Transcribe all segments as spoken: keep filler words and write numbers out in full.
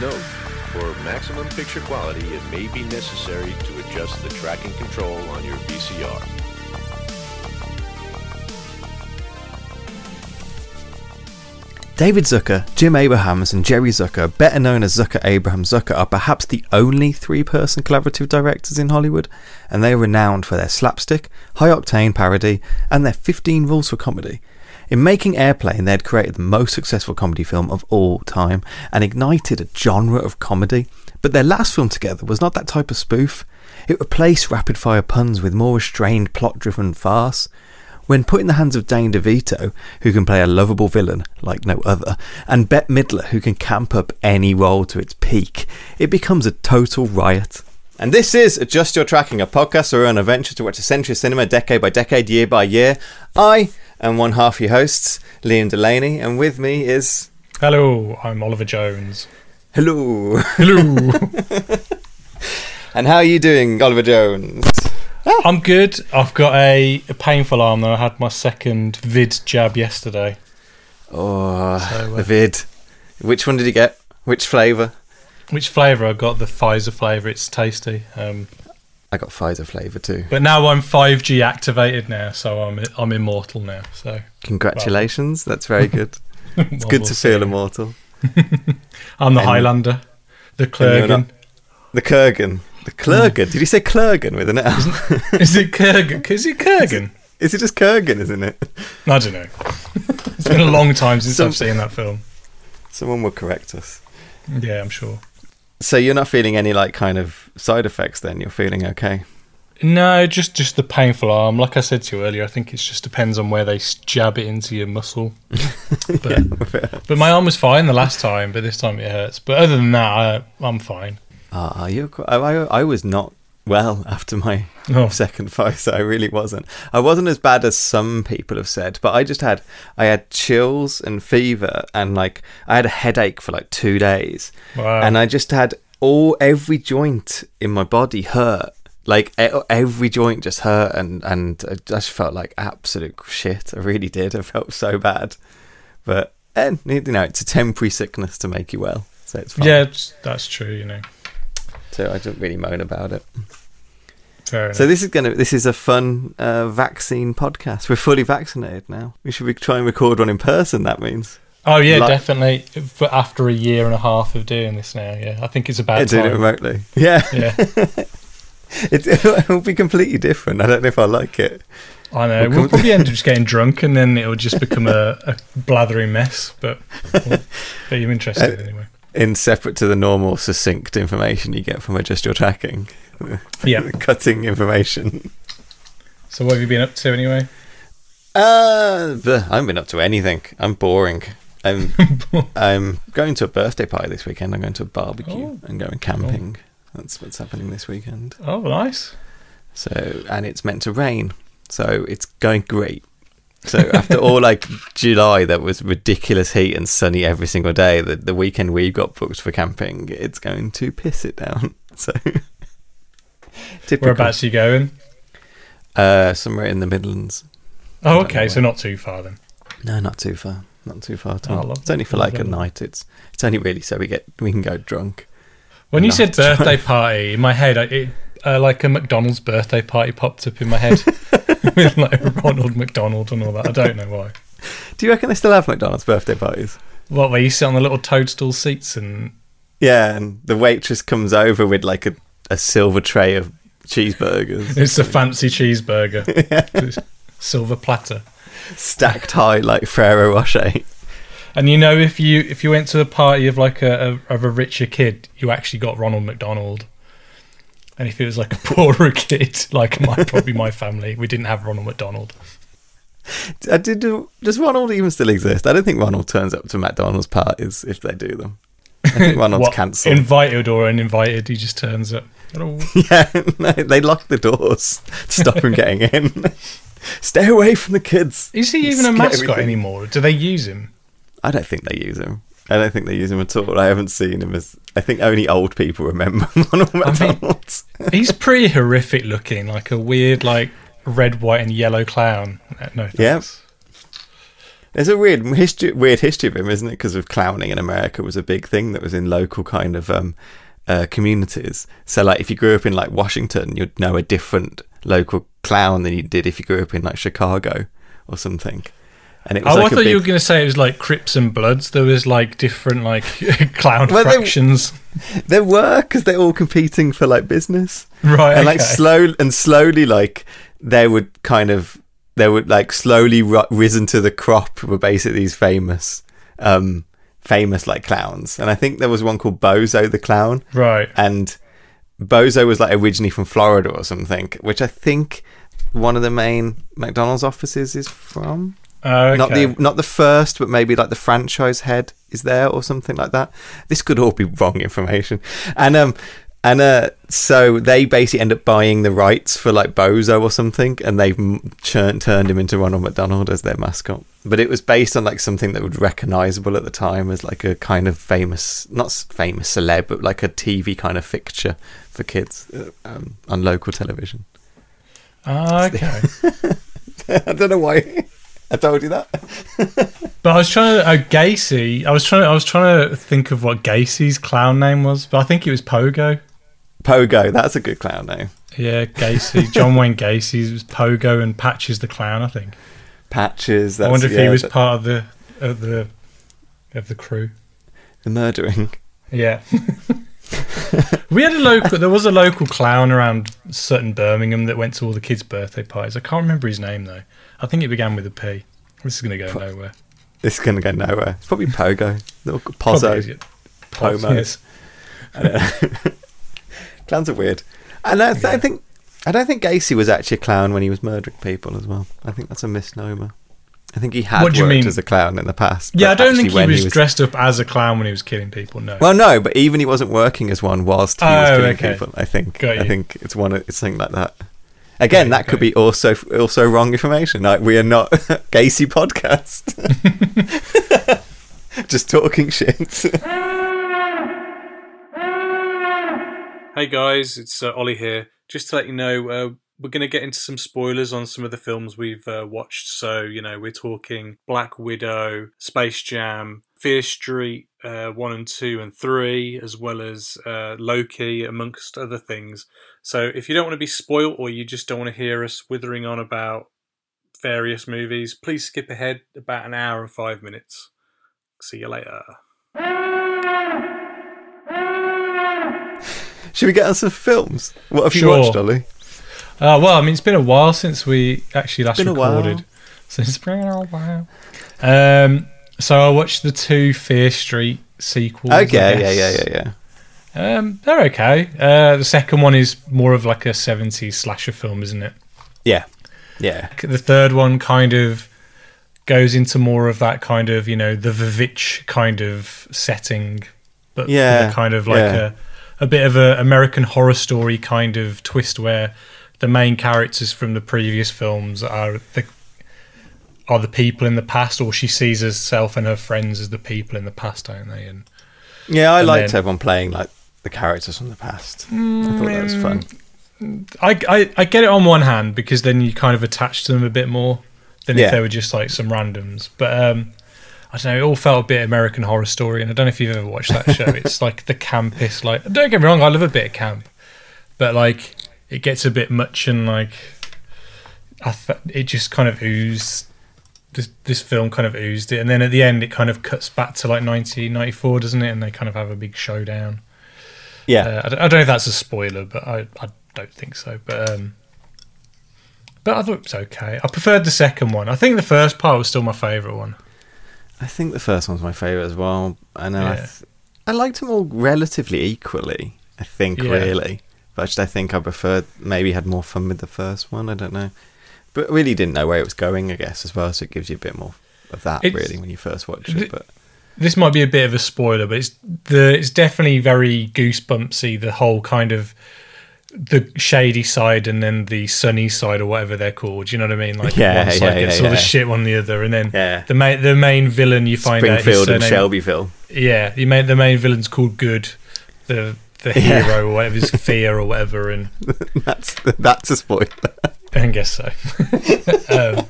note, for maximum picture quality, it may be necessary to adjust the tracking control on your V C R. David Zucker, Jim Abrahams and Jerry Zucker, better known as Zucker, Abrahams, Zucker, are perhaps the only three-person collaborative directors in Hollywood, and they are renowned for their slapstick, high-octane parody and their fifteen rules for comedy. In making Airplane, they had created the most successful comedy film of all time and ignited a genre of comedy, but their last film together was not that type of spoof. It replaced rapid-fire puns with more restrained, plot-driven farce. When put in the hands of Danny DeVito, who can play a lovable villain like no other, and Bette Midler, who can camp up any role to its peak, it becomes a total riot. And this is Adjust Your Tracking, a podcast where we're on a venture to watch a century of cinema decade by decade, year by year. I am one half of your hosts, Liam Delaney, and with me is... Hello, I'm Oliver Jones. Hello. Hello. And how are you doing, Oliver Jones? I'm good. I've got a, a painful arm though. I had my second vid jab yesterday. Oh, so, uh, the vid. Which one did you get? Which flavour? Which flavour? I got the Pfizer flavour. It's tasty. Um, I got Pfizer flavour too. But now I'm five G activated now, so I'm I'm immortal now. So congratulations. Well, that's very good. It's well, good we'll to see. Feel immortal. I'm the and, Highlander. The Kurgan. The Kurgan. The Kurgan. Did you say Kurgan with an L? Isn't, is it Kurgan? Is it Kurgan? Is, is it just Kurgan, isn't it? I don't know. It's been a long time since Some, I've seen that film. Someone will correct us. Yeah, I'm sure. So you're not feeling any like kind of side effects then? You're feeling okay? No, just, just the painful arm. Like I said to you earlier, I think it just depends on where they jab it into your muscle. But, yeah, but my arm was fine the last time, but this time it hurts. But other than that, I, I'm fine. Uh, are you? I, I was not well after my oh. second Pfizer. I really wasn't. I wasn't as bad as some people have said, but I just had I had chills and fever, and like I had a headache for like two days, wow. and I just had all every joint in my body hurt. Like every joint just hurt, and and I just felt like absolute shit. I really did. I felt so bad, but and, you know, it's a temporary sickness to make you well, so it's fine. Yeah, that's true. You know. So I don't really moan about it. Fair enough. So this is gonna this is a fun uh, vaccine podcast. We're fully vaccinated now. We should be trying to record one in person. That means. Oh yeah, like, definitely. But after a year and a half of doing this now, yeah, I think it's about yeah, time. Doing it remotely. Yeah, yeah. it, it'll be completely different. I don't know if I like it. I know we'll, we'll probably end up just getting drunk, and then it'll just become a, a blathering mess. But but you're interested uh, anyway. In separate to the normal succinct information you get from Adjust Your Tracking. Yeah. Cutting information. So what have you been up to anyway? Uh, I haven't been up to anything. I'm boring. I'm I'm going to a birthday party this weekend. I'm going to a barbecue. I'm going camping. Oh. That's what's happening this weekend. Oh, nice. So, and it's meant to rain. So it's going great. So after all, like July, that was ridiculous heat and sunny every single day. The, the weekend we got booked for camping, it's going to piss it down. So, whereabouts are you going? Uh, somewhere in the Midlands. Oh, okay, so not too far then. No, not too far. Not too far at all. Oh, it's only for like a night. It's it's only really so we get we can go drunk. When you said birthday drunk. party, in my head, it, uh, like a McDonald's birthday party popped up in my head. With like Ronald McDonald and all that. I don't know why. Do you reckon they still have McDonald's birthday parties? What, where you sit on the little toadstool seats and... Yeah, and the waitress comes over with like a, a silver tray of cheeseburgers. It's a fancy cheeseburger. Yeah. Silver platter. Stacked high like Ferrero Rocher. And you know, if you if you went to a party of like a, a, of a richer kid, you actually got Ronald McDonald. And if it was like a poorer kid, like my, probably my family, we didn't have Ronald McDonald. I did, does Ronald even still exist? I don't think Ronald turns up to McDonald's parties if they do them. I think Ronald's cancelled. Invited or uninvited, he just turns up. Yeah, no, they lock the doors to stop him getting in. Stay away from the kids. Is he even a mascot everything. anymore? Do they use him? I don't think they use him. I don't think they use him at all. I haven't seen him as... I think only old people remember Ronald McDonald. I mean, he's pretty horrific looking, like a weird, like, red, white and yellow clown. No thanks. Yeah. There's a weird history, weird history of him, isn't it? Because of clowning in America was a big thing that was in local kind of um, uh, communities. So, like, if you grew up in like Washington, you'd know a different local clown than you did if you grew up in like Chicago or something. And it was oh, like I thought big... you were going to say it was like Crips and Bloods. There was like different like clown well, fractions. They, there were, because they're all competing for like business, right? And okay. like slow and slowly, like they would kind of they would like slowly r- risen to the crop. Were basically these famous, um, famous like clowns. And I think there was one called Bozo the Clown, right? And Bozo was like originally from Florida or something, which I think one of the main McDonald's offices is from. Uh, okay. Not the not the first, but maybe like the franchise head is there or something like that. This could all be wrong information, and um and uh so they basically end up buying the rights for like Bozo or something, and they've churn, turned him into Ronald McDonald as their mascot. But it was based on like something that was recognisable at the time as like a kind of famous, not famous celeb, but like a T V kind of fixture for kids um, on local television. Uh, okay, I don't know why. I told you that. But I was trying to... Uh, Gacy. I was trying to, I was trying to think of what Gacy's clown name was, but I think it was Pogo. Pogo. That's a good clown name. Yeah, Gacy. John Wayne Gacy was Pogo and Patches the Clown, I think. Patches. That's, I wonder if yeah, he was that... part of the, of the of the crew. The murdering. Yeah. We had a local... There was a local clown around Sutton, Birmingham, that went to all the kids' birthday parties. I can't remember his name, though. I think it began with a P. This is going to go Pro- nowhere. This is going to go nowhere. It's probably Pogo. Little Pozo. Pomo. Yes. Clowns are weird. And I, th- yeah. I think I don't think Gacy was actually a clown when he was murdering people as well. I think that's a misnomer. I think he had worked mean? as a clown in the past. Yeah, I don't think he was, he was dressed up as a clown when he was killing people, no. Well, no, but even he wasn't working as one whilst he oh, was killing okay. people, I think. I think it's one. It's something like that. Again, okay, that could okay. be also also wrong information. Like, we are not Gacy podcast. Just talking shit. Hey guys, it's uh, Ollie here. Just to let you know, uh, we're going to get into some spoilers on some of the films we've uh, watched. So, you know, we're talking Black Widow, Space Jam, Fear Street uh, one and two and three, as well as uh, Loki, amongst other things. So if you don't want to be spoiled, or you just don't want to hear us withering on about various movies, please skip ahead about an hour and five minutes. See you later. Should we get on some films? What have sure. you watched, Ollie? Uh, well, I mean, it's been a while since we actually last recorded. So it's been a while. Um... So I watched the two Fear Street sequels. Okay, yeah, yeah, yeah, yeah. Um, they're okay. Uh, the second one is more of like a seventies slasher film, isn't it? Yeah, yeah. The third one kind of goes into more of that kind of, you know, the Vavitch kind of setting, but yeah, kind of like yeah. a, a bit of an American Horror Story kind of twist where the main characters from the previous films are the are the people in the past, or she sees herself and her friends as the people in the past, don't they? And yeah, I and liked then, everyone playing like the characters from the past. Mm, I thought that was fun. I, I I get it on one hand, because then you kind of attach to them a bit more than yeah. if they were just like some randoms. But um, I don't know, it all felt a bit American Horror Story, and I don't know if you've ever watched that show. It's like the campest, like, don't get me wrong, I love a bit of camp, but like it gets a bit much, and like I th- it just kind of oozed. This, this film kind of oozed it, and then at the end it kind of cuts back to like nineteen ninety-four, doesn't it? And they kind of have a big showdown. Yeah, uh, I, don't, I don't know if that's a spoiler, but I, I don't think so. But um, but I thought it was okay. I preferred the second one. I think the first part was still my favourite one. I think the first one's my favourite as well. I know. Yeah. I, th- I liked them all relatively equally. I think yeah. really, but I think I preferred maybe had more fun with the first one. I don't know. But really didn't know where it was going, I guess, as well. So it gives you a bit more of that, it's, really, when you first watch it. But this might be a bit of a spoiler, but it's the it's definitely very goosebumpsy. The whole kind of the shady side and then the sunny side, or whatever they're called. You know what I mean? Like yeah, one side yeah, gets yeah, all yeah. the shit, one the other, and then yeah. the main the main villain you find Springfield out is and Shelbyville. Yeah, you made the main villain's called Good. The the hero yeah. or whatever is Fear or whatever, and that's that's a spoiler. I guess so. um,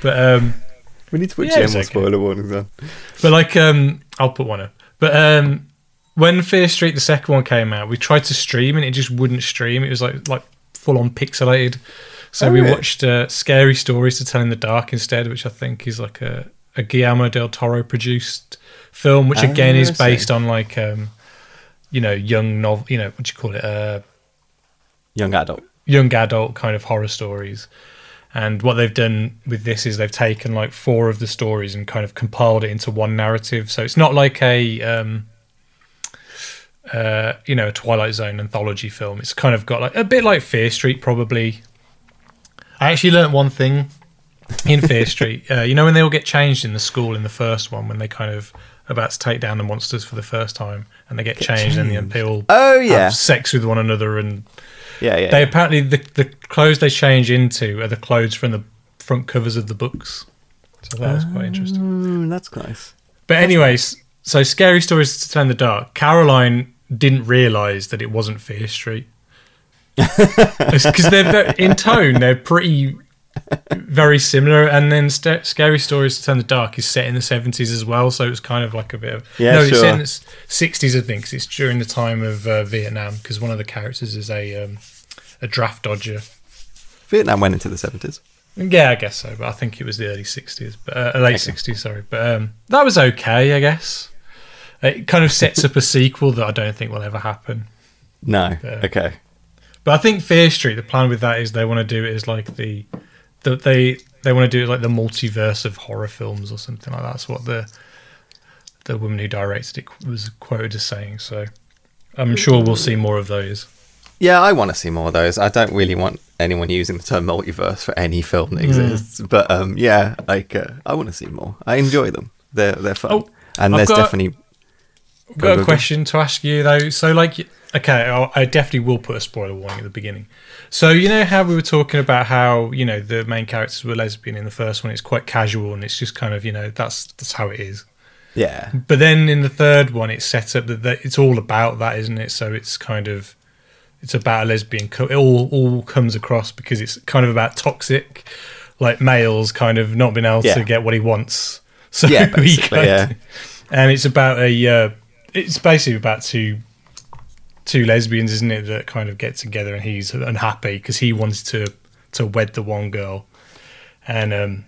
But um, we need to put yeah, general okay. spoiler warnings on. But like, um, I'll put one up. But um, when Fear Street, the second one, came out, we tried to stream and it just wouldn't stream. It was like like full on pixelated. So oh, we really? watched uh, Scary Stories to Tell in the Dark instead, which I think is like a, a Guillermo del Toro produced film, which again oh, is based on like um, you know young novel, you know what do you call it, uh, young adult, young adult kind of horror stories. And what they've done with this is they've taken like four of the stories and kind of compiled it into one narrative. So it's not like a, um, uh, you know, a Twilight Zone anthology film. It's kind of got like a bit like Fear Street, probably. I actually learnt one thing in Fear Street. Uh, you know, when they all get changed in the school in the first one, when they kind of about to take down the monsters for the first time and they get, get changed, changed and they all oh, yeah. have sex with one another and... Yeah, yeah. They yeah. apparently the, the clothes they change into are the clothes from the front covers of the books. So that oh, was quite interesting. That's nice. But that's anyways, nice. So Scary Stories to Tell in the Dark. Caroline didn't realise that it wasn't Fear Street because they're in tone they're pretty very similar. And then St- Scary Stories to Tell in the Dark is set in the seventies as well, so it's kind of like a bit of yeah, no, sure. it's set in the sixties, I think, because it's during the time of uh, Vietnam, because one of the characters is a um, a draft dodger. Vietnam went into the seventies. Yeah, I guess so, but I think it was the early sixties, but uh, late okay. sixties, sorry. But um, that was okay, I guess. It kind of sets up a sequel that I don't think will ever happen. No, but, okay. But I think Fear Street, the plan with that is they want to do it as like the... That they they want to do like the multiverse of horror films or something like that. That's what the the woman who directed it was quoted as saying. So I'm sure we'll see more of those. Yeah, I want to see more of those. I don't really want anyone using the term multiverse for any film that exists. Mm. But um, yeah, like uh, I want to see more. I enjoy them. They're they're fun. Oh, and I've there's got, definitely I've got go, a go, question go. to ask you though. So like, okay, I'll, I definitely will put a spoiler warning at the beginning. So you know how we were talking about how, you know, the main characters were lesbian in the first one. It's quite casual and it's just kind of, you know, that's that's how it is. Yeah. But then in the third one, it's set up that, that it's all about that, isn't it? So it's kind of, it's about a lesbian. Co- it all all comes across because it's kind of about toxic, like males kind of not being able yeah. to get what he wants. So yeah, basically. Yeah. And it's about a, uh, it's basically about two. two lesbians, isn't it, that kind of get together, and he's unhappy because he wants to to wed the one girl. And um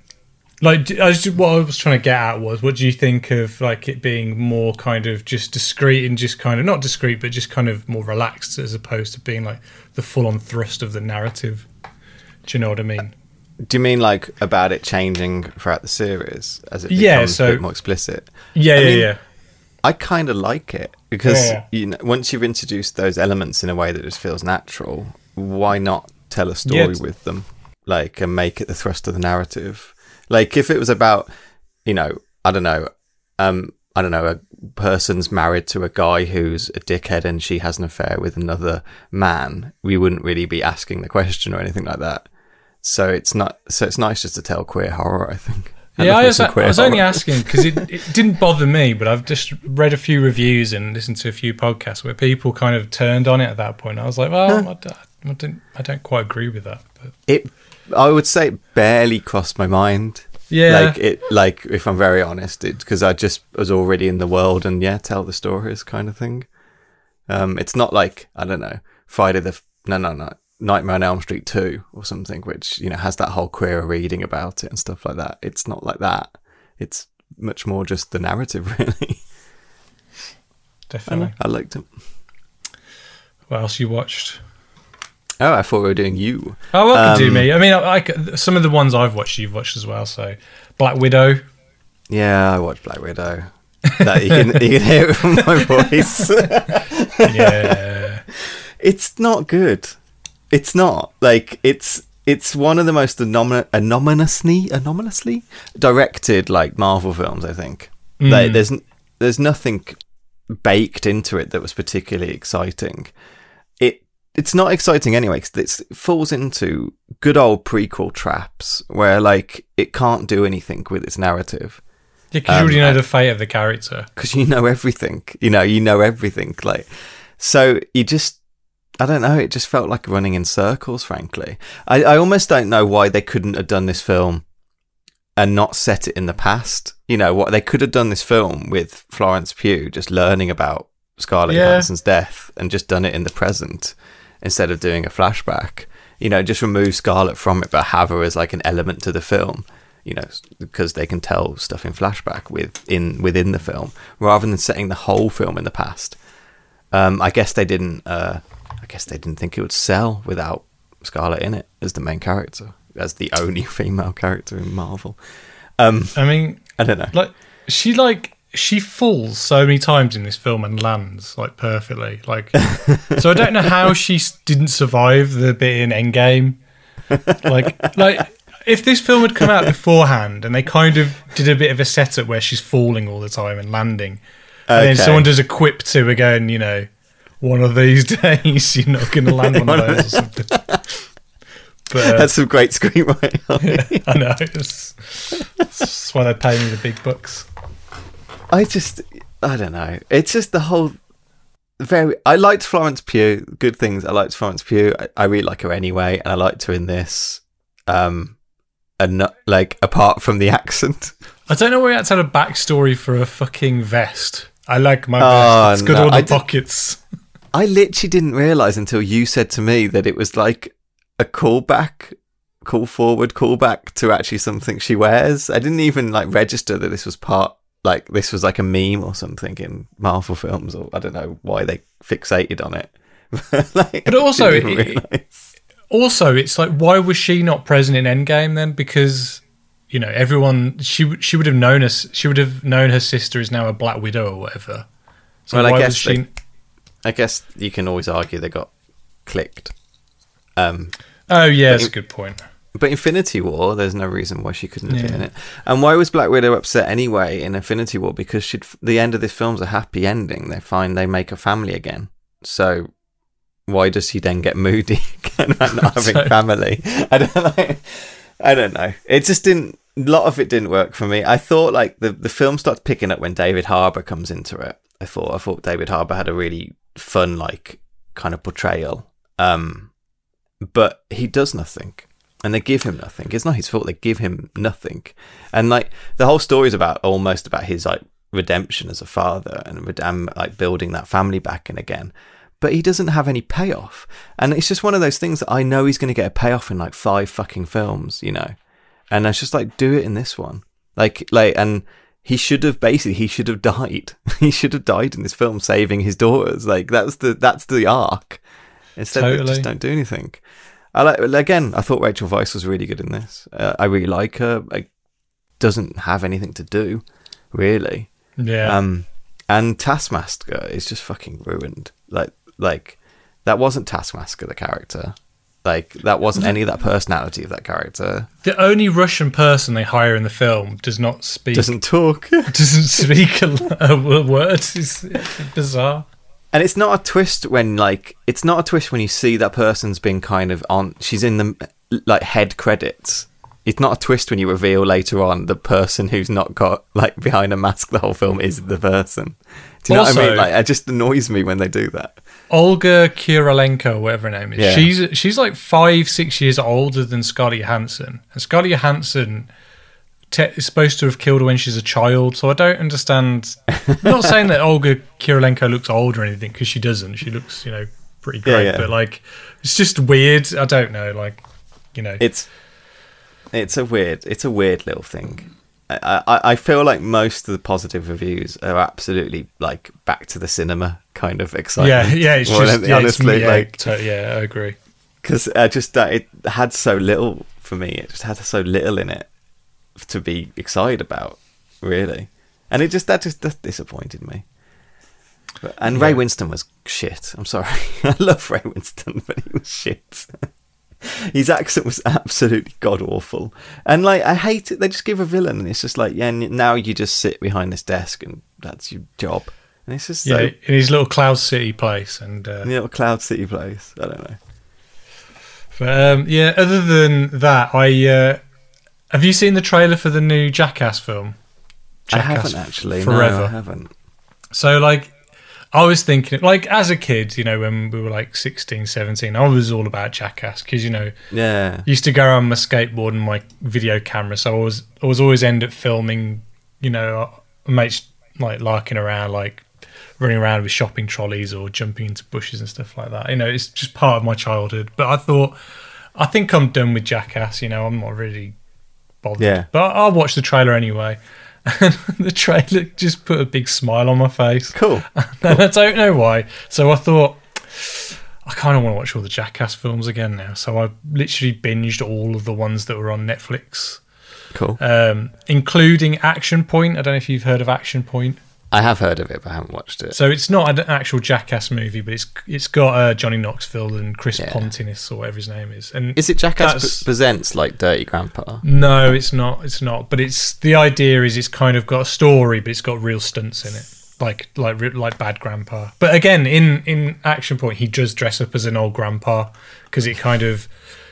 like I just, what I was trying to get at was, what do you think of like it being more kind of just discreet and just kind of not discreet but just kind of more relaxed as opposed to being like the full-on thrust of the narrative? Do you know what I mean? Do you mean like about it changing throughout the series as it becomes yeah, so, a bit more explicit? Yeah, I yeah, mean, yeah. I kind of like it because yeah. you know, once you've introduced those elements in a way that just feels natural, why not tell a story yeah. with them, like, and make it the thrust of the narrative? Like, if it was about, you know, I don't know, um, I don't know, a person's married to a guy who's a dickhead and she has an affair with another man, we wouldn't really be asking the question or anything like that. So it's not. So it's nice just to tell queer horror, I think. Yeah, I was, I was only asking because it, it didn't bother me, but I've just read a few reviews and listened to a few podcasts where people kind of turned on it at that point. I was like, well, huh? I, I, don't, I don't quite agree with that. But. It, I would say it barely crossed my mind. Yeah. Like, it, like if I'm very honest, because I just was already in the world and, yeah, tell the stories kind of thing. Um, it's not like, I don't know, Friday the... No, no, no. Nightmare on Elm Street two or something, which, you know, has that whole queer reading about it and stuff like that. It's not like that. It's much more just the narrative, really. Definitely. And I liked it. What else you watched? Oh, I thought we were doing you. Oh, I um, can do me. I mean, I, I, some of the ones I've watched, you've watched as well. So Black Widow. Yeah, I watched Black Widow. That you can, you can hear it from my voice. Yeah. It's not good. It's not like it's it's one of the most anomin- anominously anominously directed like Marvel films. I think mm. like, there's there's nothing baked into it that was particularly exciting. It it's not exciting anyway because it falls into good old prequel traps where like it can't do anything with its narrative. Yeah, because um, you already know the fate of the character. Because you know everything. You know you know everything. Like so you just. I don't know, it just felt like running in circles, frankly. I, I almost don't know why they couldn't have done this film and not set it in the past. You know, what they could have done this film with Florence Pugh just learning about Scarlett yeah. Johansson's death and just done it in the present instead of doing a flashback. You know, just remove Scarlett from it, but have her as like an element to the film, you know, because they can tell stuff in flashback within, within the film rather than setting the whole film in the past. Um, I guess they didn't, uh, I guess they didn't think it would sell without Scarlett in it as the main character, as the only female character in Marvel. Um, I mean, I don't know. Like she, like she falls so many times in this film and lands like perfectly. Like, so I don't know how she didn't survive the bit in Endgame. Like, like if this film had come out beforehand and they kind of did a bit of a setup where she's falling all the time and landing, and okay. then someone does a quip to her going, you know, one of these days you're not going to land one, one of those or something. But, uh, that's some great screenwriting. Yeah, I know. It's, it's why they pay me the big bucks. I just, I don't know. It's just the whole very. I liked Florence Pugh. Good things. I liked Florence Pugh. I, I really like her anyway, and I liked her in this. Um, and not, like apart from the accent, I don't know where that's had a backstory for a fucking vest. I like my oh, vest. It's got no, all the I pockets. Did, I literally didn't realise until you said to me that it was like a callback, call forward, callback to actually something she wears. I didn't even like register that this was part, like this was like a meme or something in Marvel films, or I don't know why they fixated on it. Like, but also, it, also, it's like, why was she not present in Endgame then? Because you know, everyone she she would have known us. She would have known her sister is now a Black Widow or whatever. So well, why I guess was she? They, I guess you can always argue they got clicked. Um, Oh, yeah, that's in, a good point. But Infinity War, there's no reason why she couldn't have yeah. been in it. And why was Black Widow upset anyway in Infinity War? Because she'd, the end of this film's a happy ending. They find they make a family again. So why does she then get moody and not having so, family? I don't know. I don't know. It just didn't... A lot of it didn't work for me. I thought like the, the film starts picking up when David Harbour comes into it. I thought I thought David Harbour had a really fun, like, kind of portrayal. Um... But he does nothing, and they give him nothing. It's not his fault. They give him nothing, and like the whole story is about almost about his like redemption as a father and redem- like building that family back in again. But he doesn't have any payoff, and it's just one of those things that I know he's going to get a payoff in like five fucking films, you know. And I was just like, do it in this one, like like and. He should have basically he should have died. He should have died in this film, saving his daughters. Like that's the that's the arc. Instead, totally. They just don't do anything. I like, again, I thought Rachel Weisz was really good in this. Uh, I really like her. I doesn't have anything to do, really. Yeah. Um, and Taskmaster is just fucking ruined. Like, like that wasn't Taskmaster, the character. Like, that wasn't any of that personality of that character. The only Russian person they hire in the film does not speak. Doesn't talk. Doesn't speak a, a word. It's bizarre. And it's not a twist when, like, it's not a twist when you see that person's been kind of on. She's in the like head credits. It's not a twist when you reveal later on the person who's not got like behind a mask the whole film is the person. Do you also, know what I mean? Like, it just annoys me when they do that. Olga Kurylenko, whatever her name is, yeah. she's she's like five, six years older than Scarlett Johansson, and Scarlett Johansson. Te- is supposed to have killed her when she's a child, so I don't understand. I'm not saying that Olga Kurylenko looks old or anything, because she doesn't. She looks, you know, pretty great, yeah, yeah. but like, it's just weird. I don't know, like, you know, it's it's a weird, it's a weird little thing. I, I, I feel like most of the positive reviews are absolutely like back to the cinema kind of excitement. Yeah, yeah, it's well, just yeah, honestly, it's, yeah, like, to- yeah, I agree. Because I just uh, it had so little for me. It just had so little in it to be excited about, really, and it just that just that disappointed me. But, and yeah. Ray Winston was shit. I'm sorry, I love Ray Winston, but he was shit. His accent was absolutely god awful, and like I hate it. They just give a villain, and it's just like, yeah, now you just sit behind this desk, and that's your job. And it's just yeah, so, in his little Cloud City place, and uh, little Cloud City place. I don't know. But um, yeah, other than that, I. Uh, Have you seen the trailer for the new Jackass film? Jackass I haven't actually. Forever. No, I haven't. So, like, I was thinking, like, as a kid, you know, when we were like sixteen, seventeen, I was all about Jackass because, you know, yeah, used to go around my skateboard and my video camera. So I was, I was always end up filming, you know, mates like larking around, like running around with shopping trolleys or jumping into bushes and stuff like that. You know, it's just part of my childhood. But I thought, I think I'm done with Jackass, you know, I'm not really bothered. Yeah. But I'll watch the trailer anyway. And the trailer just put a big smile on my face. Cool. And cool. I don't know why. So I thought, I kind of want to watch all the Jackass films again now. So I literally binged all of the ones that were on Netflix. Cool. Um, including Action Point. I don't know if you've heard of Action Point. I have heard of it, but I haven't watched it. So it's not an actual Jackass movie, but it's it's got uh, Johnny Knoxville and Chris yeah. Pontius or whatever his name is. And is it Jackass P- Presents like Dirty Grandpa? No, it's not. It's not. But it's the idea is it's kind of got a story, but it's got real stunts in it, like like like Bad Grandpa. But again, in, in Action Point, he does dress up as an old grandpa because it kind of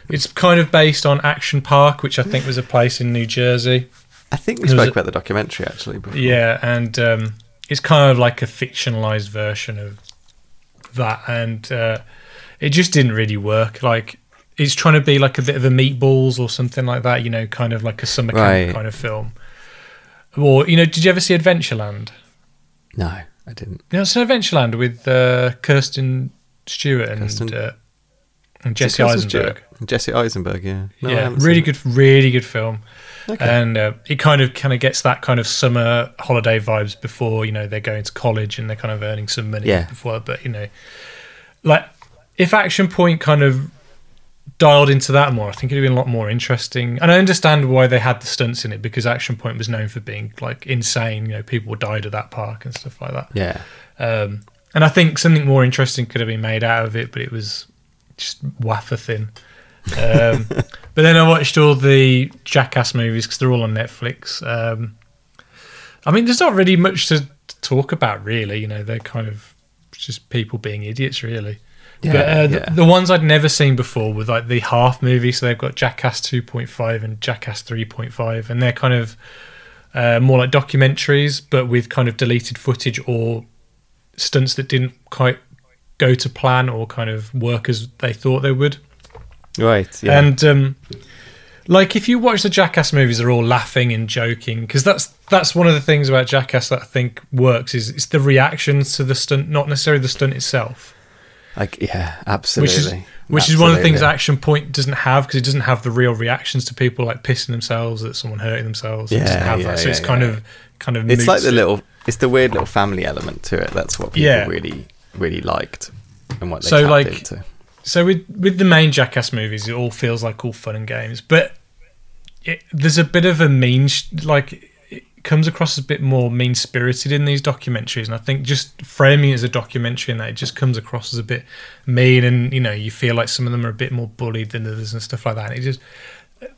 it's kind of based on Action Park, which I think was a place in New Jersey. I think we spoke a, about the documentary actually before. Yeah, and. Um, It's kind of like a fictionalized version of that, and uh, it just didn't really work. Like, it's trying to be like a bit of a Meatballs or something like that, you know, kind of like a summer camp right. kind of film. Or, you know, did you ever see Adventureland? No, I didn't. You know, it's an Adventureland with uh, Kirsten Stewart and Kirsten? Uh, and Jesse Eisenberg. Jesse Eisenberg, yeah. No, yeah, really good, really good film. Okay. And uh, it kind of kind of gets that kind of summer holiday vibes before, you know, they're going to college and they're kind of earning some money yeah. before. But, you know, like if Action Point kind of dialed into that more, I think it would have been a lot more interesting. And I understand why they had the stunts in it because Action Point was known for being like insane. You know, people died at that park and stuff like that. Yeah. Um, and I think something more interesting could have been made out of it, but it was just wafer thin. um, but then I watched all the Jackass movies because they're all on Netflix. Um, I mean, there's not really much to talk about, really. You know, they're kind of just people being idiots, really. Yeah, but uh, yeah. the, the ones I'd never seen before were like the half movies. So they've got Jackass two point five and Jackass three point five, and they're kind of uh, more like documentaries, but with kind of deleted footage or stunts that didn't quite go to plan or kind of work as they thought they would. Right, yeah. And, um, like, if you watch the Jackass movies, they're all laughing and joking, because that's that's one of the things about Jackass that I think works, is it's the reactions to the stunt, not necessarily the stunt itself. Like, yeah, absolutely. Which is, which absolutely. is one of the things Action Point doesn't have, because it doesn't have the real reactions to people, like, pissing themselves, at someone hurting themselves. Yeah, it doesn't have yeah, that, so yeah, it's yeah. kind of... kind of. It's like the little... It's the weird little family element to it. That's what people yeah. really, really liked, and what they so, tapped like, into. So with, with the main Jackass movies, it all feels like all fun and games, but it, there's a bit of a mean, like it comes across as a bit more mean-spirited in these documentaries, and I think just framing it as a documentary and that it just comes across as a bit mean, and you know you feel like some of them are a bit more bullied than others and stuff like that. And it just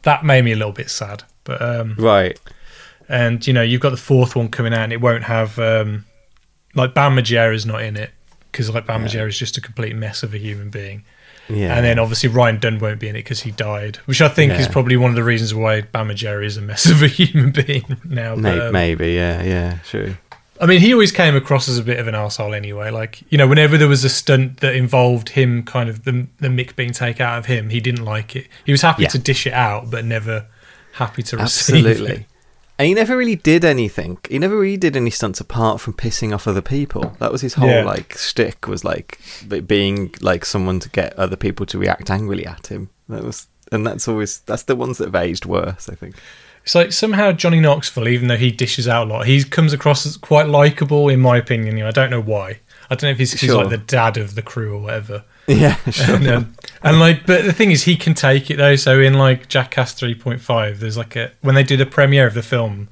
that made me a little bit sad, but um, right. And you know you've got the fourth one coming out, and it won't have um, like Bam Margera's not in it because like Bam yeah. Margera is just a complete mess of a human being. Yeah. And then obviously Ryan Dunn won't be in it because he died, which I think yeah. is probably one of the reasons why Bam Margera is a mess of a human being now. Maybe, but, um, maybe yeah, yeah, sure. I mean, he always came across as a bit of an arsehole anyway. Like, you know, whenever there was a stunt that involved him, kind of the, the mick being taken out of him, he didn't like it. He was happy yeah. to dish it out, but never happy to receive Absolutely. It. And he never really did anything. He never really did any stunts apart from pissing off other people. That was his whole yeah. like shtick, was like being like someone to get other people to react angrily at him. That was, and that's always that's the ones that have aged worse, I think. It's like somehow Johnny Knoxville, even though he dishes out a lot, he comes across as quite likeable in my opinion. You know, I don't know why. I don't know if he's, sure. he's like the dad of the crew or whatever. Yeah, sure. And, um, and like, but the thing is, he can take it though. So in like Jackass three point five, there's like a when they did a premiere of the film,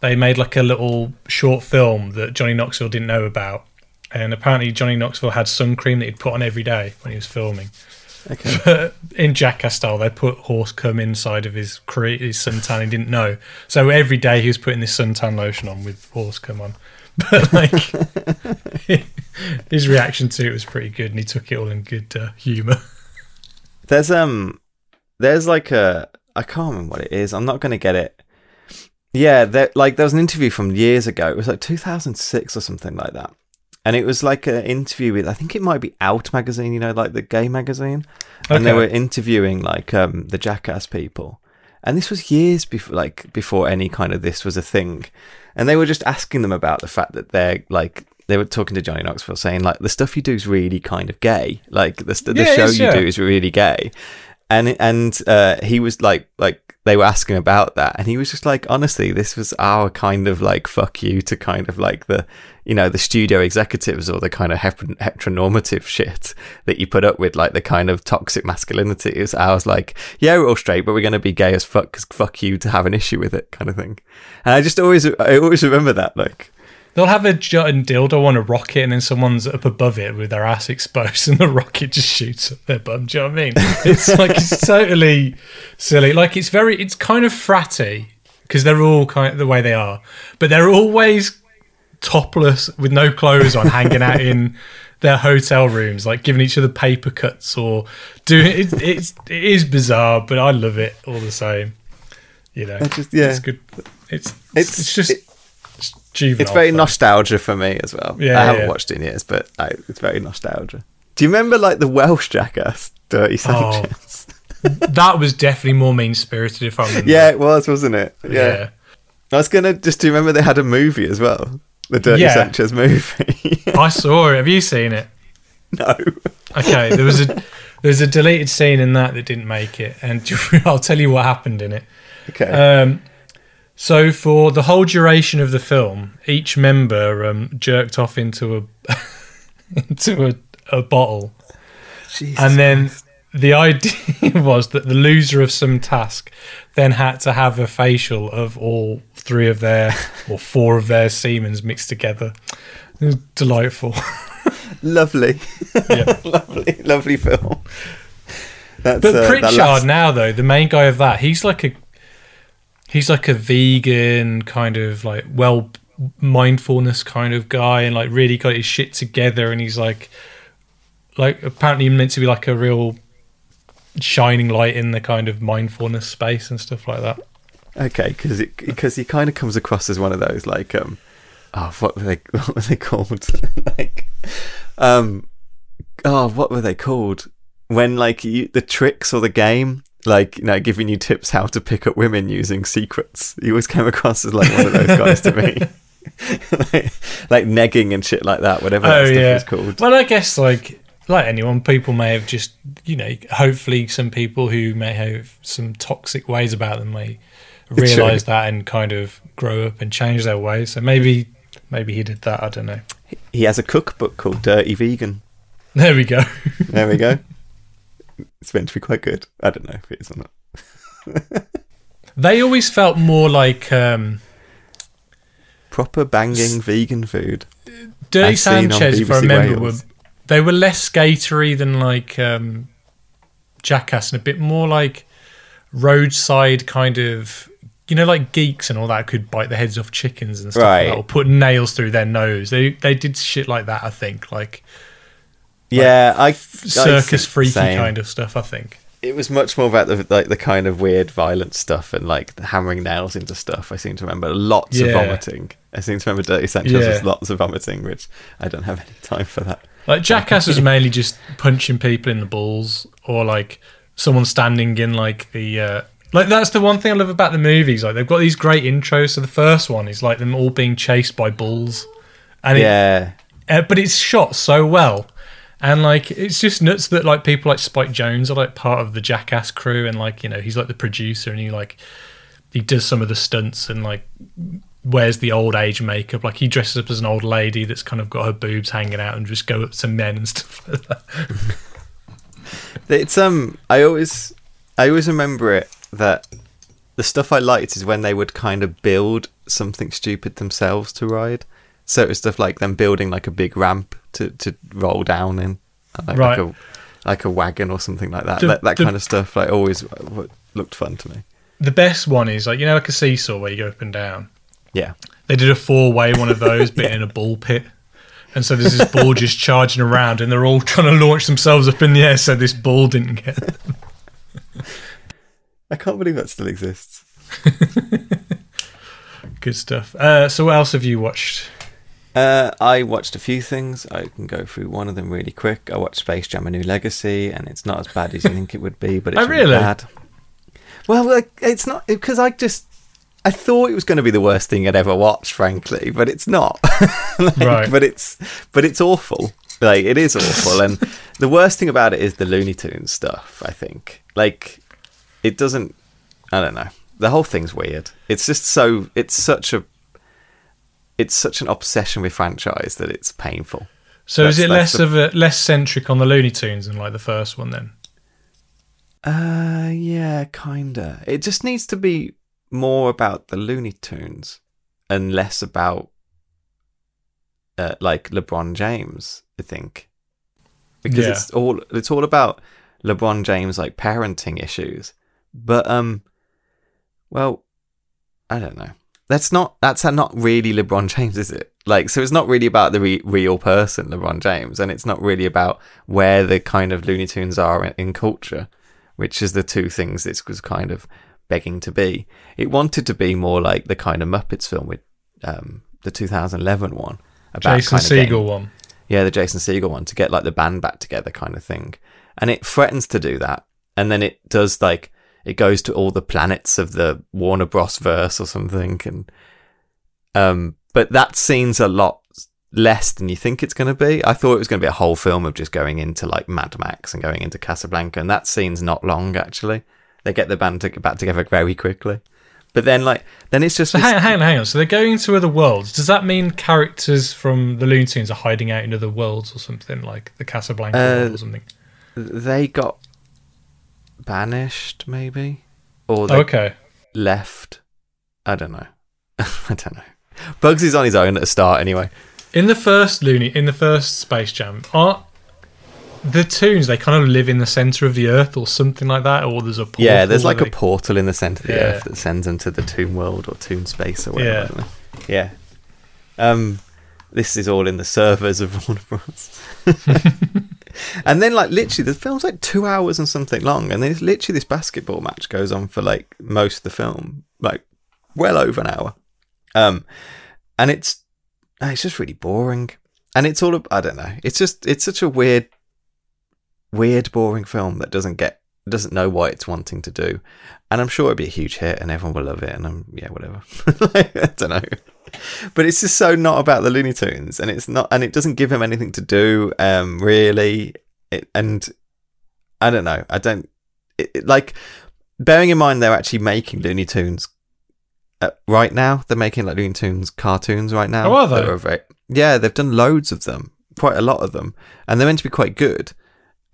they made like a little short film that Johnny Knoxville didn't know about, and apparently Johnny Knoxville had sun cream that he'd put on every day when he was filming. Okay. But in Jackass style, they put horse cum inside of his cre- his suntan. He didn't know, so every day he was putting this suntan lotion on with horse cum on. But like his reaction to it was pretty good, and he took it all in good uh, humor. There's um, there's like a I can't remember what it is. I'm not going to get it. Yeah, there, like there was an interview from years ago. It was like two thousand six or something like that, And it was like an interview with, I think it might be Out magazine, you know, like the gay magazine. Okay. And they were interviewing like um, the Jackass people. And this was years before, like before any kind of this was a thing. And they were just asking them about the fact that they're like, they were talking to Johnny Knoxville saying like, the stuff you do is really kind of gay. Like the, the yeah, show yeah, you do is really gay. And and uh, he was like, like they were asking about that, and he was just like, honestly, this was our kind of like fuck you to kind of like the, you know, the studio executives or the kind of heteronormative shit that you put up with, like the kind of toxic masculinity. It was ours, like, yeah, we're all straight, but we're going to be gay as fuck because fuck you to have an issue with it, kind of thing. And I just always, I always remember that, like. They'll have a giant dildo on a rocket, and then someone's up above it with their ass exposed, and the rocket just shoots up their bum. Do you know what I mean? It's like it's totally silly. Like it's very, it's kind of fratty because they're all kind of the way they are, but they're always topless with no clothes on, hanging out in their hotel rooms, like giving each other paper cuts or doing. It, it's it is bizarre, but I love it all the same. You know, just, yeah. It's good. It's it's, it's just. It, Juvenile, it's very though. nostalgia for me as well. Yeah, I haven't yeah. watched it in years, but I, it's very nostalgia. Do you remember like the Welsh Jackass, Dirty Sanchez? Oh, that was definitely more mean-spirited if I remember. Yeah, it was, wasn't it? Yeah. yeah. I was going to just, do you remember they had a movie as well? The Dirty yeah. Sanchez movie. I saw it. Have you seen it? No. Okay, there was a there was a deleted scene in that that didn't make it, and I'll tell you what happened in it. Okay. Um, So for the whole duration of the film, each member um, jerked off into a into a, a bottle. Jesus and then Christ. The idea was that the loser of some task then had to have a facial of all three of their or four of their semens mixed together. It was delightful. Lovely. Yeah. lovely, lovely film. That's, but uh, Pritchard that last... now, though, the main guy of that, he's like a He's like a vegan kind of like well mindfulness kind of guy, and like really got his shit together. And he's like, like apparently meant to be like a real shining light in the kind of mindfulness space and stuff like that. Okay, because because he kind of comes across as one of those like um, oh what were they what were they called like um oh what were they called when like you, the tricks or the game. Like, you know, giving you tips how to pick up women using secrets. He always came across as like one of those guys to me. like, like negging and shit like that, whatever oh, that yeah. stuff is called. Well, I guess like like anyone, people may have just, you know, hopefully some people who may have some toxic ways about them may realise that and kind of grow up and change their ways. So maybe maybe he did that, I don't know. He has a cookbook called Dirty Vegan. There we go. There we go. It's meant to be quite good. I don't know if it is or not. They always felt more like um, proper banging s- vegan food. Dirty Sanchez, if I remember, were, they were less skatery than like um, Jackass, and a bit more like roadside kind of, you know, like geeks and all that could bite the heads off chickens and stuff right. like that, or put nails through their nose. They they did shit like that, I think. Like. Like yeah, I circus I, freaky same. kind of stuff. I think it was much more about the like the kind of weird, violent stuff and like the hammering nails into stuff. I seem to remember lots yeah. of vomiting. I seem to remember Dirty Sanchez yeah. was lots of vomiting, which I don't have any time for that. Like Jackass was mainly just punching people in the balls, or like someone standing in like the uh, like. That's the one thing I love about the movies. Like they've got these great intros. So the first one is like them all being chased by bulls, and it, yeah, uh, but it's shot so well. And, like, it's just nuts that, like, people like Spike Jonze are, like, part of the Jackass crew. And, like, you know, he's, like, the producer and he, like, he does some of the stunts and, like, wears the old age makeup. Like, he dresses up as an old lady that's kind of got her boobs hanging out and just go up to men and stuff like that. It's, um, I always, I always remember it that the stuff I liked is when they would kind of build something stupid themselves to ride. So it was stuff like them building, like, a big ramp to, to roll down in, like, right. like, a, like a wagon or something like that. The, that that the, kind of stuff like always looked fun to me. The best one is, like, you know, like a seesaw where you go up and down? Yeah. They did a four-way one of those, but yeah. in a ball pit. And so there's this ball just charging around, and they're all trying to launch themselves up in the air so this ball didn't get them. I can't believe that still exists. Good stuff. Uh, so what else have you watched? Uh, I watched a few things. I can go through one of them really quick. I watched Space Jam: A New Legacy, and it's not as bad as you think it would be, but it's oh, really, really bad. Well, like, it's not, because I just I thought it was going to be the worst thing I'd ever watched, frankly, but it's not. like, right. But it's but it's awful. Like, it is awful, and the worst thing about it is the Looney Tunes stuff, I think. Like, it doesn't. I don't know. The whole thing's weird. It's just so. It's such a. It's such an obsession with franchise that it's painful. So that's, is it less the, of a less centric on the Looney Tunes than like the first one then? Uh, yeah, kinda. It just needs to be more about the Looney Tunes and less about uh, like LeBron James, I think, because yeah. it's all it's all about LeBron James, like, parenting issues. But um, well, I don't know. That's not that's not really LeBron James, is it? Like, so it's not really about the re- real person, LeBron James, and it's not really about where the kind of Looney Tunes are in, in culture, which is the two things this was kind of begging to be. It wanted to be more like the kind of Muppets film with um, the two thousand eleven one, about Jason kind of Segel one. Yeah, the Jason Segel one, to get like the band back together kind of thing, and it threatens to do that, and then it does like. It goes to all the planets of the Warner Bros. Verse or something. and um, But that scene's a lot less than you think it's going to be. I thought it was going to be a whole film of just going into like Mad Max and going into Casablanca. And that scene's not long, actually. They get the band to- back together very quickly. But then like, then it's just... So hang, hang on, hang on. So they're going into other worlds. Does that mean characters from the Looney Tunes are hiding out in other worlds or something, like the Casablanca uh, world or something? They got... banished, maybe, or they okay. left. I don't know. I don't know. Bugsy's on his own at the start, anyway. In the first Looney, in the first Space Jam, are the Toons? They kind of live in the center of the Earth, or something like that. Or there's a portal, yeah, there's like they... a portal in the center of the yeah. Earth that sends them to the Toon world or Toon space or whatever. Yeah. yeah. Um, this is all in the servers of Warner Bros. And then, like, literally, the film's like two hours and something long, and there's literally this basketball match goes on for like most of the film, like well over an hour, um, and it's it's just really boring, and it's all I don't know. It's just it's such a weird, weird, boring film that doesn't get doesn't know what it's wanting to do, and I'm sure it'll be a huge hit, and everyone will love it, and I'm yeah, whatever. like, I don't know, but it's just so not about the Looney Tunes, and it's not, and it doesn't give him anything to do, um, really. It, and I don't know, I don't it, it, like. Bearing in mind they're actually making Looney Tunes uh, right now, they're making like Looney Tunes cartoons right now. Oh, are they? That are very, yeah, they've done loads of them, quite a lot of them, and they're meant to be quite good.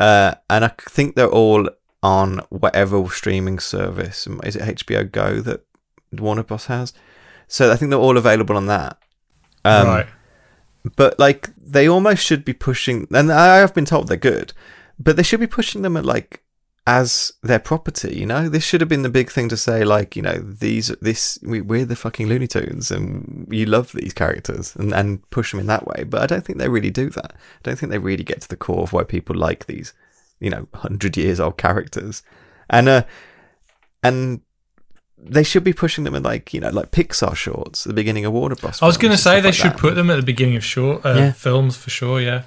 Uh, and I think they're all on whatever streaming service. Is it H B O Go that Warner Bros. has? So I think they're all available on that. Um, right. But, like, they almost should be pushing... And I have been told they're good. But they should be pushing them at, like, as their property, you know? This should have been the big thing to say, like, you know, these, this, we, we're the fucking Looney Tunes and you love these characters, and, and push them in that way. But I don't think they really do that. I don't think they really get to the core of why people like these, you know, one hundred years old characters. And, uh, and... they should be pushing them in, like, you know, like Pixar shorts, the beginning of Warner Bros. I was going to say they like should that. put them at the beginning of short uh, yeah. films for sure. Yeah,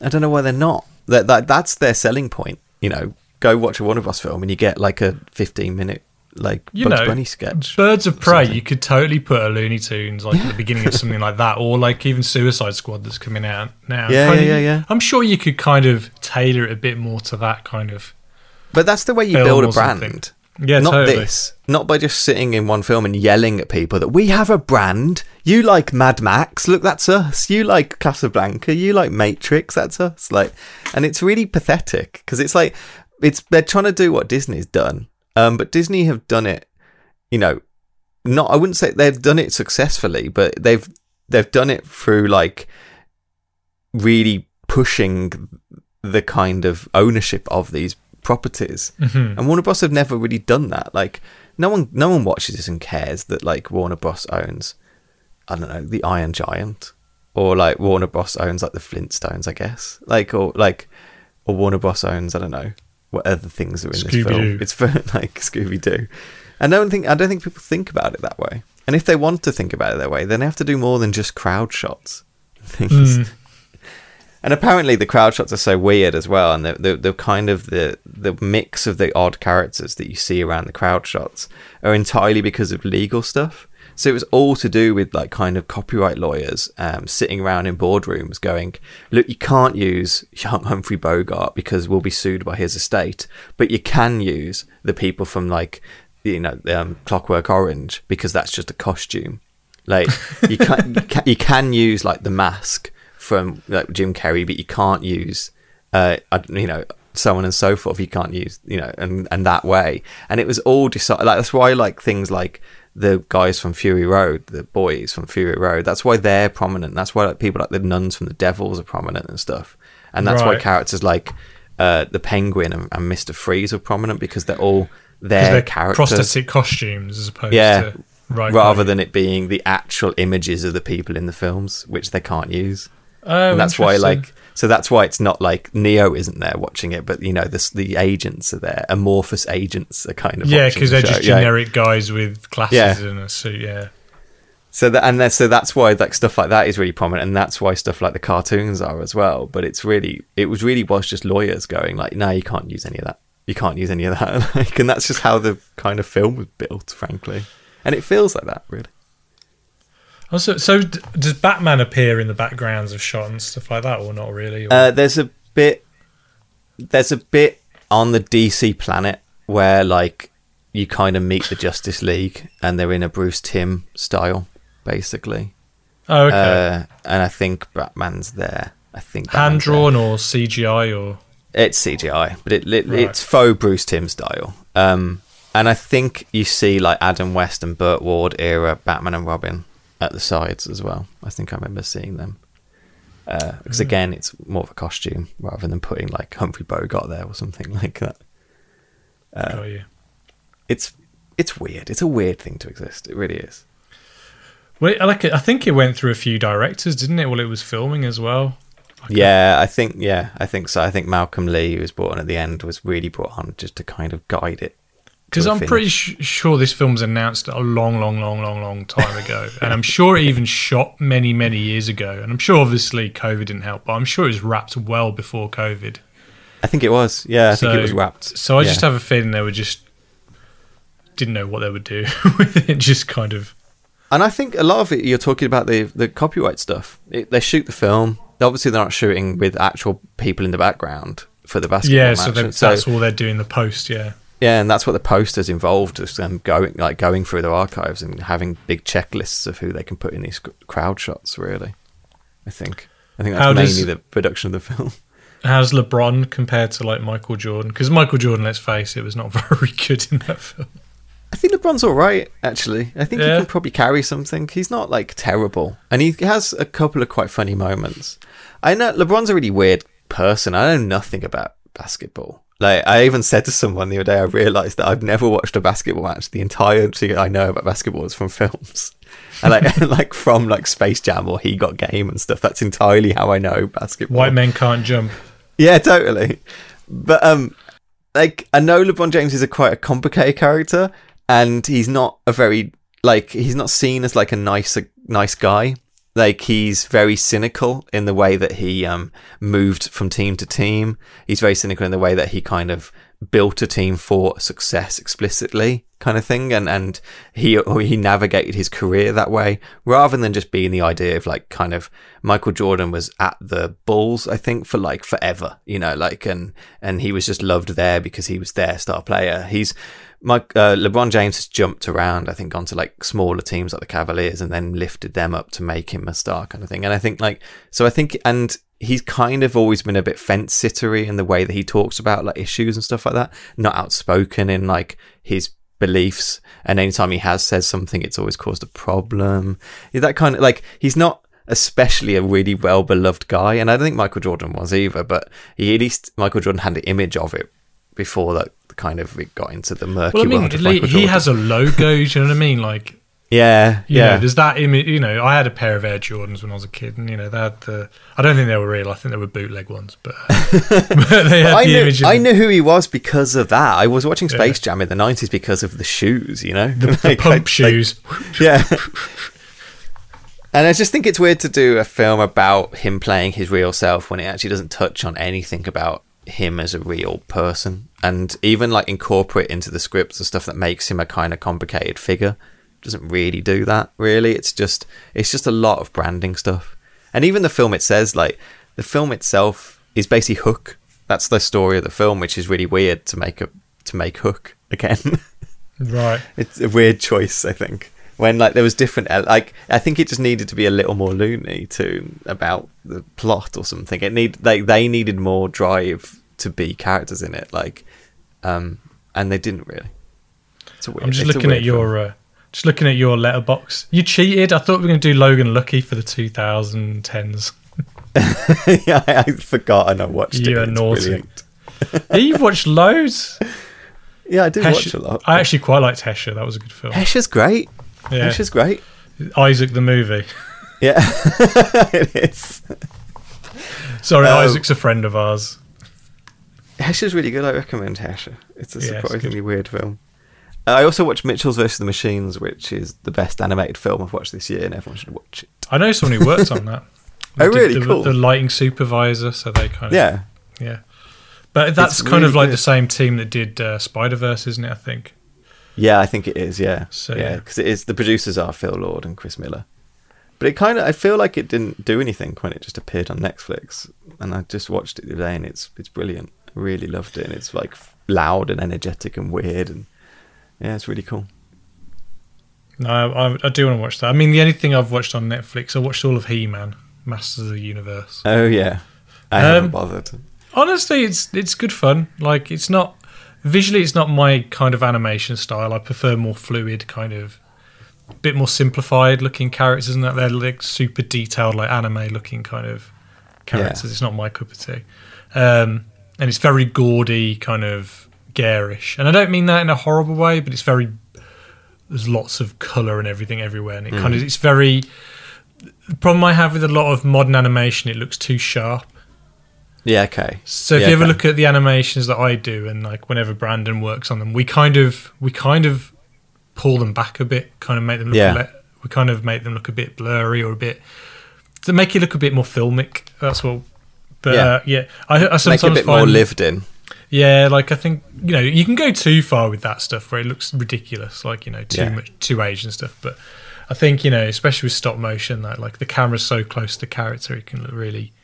I don't know why they're not. That that that's their selling point. You know, go watch a Warner Bros. Film and you get like a fifteen minute like you Bugs know, Bunny sketch. Birds of Prey. Something. You could totally put a Looney Tunes like yeah. at the beginning of something like that, or like even Suicide Squad that's coming out now. Yeah, kind yeah, of, yeah. I'm sure you could kind of tailor it a bit more to that kind of. But that's the way you build a brand. Something. Yeah, not totally. this, not by just sitting in one film and yelling at people that we have a brand. You like Mad Max, look, that's us. You like Casablanca, you like Matrix, that's us. Like, and it's really pathetic because it's like it's they're trying to do what Disney's done, um, but Disney have done it. You know, not I wouldn't say they've done it successfully, but they've they've done it through like really pushing the kind of ownership of these properties, mm-hmm. and Warner Bros. Have never really done that. Like, no one, no one watches this and cares that like Warner Bros. Owns, I don't know, the Iron Giant, or like Warner Bros. Owns like the Flintstones, I guess. Like, or like, or Warner Bros. Owns, I don't know, what other things are in Scooby-Doo. This film. It's for like Scooby Doo, and I don't think I don't think people think about it that way. And if they want to think about it that way, then they have to do more than just crowd shots. things. Mm. And apparently the crowd shots are so weird as well, and the, the the kind of the the mix of the odd characters that you see around the crowd shots are entirely because of legal stuff. So it was all to do with like kind of copyright lawyers um, sitting around in boardrooms going, look, you can't use young Humphrey Bogart because we'll be sued by his estate, but you can use the people from like, you know, um, Clockwork Orange because that's just a costume. Like you can, you can, you can use like the mask from like Jim Carrey, but you can't use, uh, you know, so on and so forth. You can't use, you know, and, and that way. And it was all decided. Like, that's why like things like, the guys from Fury Road, the boys from Fury Road, that's why they're prominent. That's why like, people like the nuns from The Devils are prominent and stuff. And that's right. why characters like uh, the Penguin and, and Mister Freeze are prominent because they're all their they're characters. Prosthetic costumes as opposed yeah, to... Right rather right. than it being the actual images of the people in the films, which they can't use. Oh, and that's why like... So that's why it's not like Neo isn't there watching it, but you know the the agents are there. Amorphous agents are kind of yeah, because the they're show. just generic yeah. guys with glasses yeah. and a suit. Yeah. So that and so that's why like stuff like that is really prominent, and that's why stuff like the cartoons are as well. But it's really it was really was just lawyers going like, no, you can't use any of that. You can't use any of that. Like, and that's just how the kind of film was built, frankly. And it feels like that, really. Also, so d- does Batman appear in the backgrounds of shot and stuff like that, or not really? Or? Uh, there's a bit, there's a bit on the D C planet where like you kind of meet the Justice League, and they're in a Bruce Timm style, basically. Oh, okay. Uh, and I think Batman's there. I think hand drawn or C G I or it's C G I, but it, it right. it's faux Bruce Timm style. Um, and I think you see like Adam West and Burt Ward era Batman and Robin. At the sides as well. I think I remember seeing them. Uh, because again, it's more of a costume rather than putting like Humphrey Bogart there or something like that. Uh, oh, yeah. It's it's weird. It's a weird thing to exist. It really is. Well, like I think it went through a few directors, didn't it? While it was filming as well. I yeah, I think. Yeah, I think so. I think Malcolm Lee, who was brought on at the end, was really brought on just to kind of guide it. Because I'm finish. pretty sh- sure this film was announced a long, long, long, long, long time ago. And I'm sure it even shot many, many years ago. And I'm sure, obviously, COVID didn't help, but I'm sure it was wrapped well before COVID. I think it was. Yeah, I so, think it was wrapped. So I yeah. just have a feeling they were just... didn't know what they would do with it, just kind of... And I think a lot of it, you're talking about the, the copyright stuff. It, they shoot the film. Obviously, they're not shooting with actual people in the background for the basketball yeah, match. Yeah, so, they, so that's all they're doing, the post, yeah. Yeah, and that's what the posters involved, is them going like going through their archives and having big checklists of who they can put in these crowd shots, really. I think I think that's how mainly does, the production of the film. How does LeBron compare to like Michael Jordan? Because Michael Jordan, let's face it, was not very good in that film. I think LeBron's all right, actually. I think yeah. he can probably carry something. He's not like terrible. And he has a couple of quite funny moments. I know LeBron's a really weird person. I know nothing about basketball. Like, I even said to someone the other day, I realised that I've never watched a basketball match. The entire thing I know about basketball is from films. And like, like from like Space Jam or He Got Game and stuff. That's entirely how I know basketball. White men can't jump. Yeah, totally. But um, like I know LeBron James is a quite a complicated character, and he's not a very like he's not seen as like a nice a nice guy. Like, he's very cynical in the way that he um, moved from team to team. He's very cynical in the way that he kind of built a team for success explicitly, kind of thing. And, and he or he navigated his career that way, rather than just being the idea of, like, kind of... Michael Jordan was at the Bulls, I think, for, like, forever, you know, like... And, and he was just loved there because he was their star player. He's... My, uh, LeBron James has jumped around, I think, onto like smaller teams like the Cavaliers, and then lifted them up to make him a star, kind of thing. And I think like, so I think, and he's kind of always been a bit fence sittery in the way that he talks about like issues and stuff like that, not outspoken in like his beliefs. And anytime he has said something, it's always caused a problem. That kind of like, he's not especially a really well beloved guy. And I don't think Michael Jordan was either, but he at least, Michael Jordan had an image of it before that. Kind of it got into the murky well, I mean, world. He, he has a logo, do you know what I mean? Like, yeah, you yeah. know, there's that image. You know, I had a pair of Air Jordans when I was a kid, and you know, they had the. I don't think they were real. I think they were bootleg ones, but, but they had I the knew, image. I knew who he was because of that. I was watching Space yeah. Jam in the nineties because of the shoes. You know, the, like, the pump like, shoes. Like, yeah. And I just think it's weird to do a film about him playing his real self when it actually doesn't touch on anything about him as a real person, and even like incorporate into the scripts the stuff that makes him a kind of complicated figure. Doesn't really do that, really. It's just it's just a lot of branding stuff. And even the film it says, like, the film itself is basically Hook. That's the story of the film, which is really weird to make a to make Hook again. Right. It's a weird choice, I think. When, like, there was different... Like, I think it just needed to be a little more loony to about the plot or something. It need like they needed more drive to be characters in it, like, um, and they didn't really. It's a weird, I'm just it's looking at your... Uh, just looking at your letterbox. You cheated. I thought we were going to do Logan Lucky for the two thousand tens. Yeah, I, I forgot and I watched you it. You are naughty. Yeah, you've watched loads. Yeah, I do Hesha, watch a lot. I actually quite liked Hesha. That was a good film. Hesha's great. Yeah. Hesha's great. Isaac the movie. Yeah, it is. Sorry, um, Isaac's a friend of ours. Hesha's really good. I recommend Hesha. It's a yeah, surprisingly it's weird film. I also watched Mitchells versus the Machines, which is the best animated film I've watched this year, and everyone should watch it. I know someone who worked on that. They oh, really? The, cool. The lighting supervisor, so they kind of... Yeah. Yeah. But that's it's kind really of like good. The same team that did uh, Spider-Verse, isn't it, I think? Yeah, I think it is, yeah. So, yeah, because yeah. it is. The producers are Phil Lord and Chris Miller. But it kind of... I feel like it didn't do anything when it just appeared on Netflix, and I just watched it today, and it's it's brilliant. I really loved it, and it's like loud and energetic and weird and... Yeah, it's really cool. No, I, I do want to watch that. I mean, the only thing I've watched on Netflix, I watched all of He-Man, Masters of the Universe. Oh, yeah. I um, haven't bothered. Honestly, it's it's good fun. Like, it's not... Visually, it's not my kind of animation style. I prefer more fluid, kind of... A bit more simplified-looking characters, isn't that? They're, like, super detailed, like, anime-looking kind of characters. Yeah. It's not my cup of tea. Um, and it's very gaudy, kind of... garish, and I don't mean that in a horrible way, but it's very there's lots of colour and everything everywhere, and it mm. kind of it's very the problem I have with a lot of modern animation, it looks too sharp. Yeah, okay. So if yeah, you ever okay. look at the animations that I do, and like whenever Brandon works on them, we kind of we kind of pull them back a bit, kind of make them look yeah. le- we kind of make them look a bit blurry or a bit to make it look a bit more filmic. That's what. But yeah, uh, yeah. I, I sometimes make it a bit find more lived in. Yeah, like I think, you know, you can go too far with that stuff where it looks ridiculous, like, you know, too yeah. much, too aged and stuff. But I think, you know, especially with stop motion, that like the camera's so close to the character, it can look really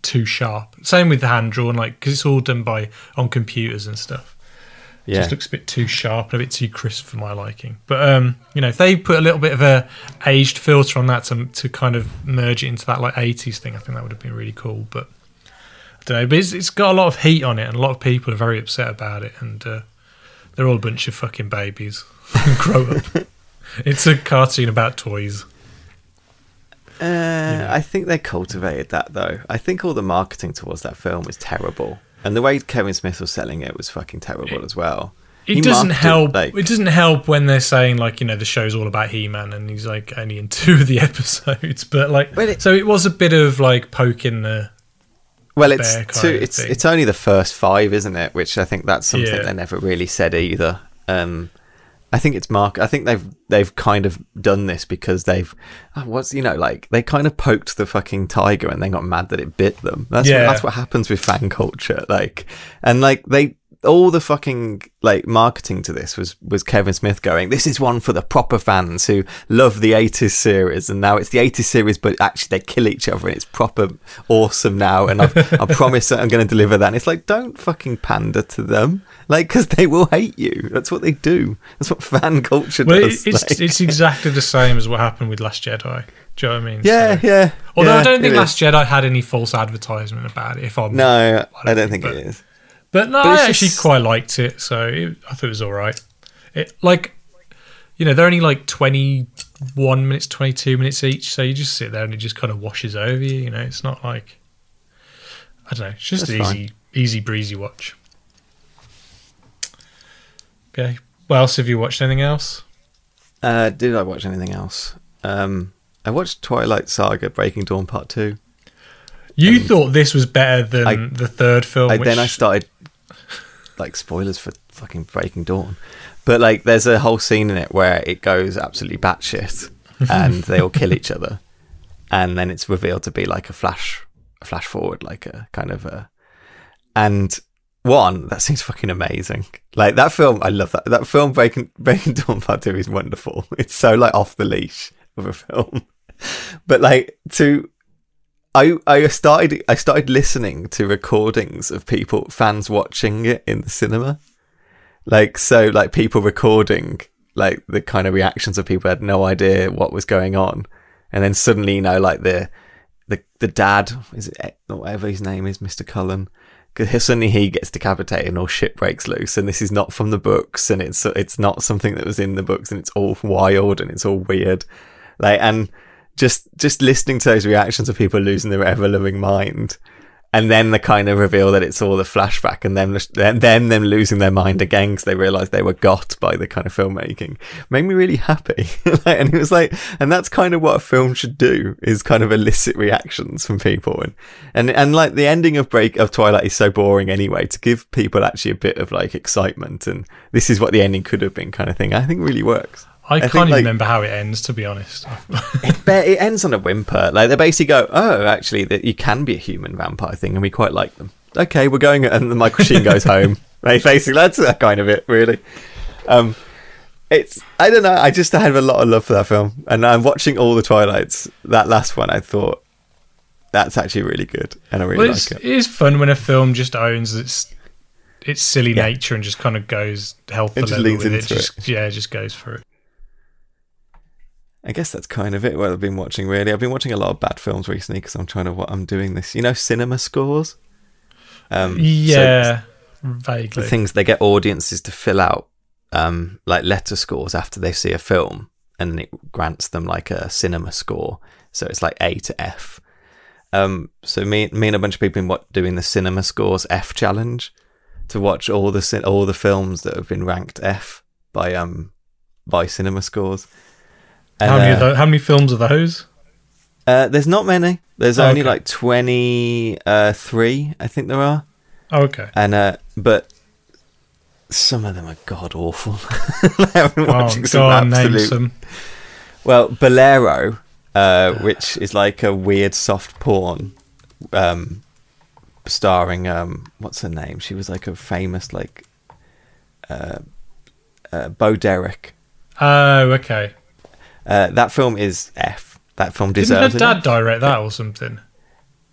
too sharp. Same with the hand drawn, like because it's all done by on computers and stuff. Yeah. It just looks a bit too sharp and a bit too crisp for my liking. But um, you know, if they put a little bit of a aged filter on that to to kind of merge it into that like eighties thing, I think that would have been really cool. But. Don't know, but it's, it's got a lot of heat on it, and a lot of people are very upset about it, and uh, they're all a bunch of fucking babies. Grow up. It's a cartoon about toys. Uh, yeah. I think they cultivated that, though. I think all the marketing towards that film was terrible, and the way Kevin Smith was selling it was fucking terrible it, as well. It he doesn't help. Like, it doesn't help when they're saying like, you know, the show's all about He-Man, and he's like only in two of the episodes, but like, but it, so it was a bit of like poking the. Well, it's two, it's it's only the first five, isn't it? Which I think that's something yeah. they never really said either. Um, I think it's Mark. I think they've they've kind of done this because they've oh, what's you know like they kind of poked the fucking tiger and they got mad that it bit them. That's yeah. what, that's what happens with fan culture. Like and like they all the fucking like marketing to this was was Kevin Smith going, this is one for the proper fans who love the eighties series, and now it's the eighties series but actually they kill each other and it's proper awesome now, and I've, I promise I'm going to deliver that. And it's like, don't fucking pander to them, like, because they will hate you. That's what they do. That's what fan culture well, does. It's, like. It's exactly the same as what happened with Last Jedi. Do you know what I mean? Yeah, so, yeah. Although yeah, I don't think Last is. Jedi had any false advertisement about it. If I'm no, I don't, I don't think, think it is. But no, but I actually just... quite liked it, so it, I thought it was all right. It, like, you know, they're only like twenty-one minutes, twenty-two minutes each, so you just sit there and it just kind of washes over you, you know? It's not like... I don't know, it's just That's an fine. easy, easy breezy watch. Okay, what else have you watched? Anything else? Uh, did I watch anything else? Um, I watched Twilight Saga Breaking Dawn Part two. You and thought this was better than I, the third film, I, which... Then I started... like spoilers for fucking Breaking Dawn, but like there's a whole scene in it where it goes absolutely batshit and they all kill each other, and then it's revealed to be like a flash, a flash forward, like a kind of a, and one, that seems fucking amazing. Like that film, I love that. That film, Breaking, Breaking Dawn Part two, is wonderful. It's so like off the leash of a film. But like to, I I started I started listening to recordings of people, fans watching it in the cinema. Like, so like people recording like the kind of reactions of people who had no idea what was going on. And then suddenly, you know, like the the the dad, is it, or whatever his name is, Mister Cullen, because suddenly he gets decapitated and all shit breaks loose, and this is not from the books, and it's it's not something that was in the books, and it's all wild and it's all weird. Like, and just just listening to those reactions of people losing their ever-loving mind, and then the kind of reveal that it's all the flashback, and then then then them losing their mind again because they realised they were got by the kind of filmmaking, made me really happy. Like, and it was like, and that's kind of what a film should do, is kind of elicit reactions from people, and and and like the ending of break of Twilight is so boring anyway, to give people actually a bit of like excitement and this is what the ending could have been kind of thing, I think really works. I, I can't think, even like, remember how it ends, to be honest. it, be- it ends on a whimper. Like they basically go, "Oh, actually, that you can be a human vampire thing, and we quite like them." Okay, we're going, and the microchine goes home. Like, basically, that's that kind of it, really. Um, it's I don't know. I just I have a lot of love for that film, and I'm watching all the Twilights. That last one, I thought that's actually really good, and I really well, like it. It is fun when a film just owns its its silly yeah. nature and just kind of goes health. It just leads into it. it. Just, yeah, it just goes for it. I guess that's kind of it. What I've been watching, really, I've been watching a lot of bad films recently because I'm trying to. What I'm doing this, you know, cinema scores. Um, yeah, so vaguely. The things they get audiences to fill out, um, like letter scores after they see a film, and it grants them like a cinema score. So it's like A to F. Um, so me, me and a bunch of people have been what doing the cinema scores F challenge to watch all the all the films that have been ranked F by um by cinema scores. And, how, many uh, those, how many films are those? Uh, there's not many. There's oh, only okay. like twenty-three, I think there are. Oh, okay. And uh, but some of them are god awful. I've been watching oh, some god, absolute. Some. Well, Bolero, uh, which is like a weird soft porn, um, starring um, what's her name? She was like a famous like, uh, uh, Bo Derek. Oh, okay. Uh, that film is F. That film deserves it. Didn't her dad direct that or something?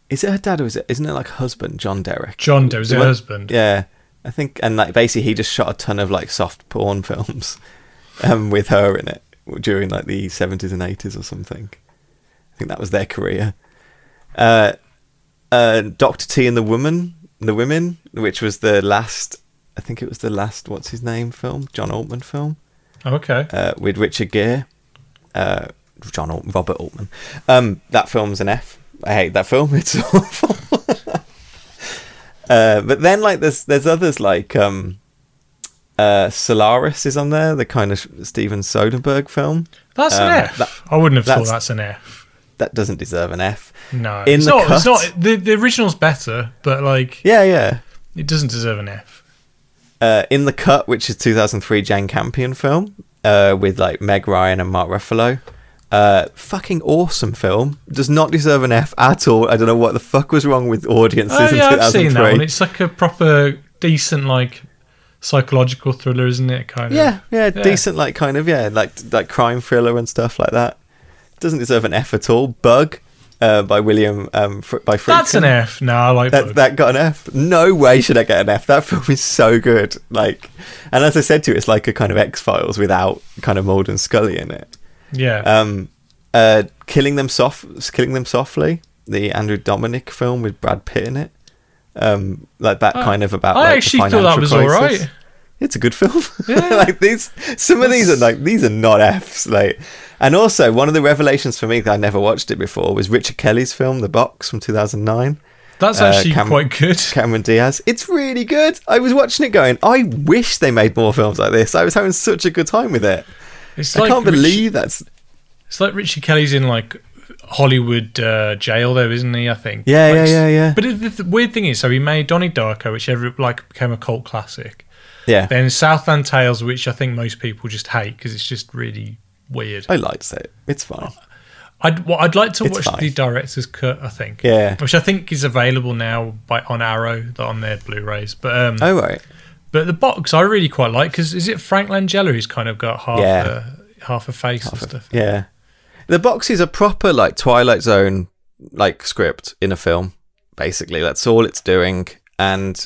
Is it her dad or is it, isn't it like husband, John Derek? John Derek, is it her husband? Yeah, I think. And like basically he just shot a ton of like soft porn films um, with her in it during like the seventies and eighties or something. I think that was their career. Uh, uh, Doctor T and the Woman, the Women, which was the last, I think it was the last, what's his name film? John Altman film. Oh, okay. Uh, with Richard Gere. Uh, John Altman, Robert Altman. Um, that film's an F. I hate that film. It's awful. uh, but then, like, there's there's others like um, uh, Solaris is on there, the kind of Steven Soderbergh film. That's um, an F. That, I wouldn't have that's, thought that's an F. That doesn't deserve an F. No, in it's, the not, cut, it's not. The the original's better, but like, yeah, yeah, it doesn't deserve an F. Uh, in the Cut, which is two thousand three Jane Campion film. Uh, with like Meg Ryan and Mark Ruffalo, uh, fucking awesome film. Does not deserve an F at all. I don't know what the fuck was wrong with audiences oh, in yeah, two thousand three. I've seen that one. It's like a proper decent like psychological thriller, isn't it? Kind of. Yeah, yeah, yeah. Decent like kind of yeah, like like crime thriller and stuff like that. Doesn't deserve an F at all. Bug, uh, by William um Fr- by Friedkin. That's an F. No, I like that. Bug. That got an F. No way should I get an F. That film is so good. Like. And as I said to you, it's like a kind of X-Files without kind of Mulder and Scully in it. Yeah. Um, uh, Killing Them Soft, Killing Them Softly, the Andrew Dominik film with Brad Pitt in it. Um, like that I, kind of about. I like, actually the financial thought that was crisis. All right. It's a good film. Yeah. Like these, some of these are like these are not Fs. Like, and also one of the revelations for me that I never watched it before was Richard Kelly's film, The Box, from two thousand nine. That's actually uh, Cam- quite good. Cameron Diaz. It's really good. I was watching it going, I wish they made more films like this. I was having such a good time with it. It's I like can't Richie, believe that's... It's like Richard Kelly's in like Hollywood uh, jail though, isn't he, I think? Yeah, like, yeah, yeah, yeah. But it, the, the weird thing is, so he made Donnie Darko, which every, like became a cult classic. Yeah. Then Southland Tales, which I think most people just hate because it's just really weird. I liked it. It's fine. I'd well, I'd like to it's watch fine. the director's cut, I think. Yeah. Which I think is available now by on Arrow on their Blu-rays. But um, oh right. But the box I really quite like because is it Frank Langella who's kind of got half yeah. a half a face half and stuff. A, yeah. The box is a proper like Twilight Zone like script in a film. Basically, that's all it's doing. And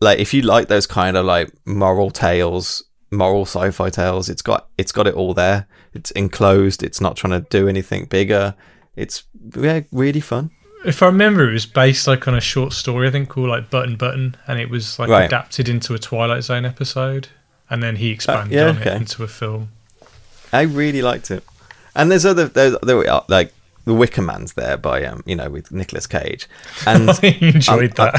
like, if you like those kind of like moral tales, moral sci-fi tales, it's got it's got it all there. It's enclosed. It's not trying to do anything bigger. It's yeah, really fun. If I remember, it was based like on a short story I think called like Button Button, and it was like right. adapted into a Twilight Zone episode, and then he expanded uh, yeah, on okay. it into a film. I really liked it. And there's other there, there we are like. The Wicker Man's there by, um, you know, with Nicolas Cage. And I enjoyed I'm, that.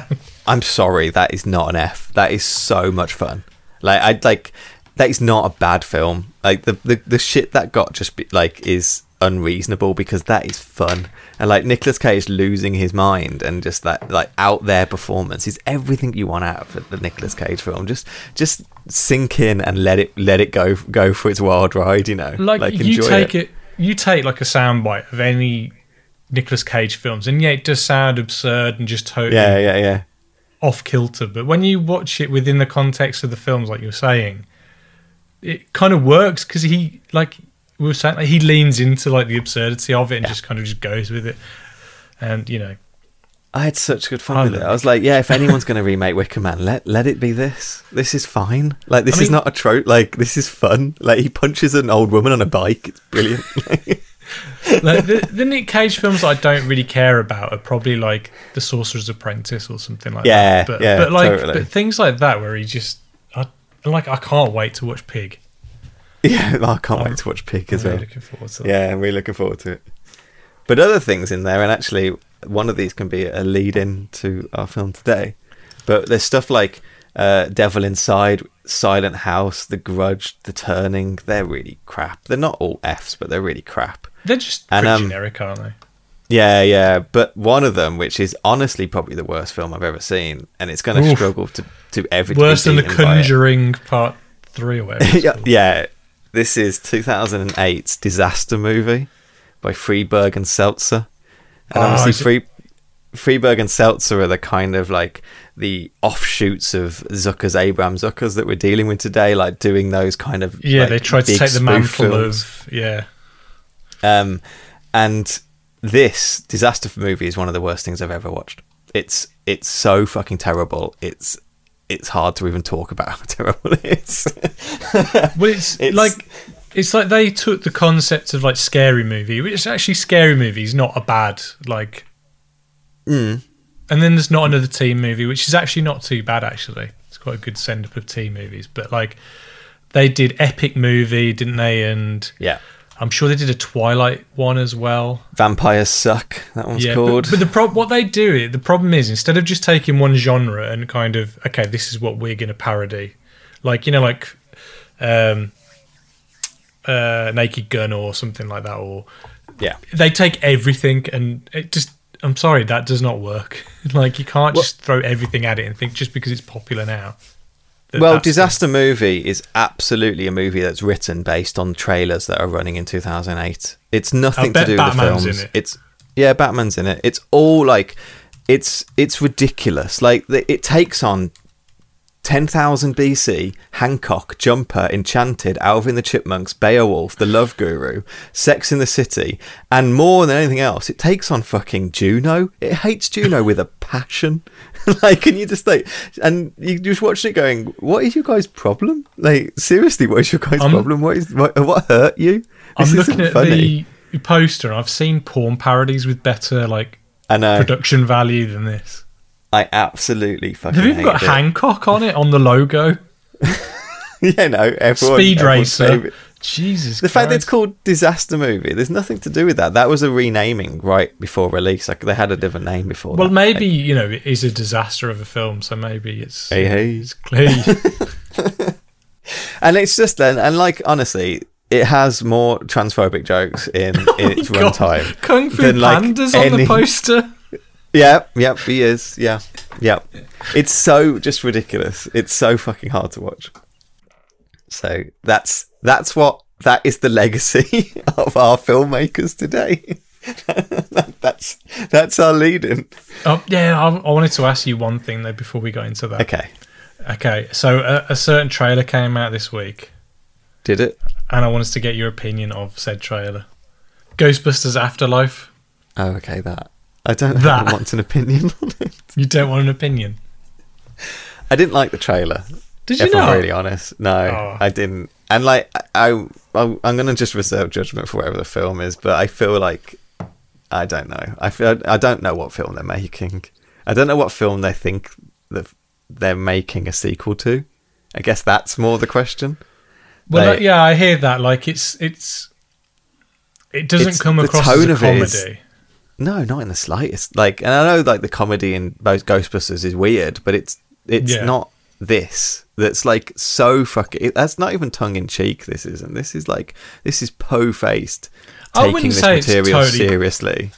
I, I'm sorry, that is not an F. That is so much fun. Like, I like that is not a bad film. Like the the, the shit that got just be, like is unreasonable because that is fun. And like Nicolas Cage losing his mind and just that like out there performance is everything you want out of the Nicolas Cage film. Just just sink in and let it let it go go for its wild ride. You know, like, like you enjoy take it. it- You take like a soundbite of any Nicolas Cage films, and yeah, it does sound absurd and just totally yeah, yeah, yeah. off kilter. But when you watch it within the context of the films, like you're saying, it kind of works because he, like we were saying, like, he leans into like the absurdity of it and yeah. just kind of just goes with it. And you know, I had such good fun I with it. it. I was like, yeah, if anyone's going to remake Wicker Man, let let it be this. This is fine. Like, this I mean, is not a trope. Like, this is fun. Like, he punches an old woman on a bike. It's brilliant. Like, the, the Nick Cage films I don't really care about are probably like The Sorcerer's Apprentice or something like yeah, that. But, yeah, but like, totally. But things like that where he just, I, like, I can't wait to watch Pig. Yeah, I can't I'm, wait to watch Pig as I'm really well. Looking forward to that. Yeah, I'm really looking forward to it. But other things in there, and actually, one of these can be a lead-in to our film today. But there's stuff like uh, Devil Inside, Silent House, The Grudge, The Turning. They're really crap. They're not all Fs, but they're really crap. They're just pretty and, um, generic, aren't they? Yeah, yeah. But one of them, which is honestly probably the worst film I've ever seen, and it's going to struggle to to ever be worse than The Conjuring Part three or whatever. yeah, yeah. This is two thousand eight's disaster movie by Freeberg and Seltzer. And obviously, oh, Free, Freeberg and Seltzer are the kind of like the offshoots of Zucker's Abraham Zucker's that we're dealing with today, like doing those kind of yeah. Like, they tried to take the mantle films. of yeah. Um, and this disaster movie is one of the worst things I've ever watched. It's it's so fucking terrible. It's it's hard to even talk about how terrible it is. Well, it's, it's like. It's like they took the concept of like Scary Movie, which actually Scary Movie is not a bad like, mm. and then there's Not Another Teen Movie, which is actually not too bad actually. It's quite a good send up of teen movies, but like they did Epic Movie, didn't they? And yeah, I'm sure they did a Twilight one as well. Vampires Suck, that one's yeah, called. But, but the problem, what they do, the problem is instead of just taking one genre and kind of okay, this is what we're going to parody, like you know, like. um Uh, Naked Gun or something like that, or yeah, they take everything and it just. I'm sorry, that does not work. Like you can't well, just throw everything at it and think just because it's popular now. That well, disaster the- movie is absolutely a movie that's written based on trailers that are running in two thousand eight. It's nothing to do Batman's with the films. It. It's yeah, Batman's in it. It's all like, it's it's ridiculous. Like it takes on. ten thousand B C, Hancock, Jumper, Enchanted, Alvin the Chipmunks, Beowulf, The Love Guru, Sex in the City, and more than anything else, it takes on fucking Juno. It hates Juno with a passion. Like, and you just like, and you just watch it going, what is your guys' problem? Like, seriously, what is your guys' I'm, problem? What is what, what hurt you? This I'm looking at funny. The poster, and I've seen porn parodies with better like production value than this. I absolutely fucking Have you hate got it. Hancock on it, on the logo? Yeah, no, everyone... Speed Racer. Jesus the Christ. Fact that it's called Disaster Movie, there's nothing to do with that. That was a renaming right before release. Like, they had a different name before Well, that. maybe, you know, it is a disaster of a film, so maybe it's... Hey, hey. It's clear. And it's just then... And, like, honestly... It has more transphobic jokes in, oh in its runtime. Kung Fu Panda's like on any... the poster. Yep, yep, he is. Yeah, yep. It's so just ridiculous. It's so fucking hard to watch. So that's that's what that is the legacy of our filmmakers today. that, that's that's our lead-in. Oh, yeah, I, I wanted to ask you one thing though before we got into that. Okay. Okay, so a, a certain trailer came out this week. Did it? And I wanted to get your opinion of said trailer. Ghostbusters Afterlife. Oh, okay, that. I don't that. want an opinion on it. You don't want an opinion? I didn't like the trailer. Did you if not? I'm really honest. No, oh. I didn't. And, like, I, I, I'm going to just reserve judgment for whatever the film is, but I feel like, I don't know. I feel I don't know what film they're making. I don't know what film they think that they're making a sequel to. I guess that's more the question. Well, they, like, yeah, I hear that. Like, it's it's it doesn't it's, come across as a comedy. Is, no, not in the slightest. Like, and I know, like, the comedy in both Ghostbusters is weird, but it's it's yeah. not this. That's like so fucking. That's not even tongue in cheek. This isn't. This is like this is po-faced. Taking I wouldn't this say material it's totally, seriously.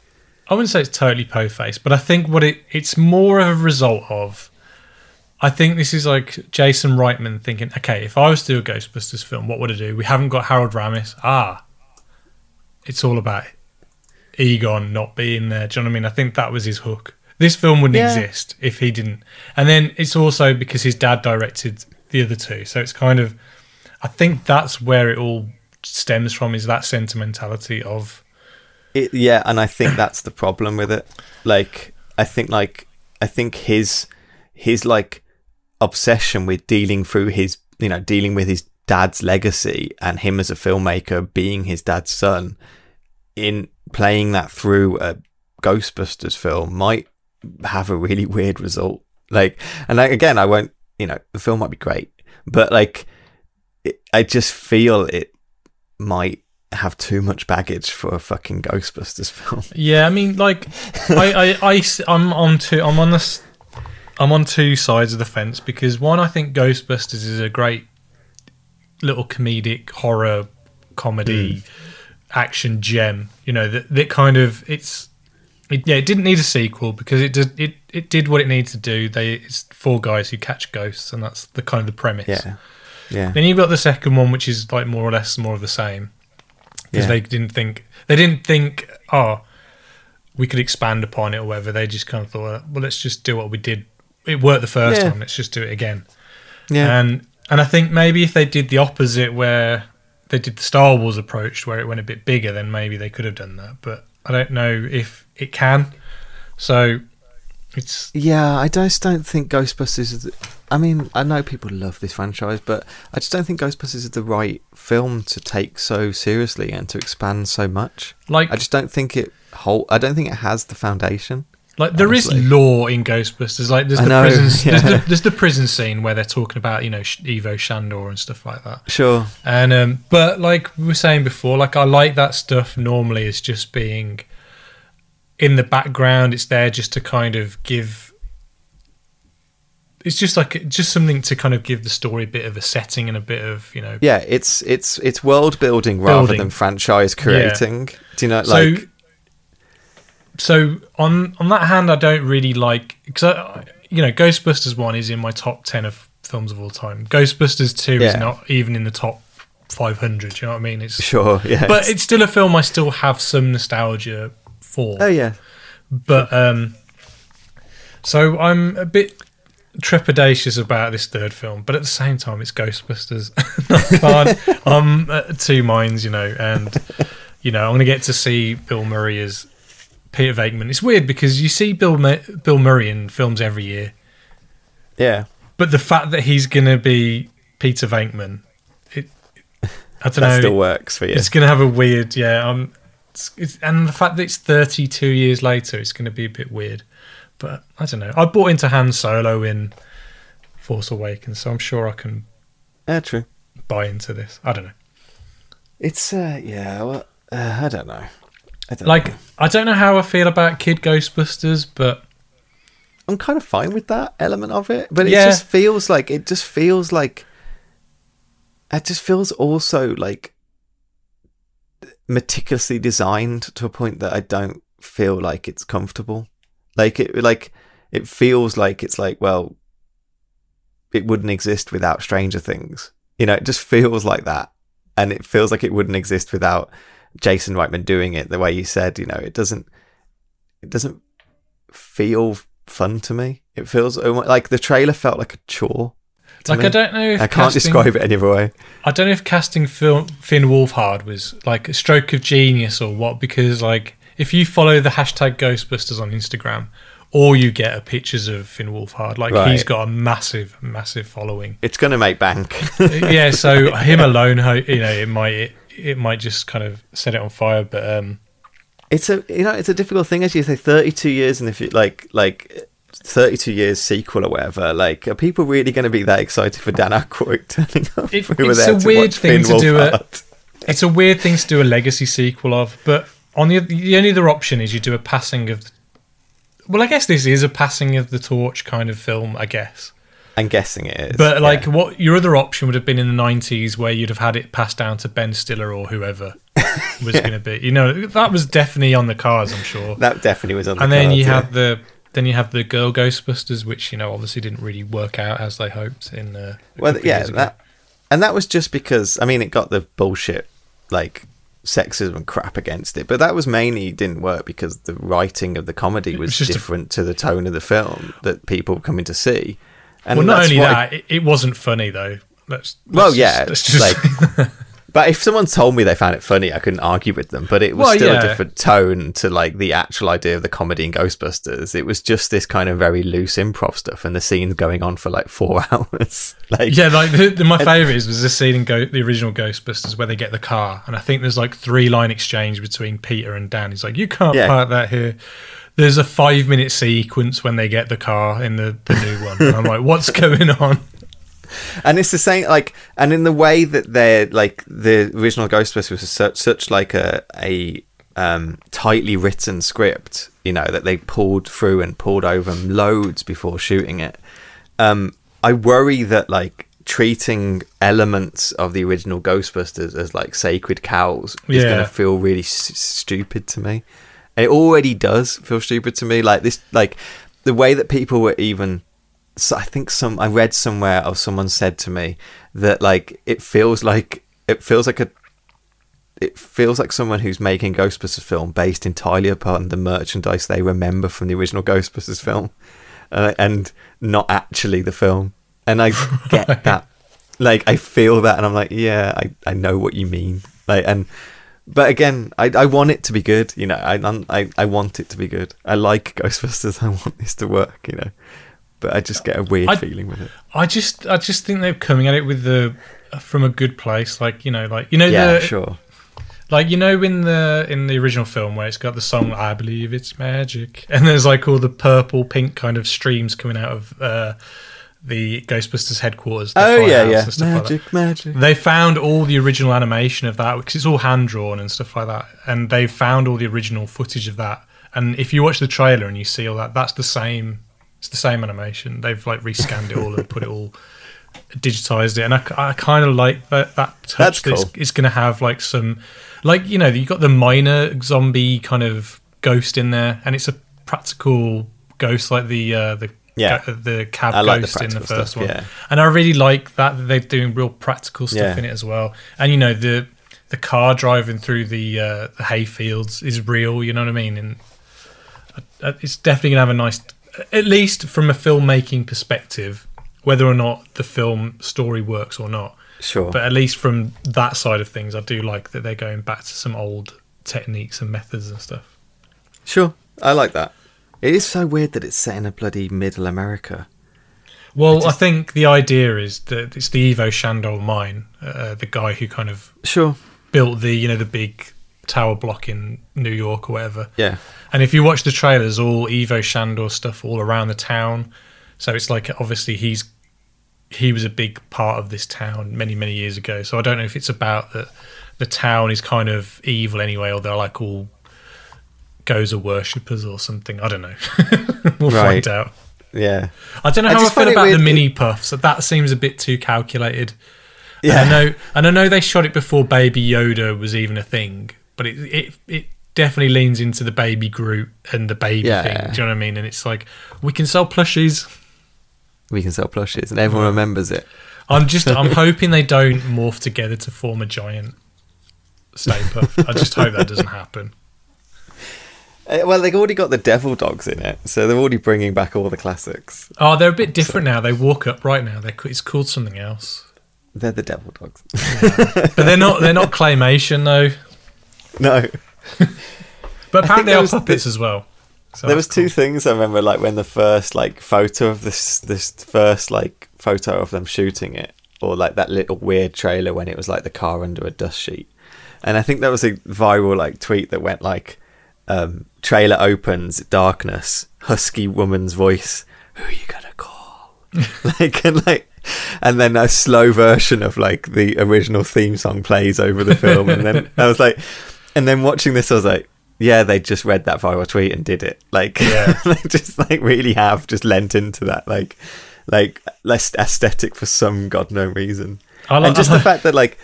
I wouldn't say it's totally po-faced, but I think what it it's more of a result of. I think this is like Jason Reitman thinking, okay, if I was to do a Ghostbusters film, what would I do? We haven't got Harold Ramis. Ah, it's all about Egon not being there. Do you know what I mean? I think that was his hook. This film wouldn't yeah. exist if he didn't. And then it's also because his dad directed the other two. So it's kind of, I think that's where it all stems from, is that sentimentality of... it. Yeah, and I think that's the problem with it. Like, I think, like, I think his, his like... obsession with dealing through his, you know, dealing with his dad's legacy and him as a filmmaker being his dad's son, in playing that through a Ghostbusters film might have a really weird result. Like, and like, again, I won't, you know, the film might be great, but like, it, I just feel it might have too much baggage for a fucking Ghostbusters film. Yeah, I mean, like, I, I, I, I'm on to, I'm on this. I'm on two sides of the fence because, one, I think Ghostbusters is a great little comedic horror comedy mm. action gem. You know, that that kind of it's it, yeah. It didn't need a sequel because it did it, it did what it needed to do. They it's four guys who catch ghosts, and that's the kind of the premise. Yeah, yeah. Then you've got the second one, which is like more or less more of the same because yeah. they didn't think they didn't think oh we could expand upon it or whatever. They just kind of thought, well, let's just do what we did. It worked the first yeah. time. Let's just do it again. Yeah, and and I think maybe if they did the opposite, where they did the Star Wars approach, where it went a bit bigger, then maybe they could have done that. But I don't know if it can. So it's yeah. I just don't think Ghostbusters is the, I mean, I know people love this franchise, but I just don't think Ghostbusters is the right film to take so seriously and to expand so much. Like, I just don't think it whole. I don't think it has the foundation. Like, there Honestly. is law in Ghostbusters. Like, there's the, know, prison, yeah. there's, the, there's the prison scene where they're talking about, you know, Ivo Shandor and stuff like that. Sure. And um, but like we were saying before, like, I like that stuff normally as just being in the background. It's there just to kind of give. It's just like just something to kind of give the story a bit of a setting and a bit of, you know. Yeah, it's it's it's world building, building. rather than franchise creating. Yeah. Do you know, like? So, So on on that hand, I don't really like, because you know Ghostbusters one is in my top ten of films of all time. Ghostbusters two yeah. is not even in the top five hundred. You know what I mean? It's sure, yeah. But it's... it's still a film I still have some nostalgia for. Oh yeah. But um, so I'm a bit trepidatious about this third film, but at the same time, it's Ghostbusters. I'm uh, two minds, you know, and you know I'm gonna get to see Bill Murray as Peter Venkman. It's weird because you see Bill Ma- Bill Murray in films every year. Yeah. But the fact that he's going to be Peter Venkman, it, it, I don't that know. That still works for you. It's going to have a weird, yeah. Um, it's, it's, and the fact that it's thirty-two years later, it's going to be a bit weird. But I don't know. I bought into Han Solo in Force Awakens, so I'm sure I can yeah, true. buy into this. I don't know. It's, uh, yeah, well, uh, I don't know. I don't like know. I don't know how I feel about Kid Ghostbusters, but I'm kind of fine with that element of it. But it yeah. just feels like it just feels like it just feels also like meticulously designed to a point that I don't feel like it's comfortable. Like it, like it feels like it's like, well, it wouldn't exist without Stranger Things. You know, it just feels like that, and it feels like it wouldn't exist without Jason Reitman doing it the way you said, you know, it doesn't it doesn't feel fun to me. It feels like the trailer felt like a chore. Like me. I don't know if I casting, can't describe it any other way. I don't know if casting Fionn Wolfhard was like a stroke of genius or what, because like if you follow the hashtag Ghostbusters on Instagram, all you get are pictures of Fionn Wolfhard. Like right. He's got a massive, massive following. It's going to make bank. Yeah, so him alone, you know, it might it, it might just kind of set it on fire. But um, it's a you know it's a difficult thing, as you say, thirty-two years, and if you like like. thirty-two years sequel or whatever, like are people really going to be that excited for Dan Aykroyd turning up? It, we it's a weird thing Finn to do a, it's a weird thing to do a legacy sequel of, but on the, the only other option is you do a passing of the, well I guess this is a passing of the torch kind of film, I guess I'm guessing it is, but like yeah. What your other option would have been in the nineties, where you'd have had it passed down to Ben Stiller or whoever was yeah. going to be, you know, that was definitely on the cards, I'm sure that definitely was on the and cards and then you yeah. had the Then you have the Girl Ghostbusters, which, you know, obviously didn't really work out as they hoped in uh, a well, yeah, that, and that was just because, I mean, it got the bullshit, like, sexism and crap against it, but that was mainly didn't work because the writing of the comedy was, was different a, to the tone of the film that people were coming to see. And well, not only that, I, it, it wasn't funny, though. Let's, let's well, yeah, just, just... like... But if someone told me they found it funny, I couldn't argue with them. But it was well, still yeah. a different tone to like the actual idea of the comedy in Ghostbusters. It was just this kind of very loose improv stuff, and the scenes going on for like four hours. Like yeah, like the, the, my favourite was the scene in Go, the original Ghostbusters where they get the car, and I think there's like three line exchange between Peter and Dan. He's like, "You can't yeah. park that here." There's a five minute sequence when they get the car in the, the new one. And I'm like, "What's going on?" And it's the same, like, and in the way that they're like the original Ghostbusters was such, such like a a um, tightly written script, you know, that they pulled through and pulled over loads before shooting it. Um, I worry that like treating elements of the original Ghostbusters as like sacred cows yeah. is going to feel really s- stupid to me. And it already does feel stupid to me. Like this, like the way that people were even. So I think some I read somewhere or someone said to me that like it feels like it feels like a it feels like someone who's making Ghostbusters film based entirely upon the merchandise they remember from the original Ghostbusters film uh, and not actually the film. And I get that, like I feel that, and I'm like, yeah, I, I know what you mean. Like and but again, I I want it to be good, you know. I I I want it to be good. I like Ghostbusters. I want this to work, you know. But I just get a weird I, feeling with it. I just, I just think they're coming at it with the from a good place, like you know, like you know, yeah, the, sure. Like you know, in the in the original film where it's got the song "I Believe It's Magic," and there's like all the purple, pink kind of streams coming out of uh, the Ghostbusters headquarters. The oh yeah, yeah, magic, like magic. They found all the original animation of that because it's all hand drawn and stuff like that, and they found all the original footage of that. And if you watch the trailer and you see all that, that's the same. It's the same animation. They've like rescanned it all and put it all, digitized it, and I, I kind of like that. That touch. That's cool. It's, it's going to have like some, like you know, you got the minor zombie kind of ghost in there, and it's a practical ghost, like the uh, the yeah. uh, the cab I ghost like the in the first stuff, one. Yeah. And I really like that they're doing real practical stuff yeah. in it as well. And you know the the car driving through the uh, the hayfields is real. You know what I mean? And it's definitely going to have a nice. At least from a filmmaking perspective, whether or not the film story works or not. Sure. But at least from that side of things, I do like that they're going back to some old techniques and methods and stuff. Sure. I like that. It is so weird that it's set in a bloody middle America. Well, I, just... I think the idea is that it's the Ivo Shandol mine, uh, the guy who kind of sure. built the, you know, the big... tower block in New York or whatever. Yeah. And if you watch the trailers, all Ivo Shandor stuff all around the town. So it's like obviously he's he was a big part of this town many, many years ago. So I don't know if it's about that the town is kind of evil anyway, or they're like all Gozer worshippers or something. I don't know. We'll right. find out. Yeah. I don't know how I, I feel about weird. the mini puffs. That seems a bit too calculated. Yeah. And I know and I know they shot it before Baby Yoda was even a thing. But it, it it definitely leans into the baby Groot and the baby yeah. thing. Do you know what I mean? And it's like, we can sell plushies. We can sell plushies, and everyone remembers it. I'm just, I'm hoping they don't morph together to form a giant Stay Puft. I just hope that doesn't happen. Well, they've already got the Devil Dogs in it, so they're already bringing back all the classics. Oh, they're a bit different so. now. They walk up right now. They're, it's called something else. They're the Devil Dogs. Yeah. But they're not They're not claymation, though. No. But apparently they are puppets the, as well. So there was cool. two things I remember, like when the first like photo of this, this first like photo of them shooting it, or like that little weird trailer when it was like the car under a dust sheet. And I think that was a viral like tweet that went like, Um, trailer opens, darkness, husky woman's voice, who are you gonna call? like and like and then a slow version of like the original theme song plays over the film. And then I was like, and then watching this I was like, yeah, they just read that viral tweet and did it. Like yeah. They just like really have just lent into that like like less aesthetic for some god known reason. I like, and just I like- the fact that like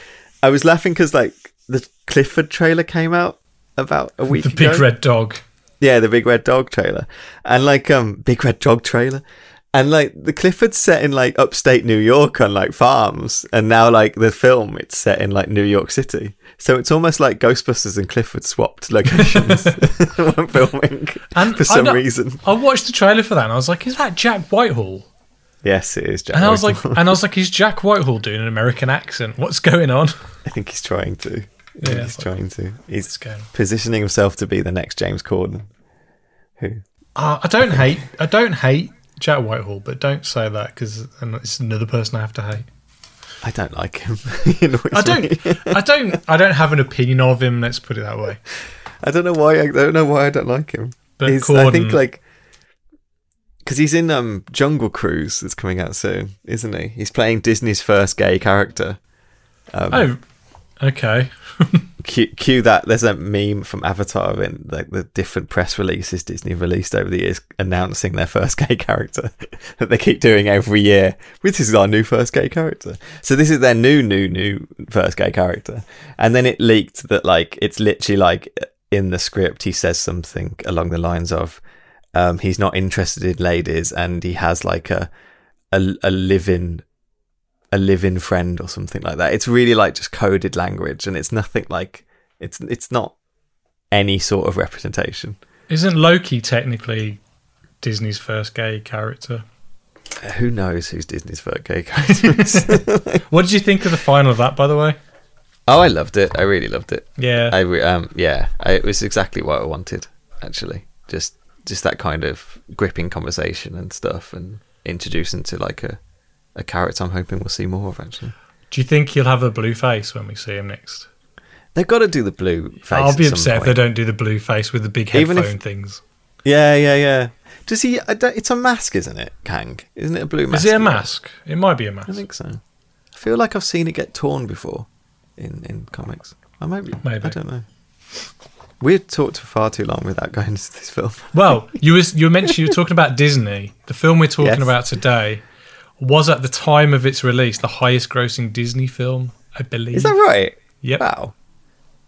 I was laughing because like the Clifford trailer came out about a week the ago. The Big Red Dog. Yeah, the Big Red Dog trailer. And like, um, Big Red Dog trailer. And like, the Clifford's set in like upstate New York on like farms. And now like the film, it's set in like New York City. So it's almost like Ghostbusters and Clifford swapped locations when filming and for some I reason. I watched the trailer for that and I was like, is that Jack Whitehall? Yes, it is Jack and Whitehall. I was like, and I was like, is Jack Whitehall doing an American accent? What's going on? I think he's trying to. Yeah, he's trying to. He's positioning himself to be the next James Corden. Who? Uh, I don't hate. I don't hate Jack Whitehall, but don't say that because it's another person I have to hate. I don't like him. He annoys I don't. Me. I don't. I don't have an opinion of him. Let's put it that way. I don't know why. I don't know why I don't like him. But he's, Corden, I think like because he's in um, Jungle Cruise that's coming out soon, isn't he? He's playing Disney's first gay character. Um, oh. Okay. cue, cue that. There's a meme from Avatar in like the, the different press releases Disney released over the years announcing their first gay character that they keep doing every year. This is our new first gay character. So this is their new, new, new first gay character. And then it leaked that like it's literally like in the script he says something along the lines of um, he's not interested in ladies and he has like a a, a live-in a live-in friend or something like that. It's really like just coded language and it's nothing like it's it's not any sort of representation. Isn't Loki technically Disney's first gay character? Uh, who knows who's Disney's first gay character is? What did you think of the final of that, by the way? Oh, I loved it. I really loved it. Yeah. I re- um yeah, I, it was exactly what I wanted actually. Just just that kind of gripping conversation and stuff and introducing to like a A character I'm hoping we'll see more of, actually. Do you think he'll have a blue face when we see him next? They've got to do the blue face. I'll be upset if they don't do the blue face with the big headphone if, things. Yeah, yeah, yeah. Does he? I don't, it's a mask, isn't it, Kang? Isn't it a blue mask? Is it a mask? It might be a mask. I think so. I feel like I've seen it get torn before in, in comics. I might be, Maybe. I don't know. We've talked for far too long without going into this film. Well, you was you mentioned you were talking about Disney. The film we're talking yes. about today was at the time of its release the highest grossing Disney film, I believe. Is that right? Yep. Wow.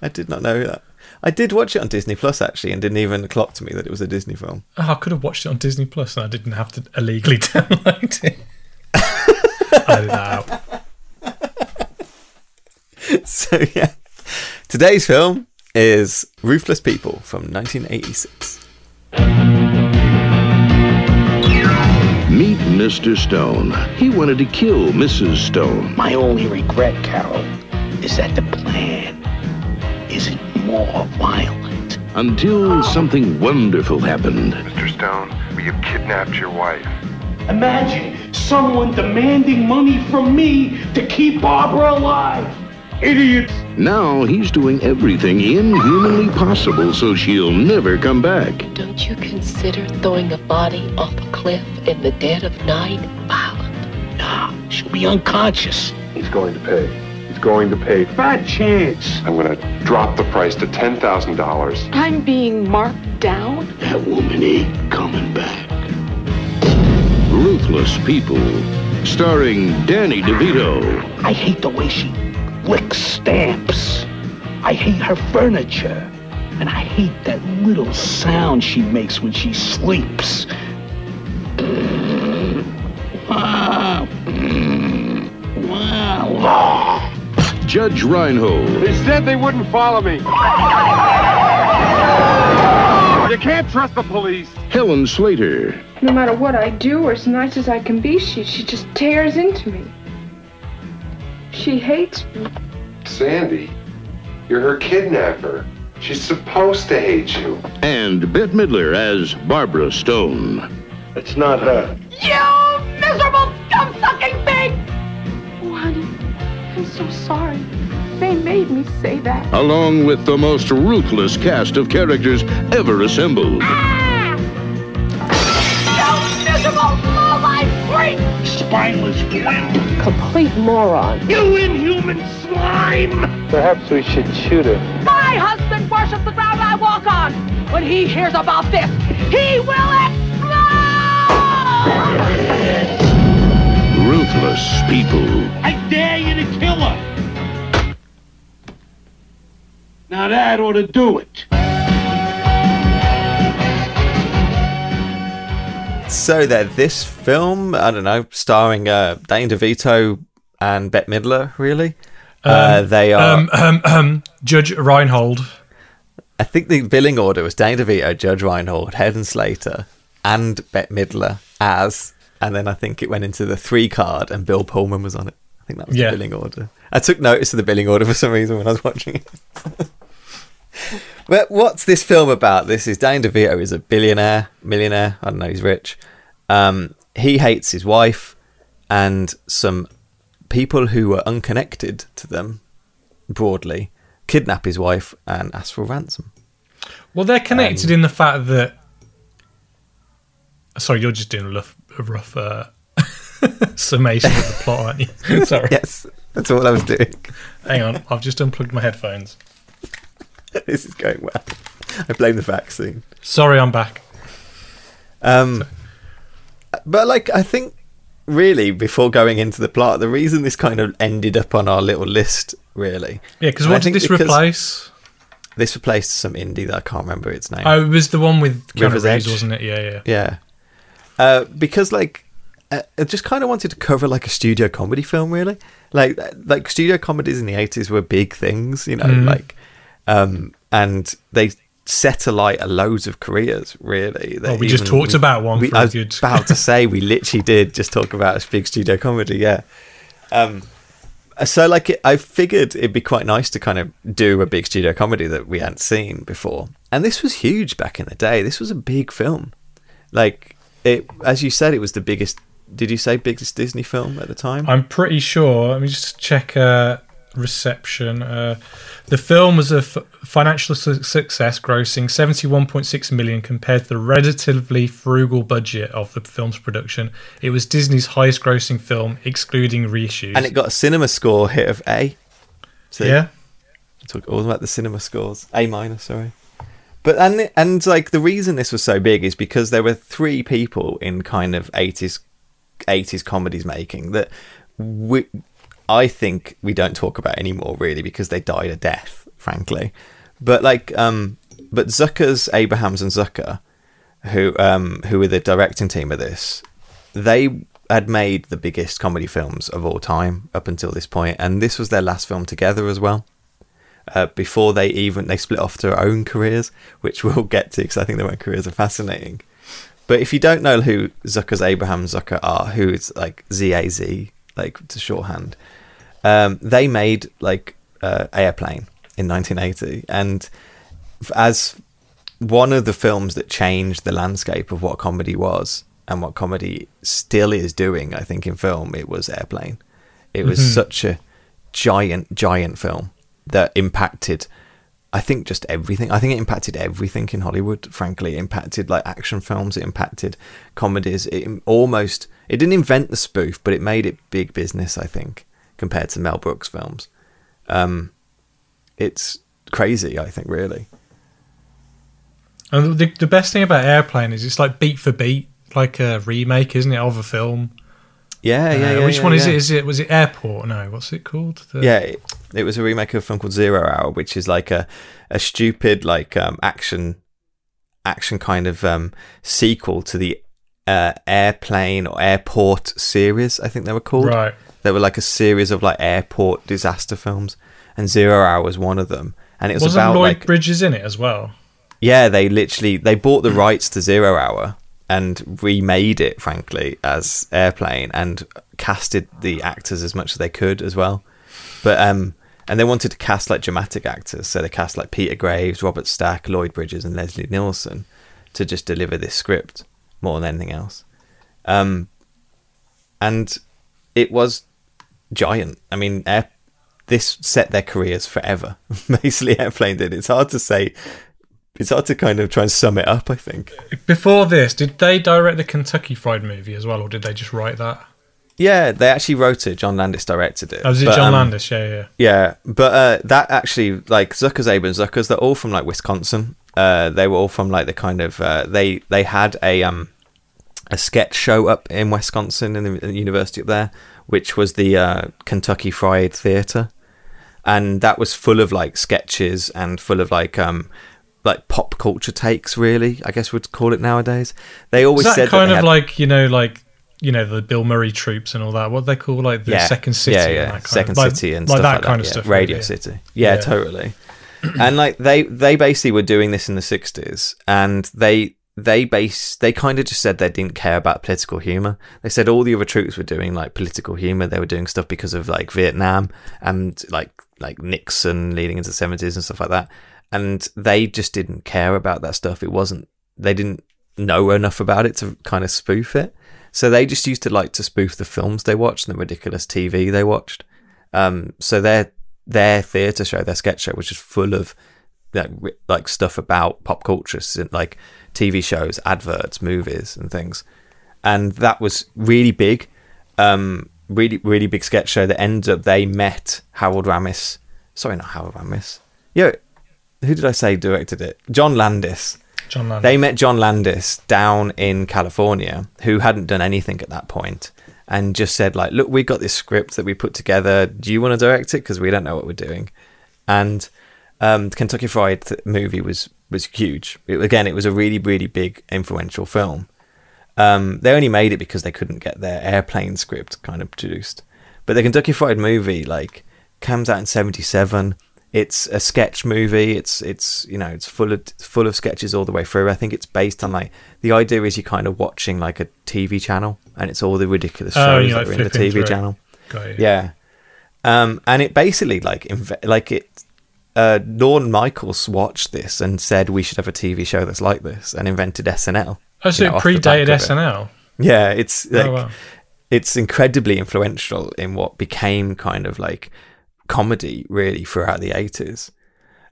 I did not know that. I did watch it on Disney Plus actually and didn't even clock to me that it was a Disney film. Oh, I could have watched it on Disney Plus and I didn't have to illegally download it. I did that out. So yeah. Today's film is Ruthless People from nineteen eighty-six. Meet Mister Stone. He wanted to kill Missus Stone. My only regret, Carol, is that the plan isn't more violent. Until oh. something wonderful happened. Mister Stone, we have kidnapped your wife. Imagine someone demanding money from me to keep Barbara alive. Idiots. Now he's doing everything inhumanly possible so she'll never come back. Don't you consider throwing a body off a cliff in the dead of night violent? No, she'll be unconscious. He's going to pay. He's going to pay. Bad chance. I'm going to drop the price to ten thousand dollars. I'm being marked down? That woman ain't coming back. Ruthless People, starring Danny DeVito. I hate the way she lick stamps. I hate her furniture. And I hate that little sound she makes when she sleeps. Wow. Wow. Judge Reinhold. They said they wouldn't follow me. You can't trust the police. Helen Slater. No matter what I do or as nice as I can be, she, she just tears into me. She hates me. Sandy, you're her kidnapper. She's supposed to hate you. And Bette Midler as Barbara Stone. It's not her. You miserable scum-sucking pig! Oh, honey, I'm so sorry. They made me say that. Along with the most ruthless cast of characters ever assembled. Ah! You miserable, low-life freak! Spineless clown. Complete moron. You inhuman slime! Perhaps we should shoot her. My husband worships the ground I walk on. When he hears about this, he will explode! Ruthless people. I dare you to kill her. Now that ought to do it. So there, this film, I don't know, starring uh, Danny DeVito and Bette Midler, really? Um, uh, they are... Um, um, um, Judge Reinhold. I think the billing order was Danny DeVito, Judge Reinhold, Helen Slater, and Bette Midler as... And then I think it went into the three card and Bill Pullman was on it. I think that was yeah. the billing order. I took notice of the billing order for some reason when I was watching it. But what's this film about? This is Danny DeVito is a billionaire, millionaire. I don't know, he's rich. Um, he hates his wife and some people who were unconnected to them, broadly, kidnap his wife and ask for a ransom. Well, they're connected um, in the fact that... Sorry, you're just doing a rough... A rough uh, summation of the plot, aren't you? Sorry. Yes, that's all I was doing. Hang on, I've just unplugged my headphones. This is going well. I blame the vaccine. Sorry, I'm back. Um, Sorry. But like, I think really before going into the plot, the reason this kind of ended up on our little list, really. Yeah, because what did this replace? This replaced some indie that I can't remember its name. Oh, it was the one with Keanu Reeves, wasn't it? Yeah, yeah, yeah. Uh, because like I just kind of wanted to cover like a studio comedy film, really. Like like studio comedies in the eighties were big things, you know, mm. like um, and they set alight loads of careers, really. Well, we even, just talked we, about one we, for I was good... about to say we literally did just talk about a big studio comedy, yeah. Um, so like it, I figured it'd be quite nice to kind of do a big studio comedy that we hadn't seen before. And this was huge back in the day. This was a big film. Like It, as you said, it was the biggest. Did you say biggest Disney film at the time? I'm pretty sure. Let me just check uh, reception. Uh, the film was a f- financial su- success, grossing seventy-one point six million dollars compared to the relatively frugal budget of the film's production. It was Disney's highest-grossing film, excluding reissues, and it got a cinema score hit of A. So yeah, talk all about the cinema scores. A minus, sorry. But and and like the reason this was so big is because there were three people in kind of eighties eighties comedies making that we, I think we don't talk about anymore, really, because they died a death, frankly. But like um, but Zucker's Abrahams and Zucker, who um who were the directing team of this, they had made the biggest comedy films of all time up until this point, and this was their last film together as well. Uh, before they even they split off their own careers, which we'll get to because I think their own careers are fascinating. But if you don't know who Zucker's Abraham Zucker are, who is like Z A Z, like to shorthand, um, they made like uh, Airplane in nineteen eighty, and as one of the films that changed the landscape of what comedy was and what comedy still is doing, I think in film it was Airplane. It was mm-hmm. such a giant, giant film. That impacted, I think, just everything. I think it impacted everything in Hollywood, frankly. It impacted, like, action films. It impacted comedies. It almost... It didn't invent the spoof, but it made it big business, I think, compared to Mel Brooks films. Um, it's crazy, I think, really. And the, the best thing about Airplane is it's, like, beat for beat, like a remake, isn't it, of a film? Yeah, yeah, uh, yeah. Which yeah, one yeah. is it? Is it was it Airport? No, what's it called? The... Yeah, it, it was a remake of a film called Zero Hour, which is like a, a stupid like um, action action kind of um, sequel to the uh, Airplane or Airport series. I think they were called. Right. There were like a series of like airport disaster films, and Zero Hour was one of them. And it was Wasn't about Lloyd like, Bridges in it as well. Yeah, they literally they bought the rights to Zero Hour and remade it, frankly, as Airplane, and casted the actors as much as they could as well. But um, and they wanted to cast like dramatic actors, so they cast like Peter Graves, Robert Stack, Lloyd Bridges, and Leslie Nielsen to just deliver this script more than anything else. Um, and it was giant. I mean, Air- this set their careers forever. Basically, Airplane did. It's hard to say. It's hard to kind of try and sum it up, I think. Before this, did they direct the Kentucky Fried movie as well, or did they just write that? Yeah, they actually wrote it. John Landis directed it. Oh, was it but, John um, Landis? Yeah, yeah. Yeah, but uh, that actually, like, Zucker's, Abrams, Zucker's, they're all from, like, Wisconsin. Uh, they were all from, like, the kind of... Uh, they they had a... um. a sketch show up in Wisconsin, in the, in the university up there, which was the uh, Kentucky Fried Theater. And that was full of like sketches and full of like um, like pop culture takes, really, I guess we'd call it nowadays. They always that said kind that kind of had... like, you know, like, you know, the Bill Murray troops and all that, what they call like the yeah. Second City. Yeah, yeah, and that kind Second of, City like, and like stuff that like kind that. Of yeah. stuff. Radio really. City. Yeah, yeah. Totally. And like they, they basically were doing this in the sixties, and they... They base. They kind of just said they didn't care about political humor. They said all the other troops were doing like political humor. They were doing stuff because of like Vietnam and like like Nixon leading into the seventies and stuff like that. And they just didn't care about that stuff. It wasn't. They didn't know enough about it to kind of spoof it. So they just used to like to spoof the films they watched and the ridiculous T V they watched. Um. So their their theater show, their sketch show, was just full of like like stuff about pop culture, like T V shows, adverts, movies and things. And that was really big, um, really, really big sketch show that ended up, they met Harold Ramis. Sorry, not Harold Ramis. Yeah, who did I say directed it? John Landis. John Landis. They met John Landis down in California, who hadn't done anything at that point, and just said like, look, we got this script that we put together. Do you want to direct it? Because we don't know what we're doing. And um, the Kentucky Fried movie was... was huge. It, again, it was a really, really big, influential film. Um, they only made it because they couldn't get their Airplane script kind of produced. But the Kentucky Fried movie, like, comes out in seventy-seven. It's a sketch movie. It's it's you know it's full of full of sketches all the way through. I think it's based on like the idea is you're kind of watching like a T V channel, and it's all the ridiculous shows oh, you know, that like are in the T V through. Channel. Got yeah, um, and it basically like inv- like it. Uh, Lorne Michaels watched this and said we should have a T V show that's like this, and invented S N L. Oh, so you know, it predated S N L. It. Yeah, it's like, oh, wow. It's incredibly influential in what became kind of like comedy really throughout the eighties.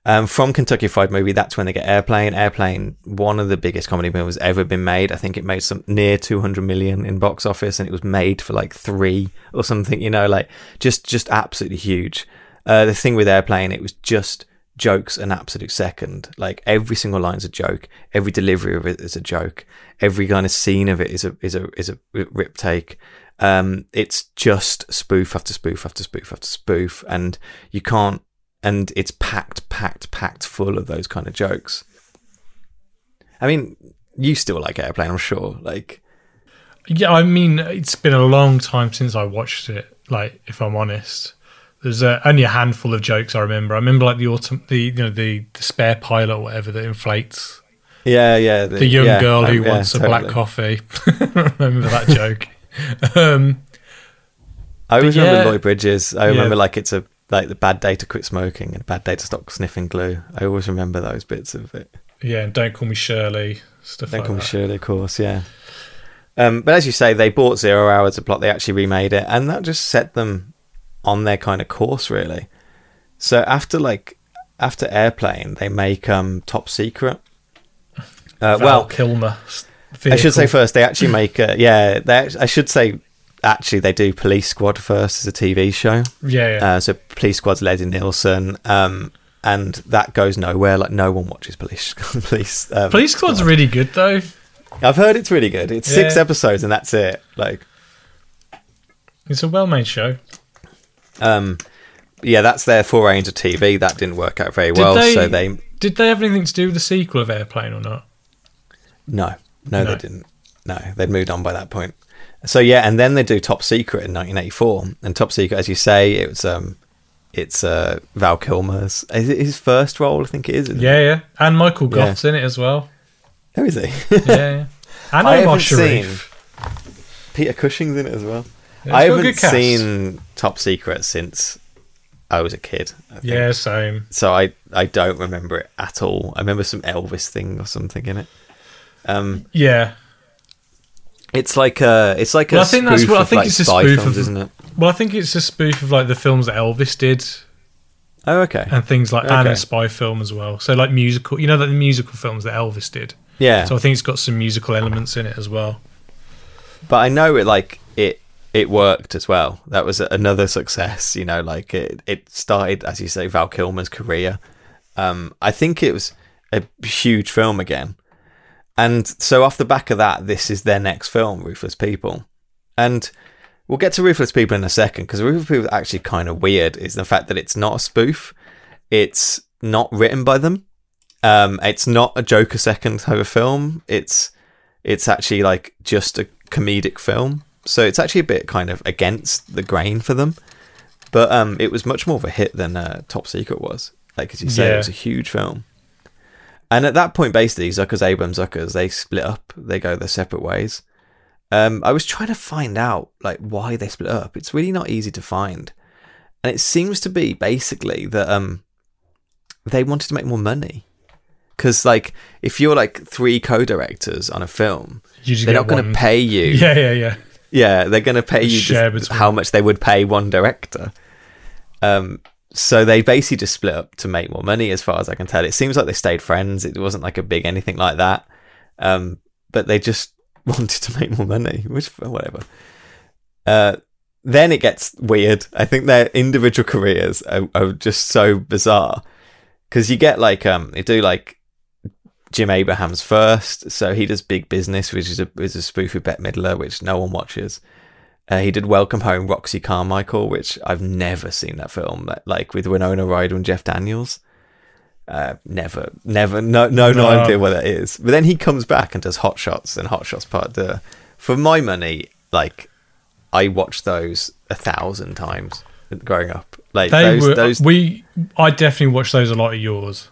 Um, from Kentucky Fried Movie, that's when they get Airplane. Airplane, one of the biggest comedy movies ever been made. I think it made some near two hundred million in box office, and it was made for like three or something. You know, like just just absolutely huge. Uh, the thing with Airplane, it was just jokes an absolute second. Like every single line's a joke, every delivery of it is a joke, every kind of scene of it is a is a is a rip take. Um, it's just spoof after spoof after spoof after spoof, and you can't. And it's packed, packed, packed full of those kind of jokes. I mean, you still like Airplane, I'm sure. Like, yeah, I mean, it's been a long time since I watched it. Like, if I'm honest. There's uh, only a handful of jokes I remember. I remember like the autumn, the you know the, the spare pilot or whatever that inflates. Yeah, yeah. The, the young yeah, girl who um, yeah, wants totally. a black coffee. I remember that joke. Um, I always yeah. remember Lloyd Bridges. I remember yeah. like it's a like the bad day to quit smoking and bad day to stop sniffing glue. I always remember those bits of it. Yeah, and don't call me Shirley. Stuff. Don't like call that. me Shirley, of course. Yeah. Um, but as you say, they bought Zero Hour to plot. They actually remade it, and that just set them on their kind of course, really. So after like after Airplane, they make um Top Secret. Uh, well, Kilmer. Vehicle. I should say first they actually make uh, yeah. They, I should say actually they do Police Squad first as a T V show. Yeah. yeah. Uh, so Police Squad's Leslie Nielsen, um, and that goes nowhere. Like no one watches Police Police. Um, Police Squad's Squad. really good though. I've heard it's really good. It's yeah. six episodes and that's it. Like, it's a well-made show. Um, yeah, that's their foray into T V. That didn't work out very did well. They, so they did they have anything to do with the sequel of Airplane or not? No, no, no. they didn't. No, they'd moved on by that point. So yeah, and then they do Top Secret in nineteen eighty-four, and Top Secret, as you say, it was um, it's uh, Val Kilmer's is it his first role, I think it is. Isn't yeah, it? yeah, and Michael Goff's yeah. in it as well. Oh, is he? yeah, yeah, and Omar Sharif. Peter Cushing's in it as well. Yeah, I haven't seen Top Secret since I was a kid. I think. Yeah, same. So I, I don't remember it at all. I remember some Elvis thing or something in it. Um, yeah. It's like a, it's like well, a spoof that's, well, of I think like it's spy a spoof films, of, isn't it? Well, I think it's a spoof of like the films that Elvis did. Oh, okay. And things like, okay. and a spy film as well. So like musical, you know, like the musical films that Elvis did. Yeah. So I think it's got some musical elements in it as well. But I know it like it it worked as well. That was another success, you know, like it, it started, as you say, Val Kilmer's career. Um, I think it was a huge film again. And so off the back of that, this is their next film, Ruthless People. And we'll get to Ruthless People in a second, because Ruthless People is actually kind of weird, is the fact that it's not a spoof. It's not written by them. Um, it's not a Joker second type of film. It's it's actually like just a comedic film, so it's actually a bit kind of against the grain for them, but um it was much more of a hit than uh, Top Secret was, like as you say. yeah. It was a huge film, and at that point basically Zuckers, Abrams, Zuckers, they split up, they go their separate ways. um I was trying to find out like why they split up. It's really not easy to find, and it seems to be basically that um they wanted to make more money. Because, like, if you're, like, three co-directors on a film, they're not going to pay you. Yeah, yeah, yeah. Yeah, they're going to pay you just how much they would pay one director. Um, so they basically just split up to make more money, as far as I can tell. It seems like they stayed friends. It wasn't, like, a big anything like that. Um, but they just wanted to make more money, which, whatever. Uh, then it gets weird. I think their individual careers are, are just so bizarre. Because you get, like, um, they do, like, Jim Abrahams first, so he does Big Business, which is a is a spoof of Bette Midler, which no one watches. Uh, he did Welcome Home, Roxy Carmichael, which I've never seen that film, like with Winona Ryder and Jeff Daniels. Uh, never, never, no, no, no, no idea what that is. But then he comes back and does Hot Shots and Hot Shots Part Deux. For my money, like I watched those a thousand times growing up. Like they those, were, those, we, I definitely watched those a lot of yours.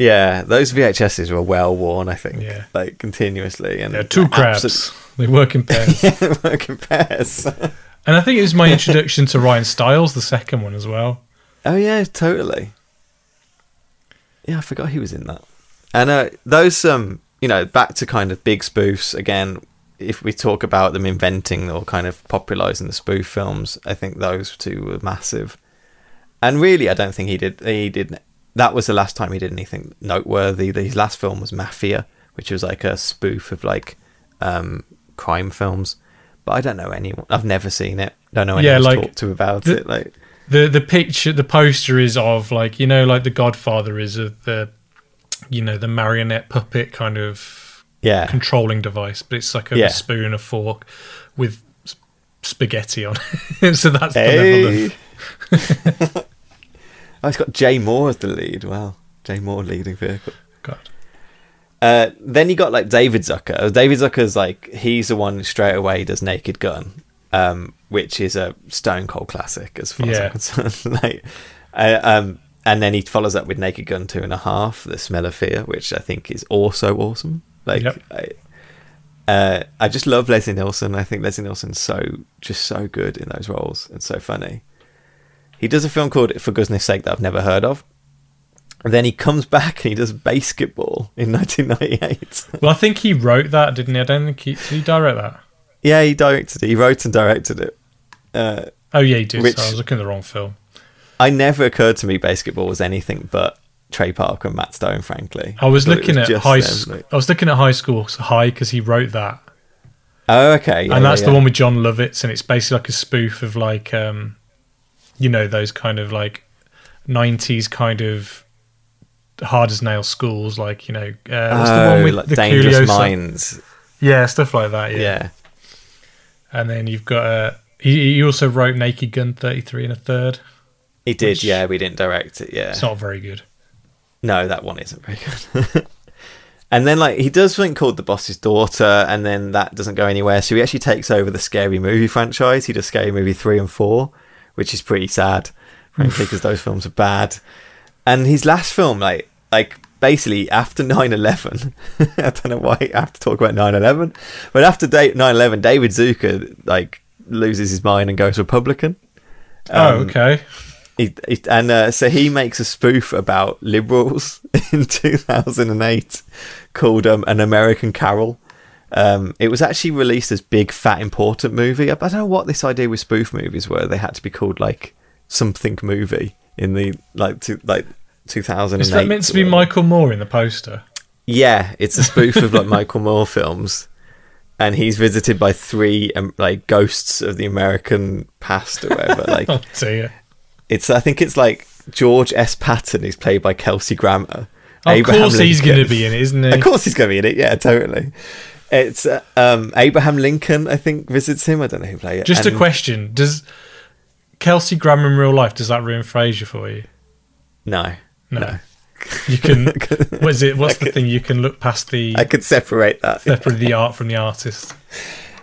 Yeah, those V H Ses were well worn, I think. Yeah. Like continuously, and they're two crabs. Absolute... They work in pairs. yeah, they work in pairs. And I think it was my introduction to Ryan Stiles, the second one as well. Oh yeah, totally. Yeah, I forgot he was in that. And uh, those, um, you know, back to kind of big spoofs again. If we talk about them inventing or kind of popularising the spoof films, I think those two were massive. And really, I don't think he did. He did. That was the last time he did anything noteworthy. His last film was Mafia, which was like a spoof of like um, crime films. But I don't know anyone. I've never seen it. Don't know anyone's yeah, like, talked to about the, it. Like the the picture, the poster is of like, you know, like The Godfather is of the, you know, the marionette puppet kind of yeah. controlling device, but it's like a yeah. spoon and a fork with sp- spaghetti on it. So that's hey. the level of. Oh, it's got Jay Moore as the lead. Wow. Jay Moore leading vehicle. God. Uh, then you got like David Zucker. David Zucker's like, he's the one who straight away does Naked Gun, um, which is a stone cold classic as far yeah. as I'm concerned. like, uh, um, and then he follows up with Naked Gun two and a half, The Smell of Fear, which I think is also awesome. Like, yep. I, uh, I just love Leslie Nielsen. I think Leslie Nielsen's so just so good in those roles and so funny. He does a film called For Goodness Sake that I've never heard of. And then he comes back and he does Basketball in nineteen ninety-eight. Well, I think he wrote that, didn't he? I don't think he... Did he direct that? Yeah, he directed it. He wrote and directed it. Uh, oh, yeah, he did. Which, so I was looking at the wrong film. I never occurred to me Basketball was anything but Trey Parker and Matt Stone, frankly. I was, I looking, was, at high sc- I was looking at High School High because he wrote that. Oh, okay. Yeah, and that's yeah, the yeah. one with John Lovitz, and it's basically like a spoof of like... Um, you know, those kind of like nineties kind of hard as nail schools, like, you know, uh, what's oh, the one with like the Dangerous Minds? Yeah, stuff like that. Yeah. yeah. And then you've got, uh, he, he also wrote Naked Gun thirty-three and a third. He did, yeah. We didn't direct it, yeah. It's not very good. No, that one isn't very good. And then, like, he does something called The Boss's Daughter, and then that doesn't go anywhere. So he actually takes over the Scary Movie franchise. He does Scary Movie three and four, which is pretty sad, frankly, because those films are bad. And his last film, like, like basically after nine eleven, I don't know why I have to talk about nine eleven, but after nine eleven, David Zucker, like, loses his mind and goes Republican. Um, oh, okay. He, he, and uh, so he makes a spoof about liberals in two thousand eight called um, An American Carol. Um, it was actually released as Big Fat Important Movie. I, I don't know what this idea with spoof movies were. They had to be called like something movie in the like to, like two thousand eight. Is that meant to be Michael Moore in the poster? Yeah, it's a spoof of like Michael Moore films. And he's visited by three um, like ghosts of the American past or whatever. Like, oh dear. It's, I think it's like George S. Patton is played by Kelsey Grammer. Oh, of course Lincoln. He's going to be in it, isn't he? Of course he's going to be in it, yeah, totally. It's uh, um, Abraham Lincoln, I think, visits him. I don't know who played it. Just and a question. Does Kelsey Grammer in real life, does that ruin Frasier for you? No. No. no. You can, what is it, what's I the could, thing? You can look past the... I could separate that. Separate yeah. the art from the artist.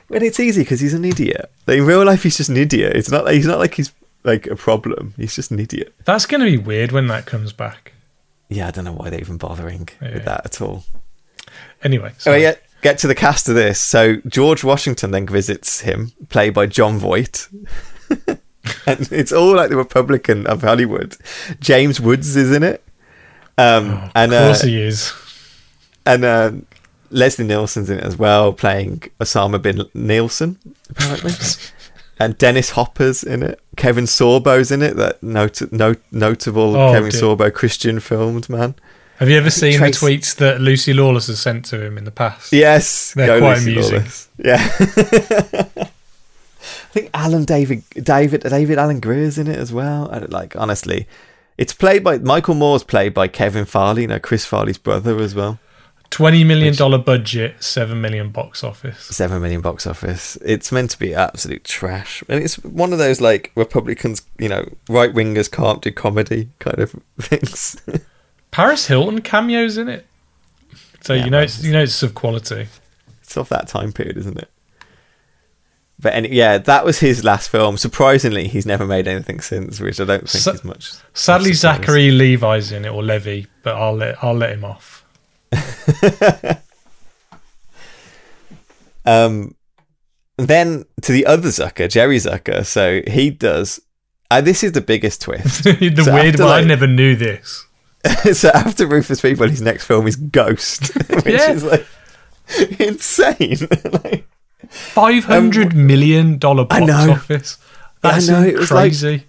Well, it's easy because he's an idiot. Like, in real life, he's just an idiot. It's not. He's not like he's... like a problem. He's just an idiot. That's going to be weird when that comes back. Yeah, I don't know why they're even bothering yeah. with that at all. Anyway, so anyway, yeah, get to the cast of this. So George Washington then visits him, played by John Voight. And it's all like the Republican of Hollywood. James Woods is in it. Um, oh, of and, course uh, he is. And uh, Leslie Nielsen's in it as well, playing Osama bin Nielsen, apparently. And Dennis Hopper's in it. Kevin Sorbo's in it. That not- not- notable oh, Kevin dear. Sorbo Christian filmed man. Have you ever seen Trace- the tweets that Lucy Lawless has sent to him in the past? Yes, they're Go quite Lucy amusing. Lawless. Yeah, I think Alan David David David Alan Greer's in it as well. I don't, like honestly, it's played by Michael Moore's played by Kevin Farley, you know, Chris Farley's brother as well. twenty million dollars Which, budget, seven million dollars box office. seven million dollars box office. It's meant to be absolute trash. And it's one of those, like, Republicans, you know, right-wingers can't do comedy kind of things. Paris Hilton cameos in it. So yeah, you know it's, you know it's of quality. It's of that time period, isn't it? But, any, yeah, that was his last film. Surprisingly, he's never made anything since, which I don't think Sa- is much. Sadly, Zachary Levi's in it, or Levy, but I'll let, I'll let him off. um, then to the other Zucker, Jerry Zucker. So he does. Uh, this is the biggest twist. the so weird one. Like, I never knew this. So after Ruthless People, his next film is Ghost, which yeah. is like insane. like, Five hundred um, million dollar box I know. office. That's I know. It was crazy. Like,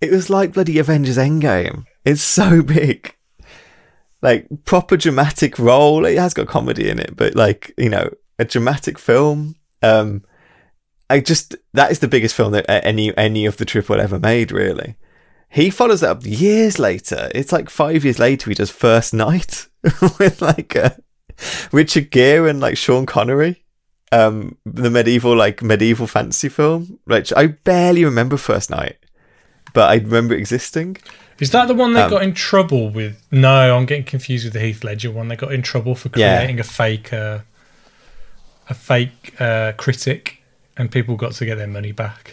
it was like bloody Avengers Endgame. It's so big. Like, proper dramatic role. It has got comedy in it, but, like, you know, a dramatic film. Um, I just... That is the biggest film that any any of the Triple ever made, really. He follows that up years later. It's, like, five years later, he does First Night with, like, uh, Richard Gere and, like, Sean Connery. Um, the medieval, like, medieval fantasy film. Which I barely remember First Night, but I remember it existing. Is that the one they um, got in trouble with? No, I'm getting confused with the Heath Ledger one. They got in trouble for creating yeah. a fake, uh, a fake uh, critic, and people got to get their money back.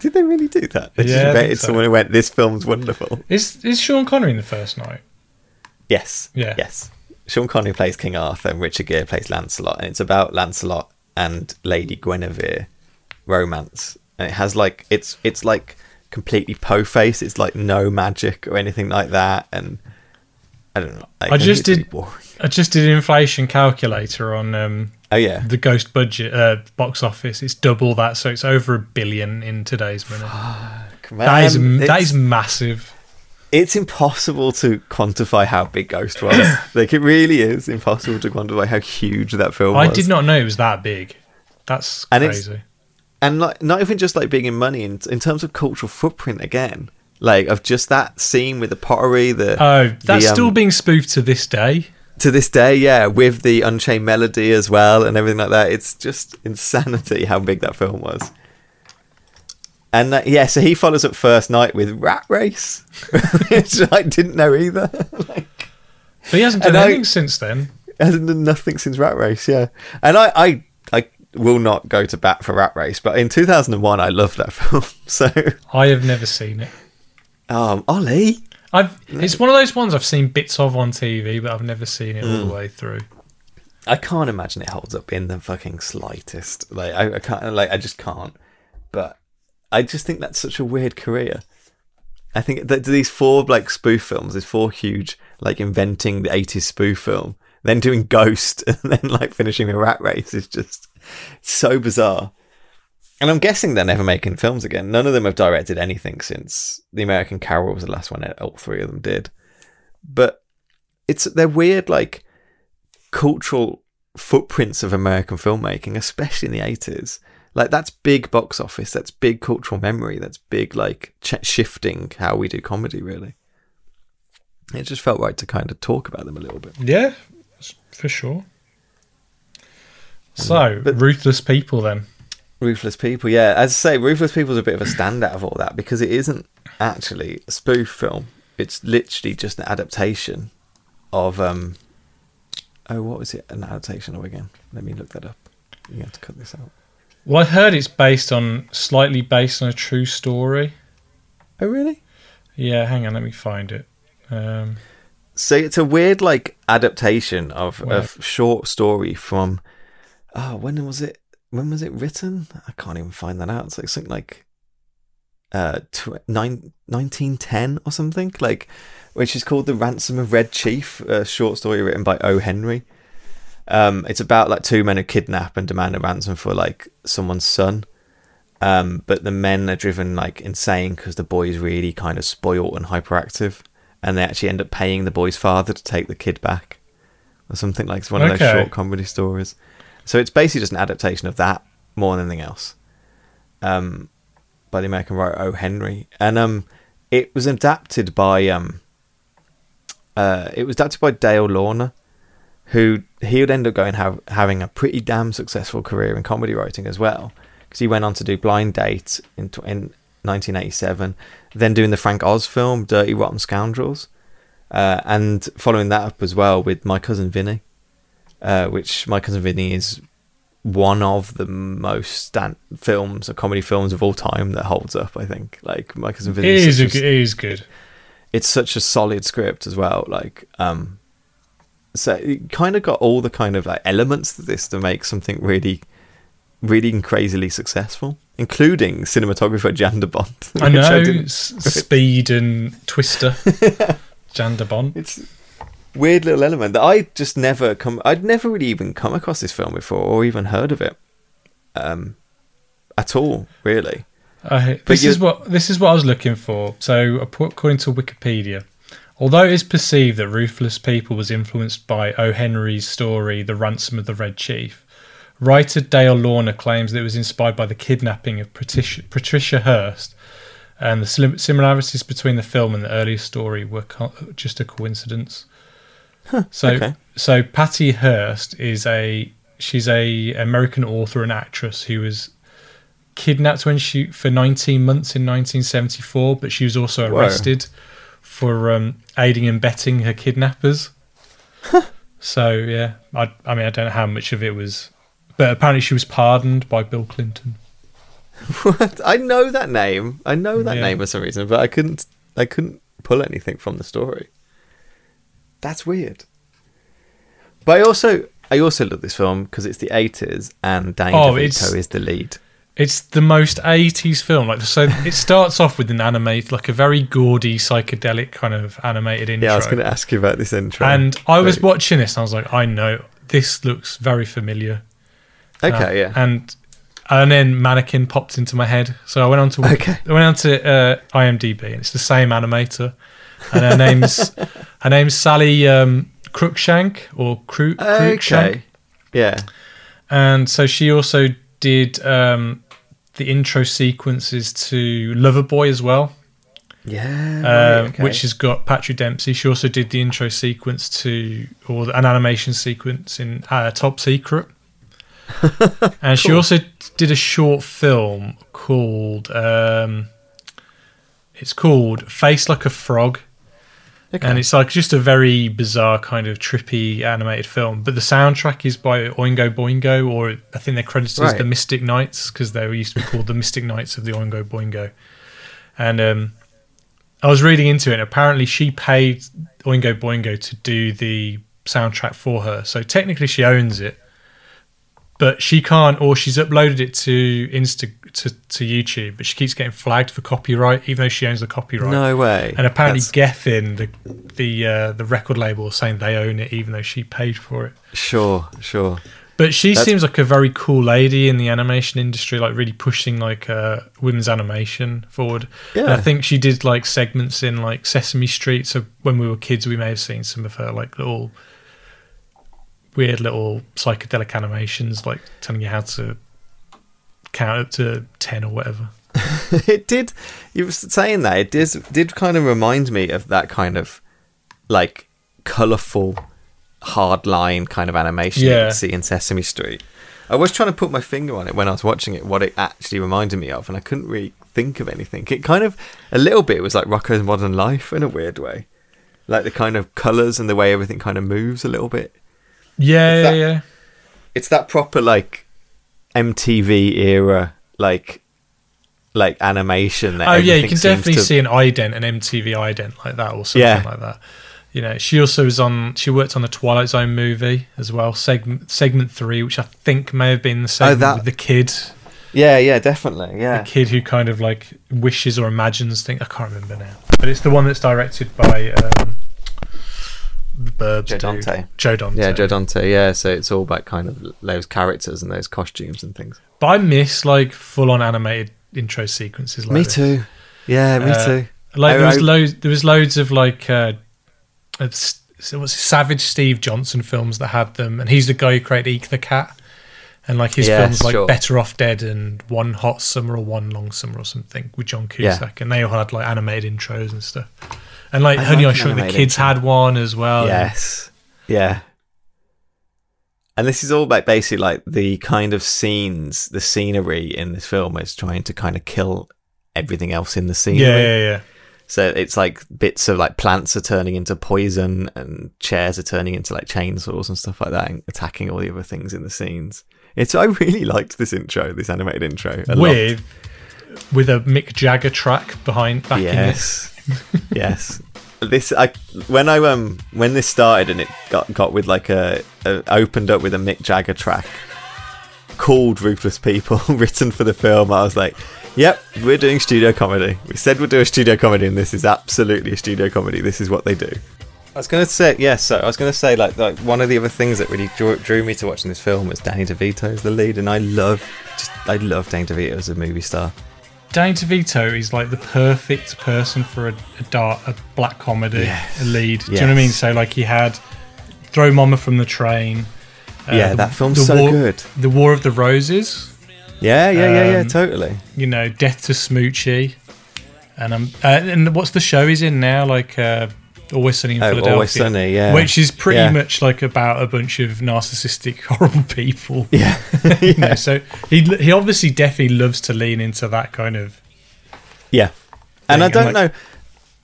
Did they really do that? They yeah, just invented so. someone who went, "This film's wonderful." Is is Sean Connery in the First Night? Yes. Yeah. Yes. Sean Connery plays King Arthur, and Richard Gere plays Lancelot, and it's about Lancelot and Lady Guinevere romance, and it has like it's it's like. completely po-face. It's like no magic or anything like that, and I don't know. Like, I just did. Really I just did an inflation calculator on. Um, oh yeah, the Ghost budget uh, box office. It's double that, so it's over a billion in today's money. That is that is massive. It's impossible to quantify how big Ghost was. Like it really is impossible to quantify how huge that film I was. I did not know it was that big. That's crazy. And not, not even just like being in money, in, in terms of cultural footprint again, like of just that scene with the pottery. The oh, that's the, um, still being spoofed to this day. To this day, yeah, with the Unchained Melody as well and everything like that. It's just insanity how big that film was. And that, yeah, so he follows up First Night with Rat Race, which I didn't know either. Like, but he hasn't done anything I, since then. hasn't done nothing since Rat Race, yeah. And I, I, I will not go to bat for Rat Race, but in two thousand one, I loved that film. So I have never seen it. Um, Ollie, I've it's one of those ones I've seen bits of on T V, but I've never seen it mm. all the way through. I can't imagine it holds up in the fucking slightest. Like I, I can't, like I just can't. But I just think that's such a weird career. I think that these four like spoof films, these four huge like inventing the eighties spoof film, then doing Ghost, and then like finishing with Rat Race is just so bizarre. And I'm guessing they're never making films again. None of them have directed anything since The American Carol was the last one. All three of them did, but it's they're weird like cultural footprints of American filmmaking, especially in the eighties. Like that's big box office. That's big cultural memory. That's big like ch- shifting how we do comedy. Really, it just felt right to kind of talk about them a little bit. Yeah, for sure. So, but, Ruthless People then. Ruthless People, yeah. As I say, Ruthless People is a bit of a standout of all that because it isn't actually a spoof film. It's literally just an adaptation of um. Oh, what was it? An adaptation of again? Let me look that up. You have to cut this out. Well, I heard it's based on, slightly based on a true story. Oh, really? Yeah, hang on, let me find it. Um, so it's a weird, like, adaptation of a short story from, oh, when was it, when was it written? I can't even find that out. It's like something like uh, tw- nine, nineteen ten or something, like, which is called The Ransom of Red Chief, a short story written by O. Henry. Um, it's about like two men who kidnap and demand a ransom for like someone's son, um, but the men are driven like insane because the boy is really kind of spoiled and hyperactive, and they actually end up paying the boy's father to take the kid back, or something like it's one okay. of those short comedy stories. So it's basically just an adaptation of that more than anything else, um, by the American writer O. Henry, and um, it was adapted by um, uh, it was adapted by Dale Lorna, who he would end up going have, having a pretty damn successful career in comedy writing as well, because he went on to do Blind Date in, in nineteen eighty-seven, then doing the Frank Oz film Dirty Rotten Scoundrels, uh, and following that up as well with My Cousin Vinny, uh, which My Cousin Vinny is one of the most stand- films or comedy films of all time that holds up, I think. Like My Cousin Vinny it is, is, a, a, it is good. It's such a solid script as well. Like, um, so it kind of got all the kind of like elements to this to make something really, really crazily successful, including cinematographer Jan de Bont. I know, I didn't... Speed and Twister. Jan de Bont. It's a weird little element that I just never come. I'd never really even come across this film before or even heard of it, um, at all, really. Uh, this is what this is what I was looking for. So according to Wikipedia. Although it is perceived that Ruthless People was influenced by O. Henry's story, The Ransom of the Red Chief, writer Dale Lorna claims that it was inspired by the kidnapping of Patricia, Patricia Hearst, and the similarities between the film and the earlier story were co- just a coincidence. Huh, so, okay. so Patty Hearst is a she's a American author and actress who was kidnapped when she for nineteen months in nineteen seventy-four, but she was also arrested. Whoa. For um, aiding and abetting her kidnappers. Huh. So, yeah. I, I mean, I don't know how much of it was... But apparently she was pardoned by Bill Clinton. What? I know that name. I know that yeah. name for some reason, but I couldn't I couldn't pull anything from the story. That's weird. But I also I also love this film because it's the eighties and Danny oh, DeVito is the lead. It's the most eighties film. Like, so it starts off with an animated, like a very gaudy, psychedelic kind of animated intro. Yeah, I was going to ask you about this intro. And I was watching this and I was like, I know, this looks very familiar. Okay, uh, yeah. And and then Mannequin popped into my head. So I went on to okay. I went on to uh, IMDb and it's the same animator. And her name's her name's Sally um, Cruikshank or Cru- okay. Cruikshank. Yeah. And so she also did... Um, the intro sequences to Loverboy as well. Yeah. Right, um, okay. Which has got Patrick Dempsey. She also did the intro sequence to, or an animation sequence in uh, Top Secret. And cool. She also did a short film called, um, it's called Face Like a Frog. Okay. And it's like just a very bizarre kind of trippy animated film. But the soundtrack is by Oingo Boingo, or I think they're credited right. as the Mystic Knights, because they used to be called the Mystic Knights of the Oingo Boingo. And um, I was reading into it, and apparently she paid Oingo Boingo to do the soundtrack for her. So technically she owns it, but she can't, or she's uploaded it to Insta to, to YouTube, but she keeps getting flagged for copyright, even though she owns the copyright. No way. And apparently That's... Geffen, the the uh, the record label, saying they own it, even though she paid for it. Sure, sure. But she That's... seems like a very cool lady in the animation industry, like really pushing like uh, women's animation forward. Yeah. And I think she did like segments in like Sesame Street. So when we were kids, we may have seen some of her like little. weird little psychedelic animations, like telling you how to count up to ten or whatever. It did, you were saying that, it did, did kind of remind me of that kind of like colourful, hard line kind of animation yeah. you can see in Sesame Street. I was trying to put my finger on it when I was watching it, what it actually reminded me of, and I couldn't really think of anything. It kind of, a little bit, it was like Rocko's Modern Life in a weird way. Like the kind of colours and the way everything kind of moves a little bit. Yeah, it's yeah, that, yeah. It's that proper like M T V era, like like animation. That oh yeah, you can definitely to... see an ident, an M T V ident like that, or something yeah. like that. You know, she also was on. She worked on the Twilight Zone movie as well, segment segment three, which I think may have been the segment oh, that... with the kid. Yeah, yeah, definitely. Yeah, the kid who kind of like wishes or imagines things. I can't remember now, but it's the one that's directed by. Um, The Burbs Joe Dante. Joe Dante. Yeah, Joe Dante, yeah. So it's all about kind of those characters and those costumes and things. But I miss like full on animated intro sequences like Me this. too. Yeah, me uh, too. Like I, there was I, loads there was loads of like uh it's, it was Savage Steve Johnson films that had them, and he's the guy who created Eek the Cat. And like his yeah, films like sure. Better Off Dead and One Hot Summer or One Long Summer or something with John Cusack, yeah. and they all had like animated intros and stuff. And like I Honey, I Shrunk the Kids had one as well. Yes, yeah. And this is all about basically like the kind of scenes, the scenery in this film is trying to kind of kill everything else in the scenery. Yeah, yeah, yeah. So it's like bits of like plants are turning into poison, and chairs are turning into like chainsaws and stuff like that, and attacking all the other things in the scenes. It's I really liked this intro, this animated intro. A with lot. with a Mick Jagger track behind backing yes. it. Yes, this I when I um when this started and it got got with like a, a opened up with a Mick Jagger track called Ruthless People written for the film. I was like, yep, we're doing studio comedy. We said we'll do a studio comedy, and this is absolutely a studio comedy. This is what they do. I was gonna say yes. Yeah, so I was gonna say like like one of the other things that really drew, drew me to watching this film was Danny DeVito as the lead, and I love just I love Danny DeVito as a movie star. Danny DeVito is like the perfect person for a, a dark, a black comedy yes. a lead. Do yes. you know what I mean? So like he had Throw Mama from the Train. Uh, yeah, the, that film's so War, good. The War of the Roses. Yeah, yeah, yeah, um, yeah, totally. You know, Death to Smoochie. And um, uh, and what's the show he's in now? Like uh, Always Sunny in oh, Philadelphia. Always Sunny, yeah. Which is pretty yeah. much like about a bunch of narcissistic, horrible people. Yeah. yeah. You know, so he he obviously definitely loves to lean into that kind of. Yeah. And thing. I don't and like, know.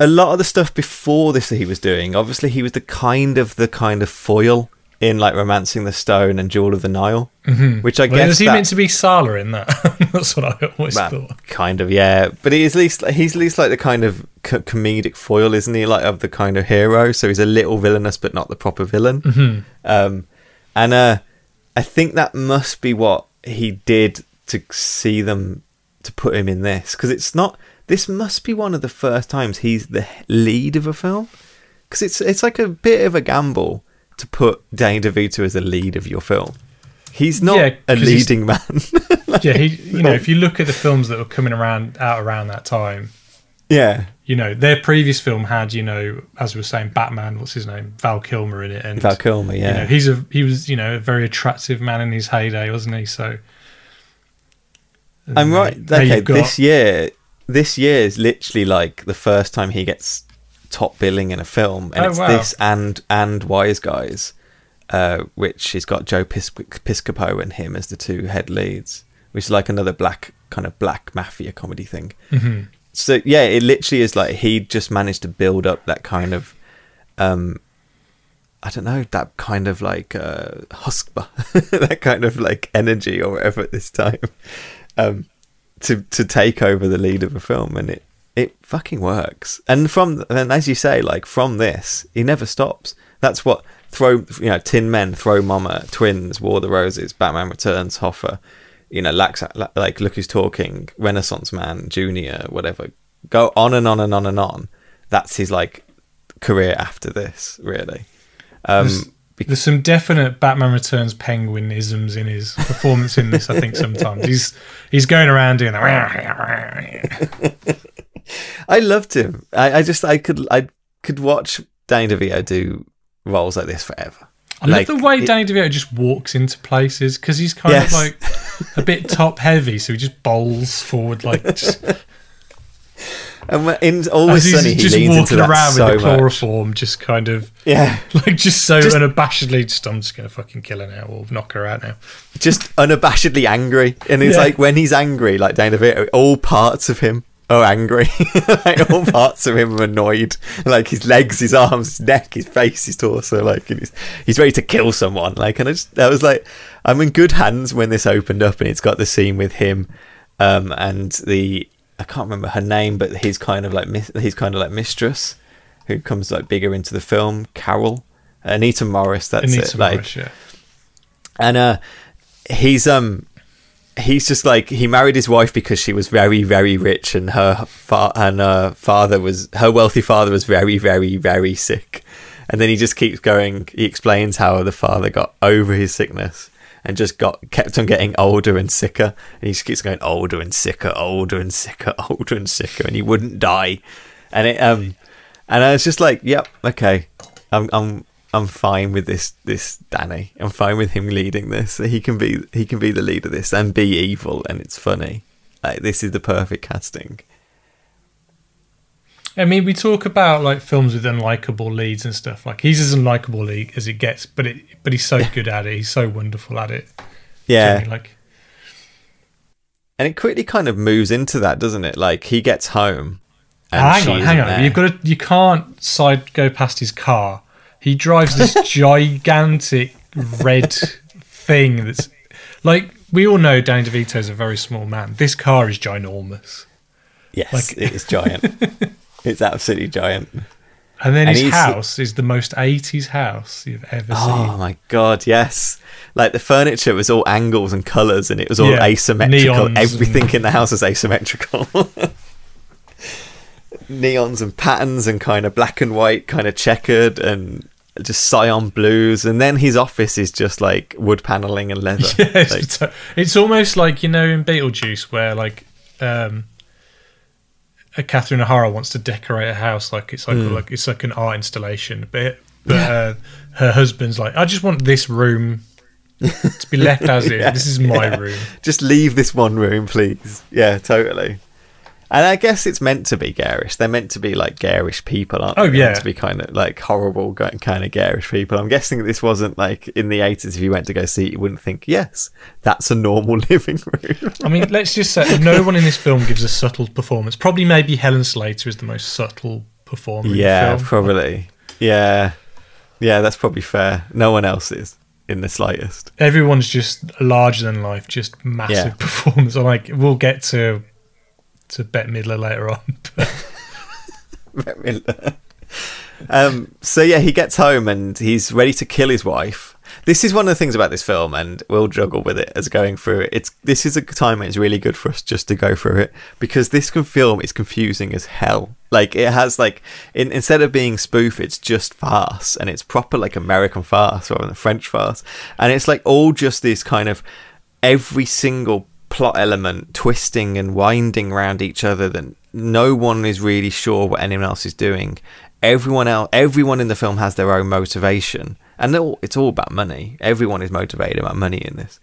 A lot of the stuff before this that he was doing, obviously he was the kind of the kind of foil in like Romancing the Stone and Jewel of the Nile, mm-hmm. which I well, guess. Was he that, meant to be Sala in that? That's what I always well, thought. Kind of, yeah. But he is least he's at least like the kind of co- comedic foil, isn't he? Like of the kind of hero. So he's a little villainous, but not the proper villain. Mm-hmm. Um, and uh, I think that must be what he did to see them to put him in this, because it's not. This must be one of the first times he's the lead of a film, because it's it's like a bit of a gamble to put Danny DeVito as a lead of your film. He's not yeah, a leading man. like, yeah, he, you know, if you look at the films that were coming around out around that time, yeah, you know, their previous film had, you know, as we were saying, Batman, what's his name? Val Kilmer in it. And, Val Kilmer, yeah. You know, he's a, he was, you know, a very attractive man in his heyday, wasn't he? So... I'm right. Okay, got, this year, this year is literally like the first time he gets... top billing in a film, and oh, it's wow. this and and Wise Guys, uh, which has got Joe Pis- Piscopo and him as the two head leads, which is like another black kind of black mafia comedy thing. Mm-hmm. So yeah, it literally is like he just managed to build up that kind of um I don't know, that kind of like uh huskba, that kind of like energy or whatever at this time, um to to take over the lead of a film, and it it fucking works. And from and as you say, like from this, he never stops. That's what throw you know Tin Men, Throw Mama, Twins, War of the Roses, Batman Returns, Hoffa, you know, like Look Who's Talking, Renaissance Man, Junior, whatever. Go on and on and on and on. That's his like career after this, really. Um, there's, because- there's some definite Batman Returns Penguinisms in his performance in this. I think sometimes he's he's going around doing that. I loved him. I, I just I could I could watch Danny DeVito do roles like this forever. I like, love the way it, Danny DeVito just walks into places because he's kind yes. of like a bit top heavy, so he just bowls forward like. Just, and in Always Sunny, he just leans walking into around so with the chloroform, much. Just kind of yeah, like just so just, unabashedly. Just I'm just gonna fucking kill her now or knock her out now. Just unabashedly angry, and it's yeah. like when he's angry, like Danny DeVito, all parts of him. Oh, angry. Like, all parts of him are annoyed. Like his legs, his arms, his neck, his face, his torso. Like he's, he's ready to kill someone. Like, and I just, I was like, I'm in good hands when this opened up, and it's got the scene with him, um, and the I can't remember her name, but his kind of like his kind of like mistress, who comes like bigger into the film, Carol, Anita Morris. That's Anita it. Morris, like, yeah. And uh, he's um. He's just like, he married his wife because she was very, very rich, and her fa- and her father was, her wealthy father was very, very, very sick. And then he just keeps going. He explains how the father got over his sickness and just got kept on getting older and sicker. And he just keeps going older and sicker, older and sicker, older and sicker, and he wouldn't die. And it, um, and I was just like, yep, okay, I'm, I'm. I'm fine with this this Danny. I'm fine with him leading this. He can be he can be the lead of this and be evil, and it's funny. Like, this is the perfect casting. I mean, we talk about like films with unlikable leads and stuff. Like, he's as unlikable lead as it gets, but it but he's so good at it. He's so wonderful at it. Yeah. Generally, like, and it quickly kind of moves into that, doesn't it? Like, he gets home. And hang on, hang on. There. You've got to, you can't side go past his car. He drives this gigantic red thing that's... Like, we all know Danny DeVito's a very small man. This car is ginormous. Yes, like, it is giant. It's absolutely giant. And then and his house is the most eighties house you've ever oh, seen. Oh, my God, yes. Like, the furniture was all angles and colours, and it was all yeah, asymmetrical. Everything and... in the house was asymmetrical. Neons and patterns and kind of black and white, kind of checkered, and... just cyan blues, and then his office is just like wood paneling and leather. Yeah, it's, like, it's almost like, you know, in Beetlejuice where like um a Catherine O'Hara wants to decorate a house like it's like, mm. like it's like an art installation, but but yeah. uh, her husband's like, I just want this room to be left as yeah, is. This is my yeah. room. Just leave this one room, please. Yeah, totally. And I guess it's meant to be garish. They're meant to be like garish people, aren't they? Oh, yeah. They're meant to be kind of like horrible, kind of garish people. I'm guessing this wasn't like in the eighties, if you went to go see it, you wouldn't think, yes, that's a normal living room. I mean, let's just say no one in this film gives a subtle performance. Probably maybe Helen Slater is the most subtle performer yeah, in the film. Yeah, probably. Yeah. Yeah, that's probably fair. No one else is in the slightest. Everyone's just larger than life, just massive yeah. performance. I'm like, we'll get to... to Bette Midler later on. Bette Midler. Um, so yeah, he gets home and he's ready to kill his wife. This is one of the things about this film, and we'll juggle with it as going through it. It's this is a time when it's really good for us just to go through it, because this film is confusing as hell. Like, it has like in, instead of being spoof, it's just farce, and it's proper like American farce rather than French farce, and it's like all just this kind of every single plot element twisting and winding around each other, that no one is really sure what anyone else is doing. Everyone else, everyone in the film has their own motivation, and all, it's all about money. Everyone is motivated about money in this,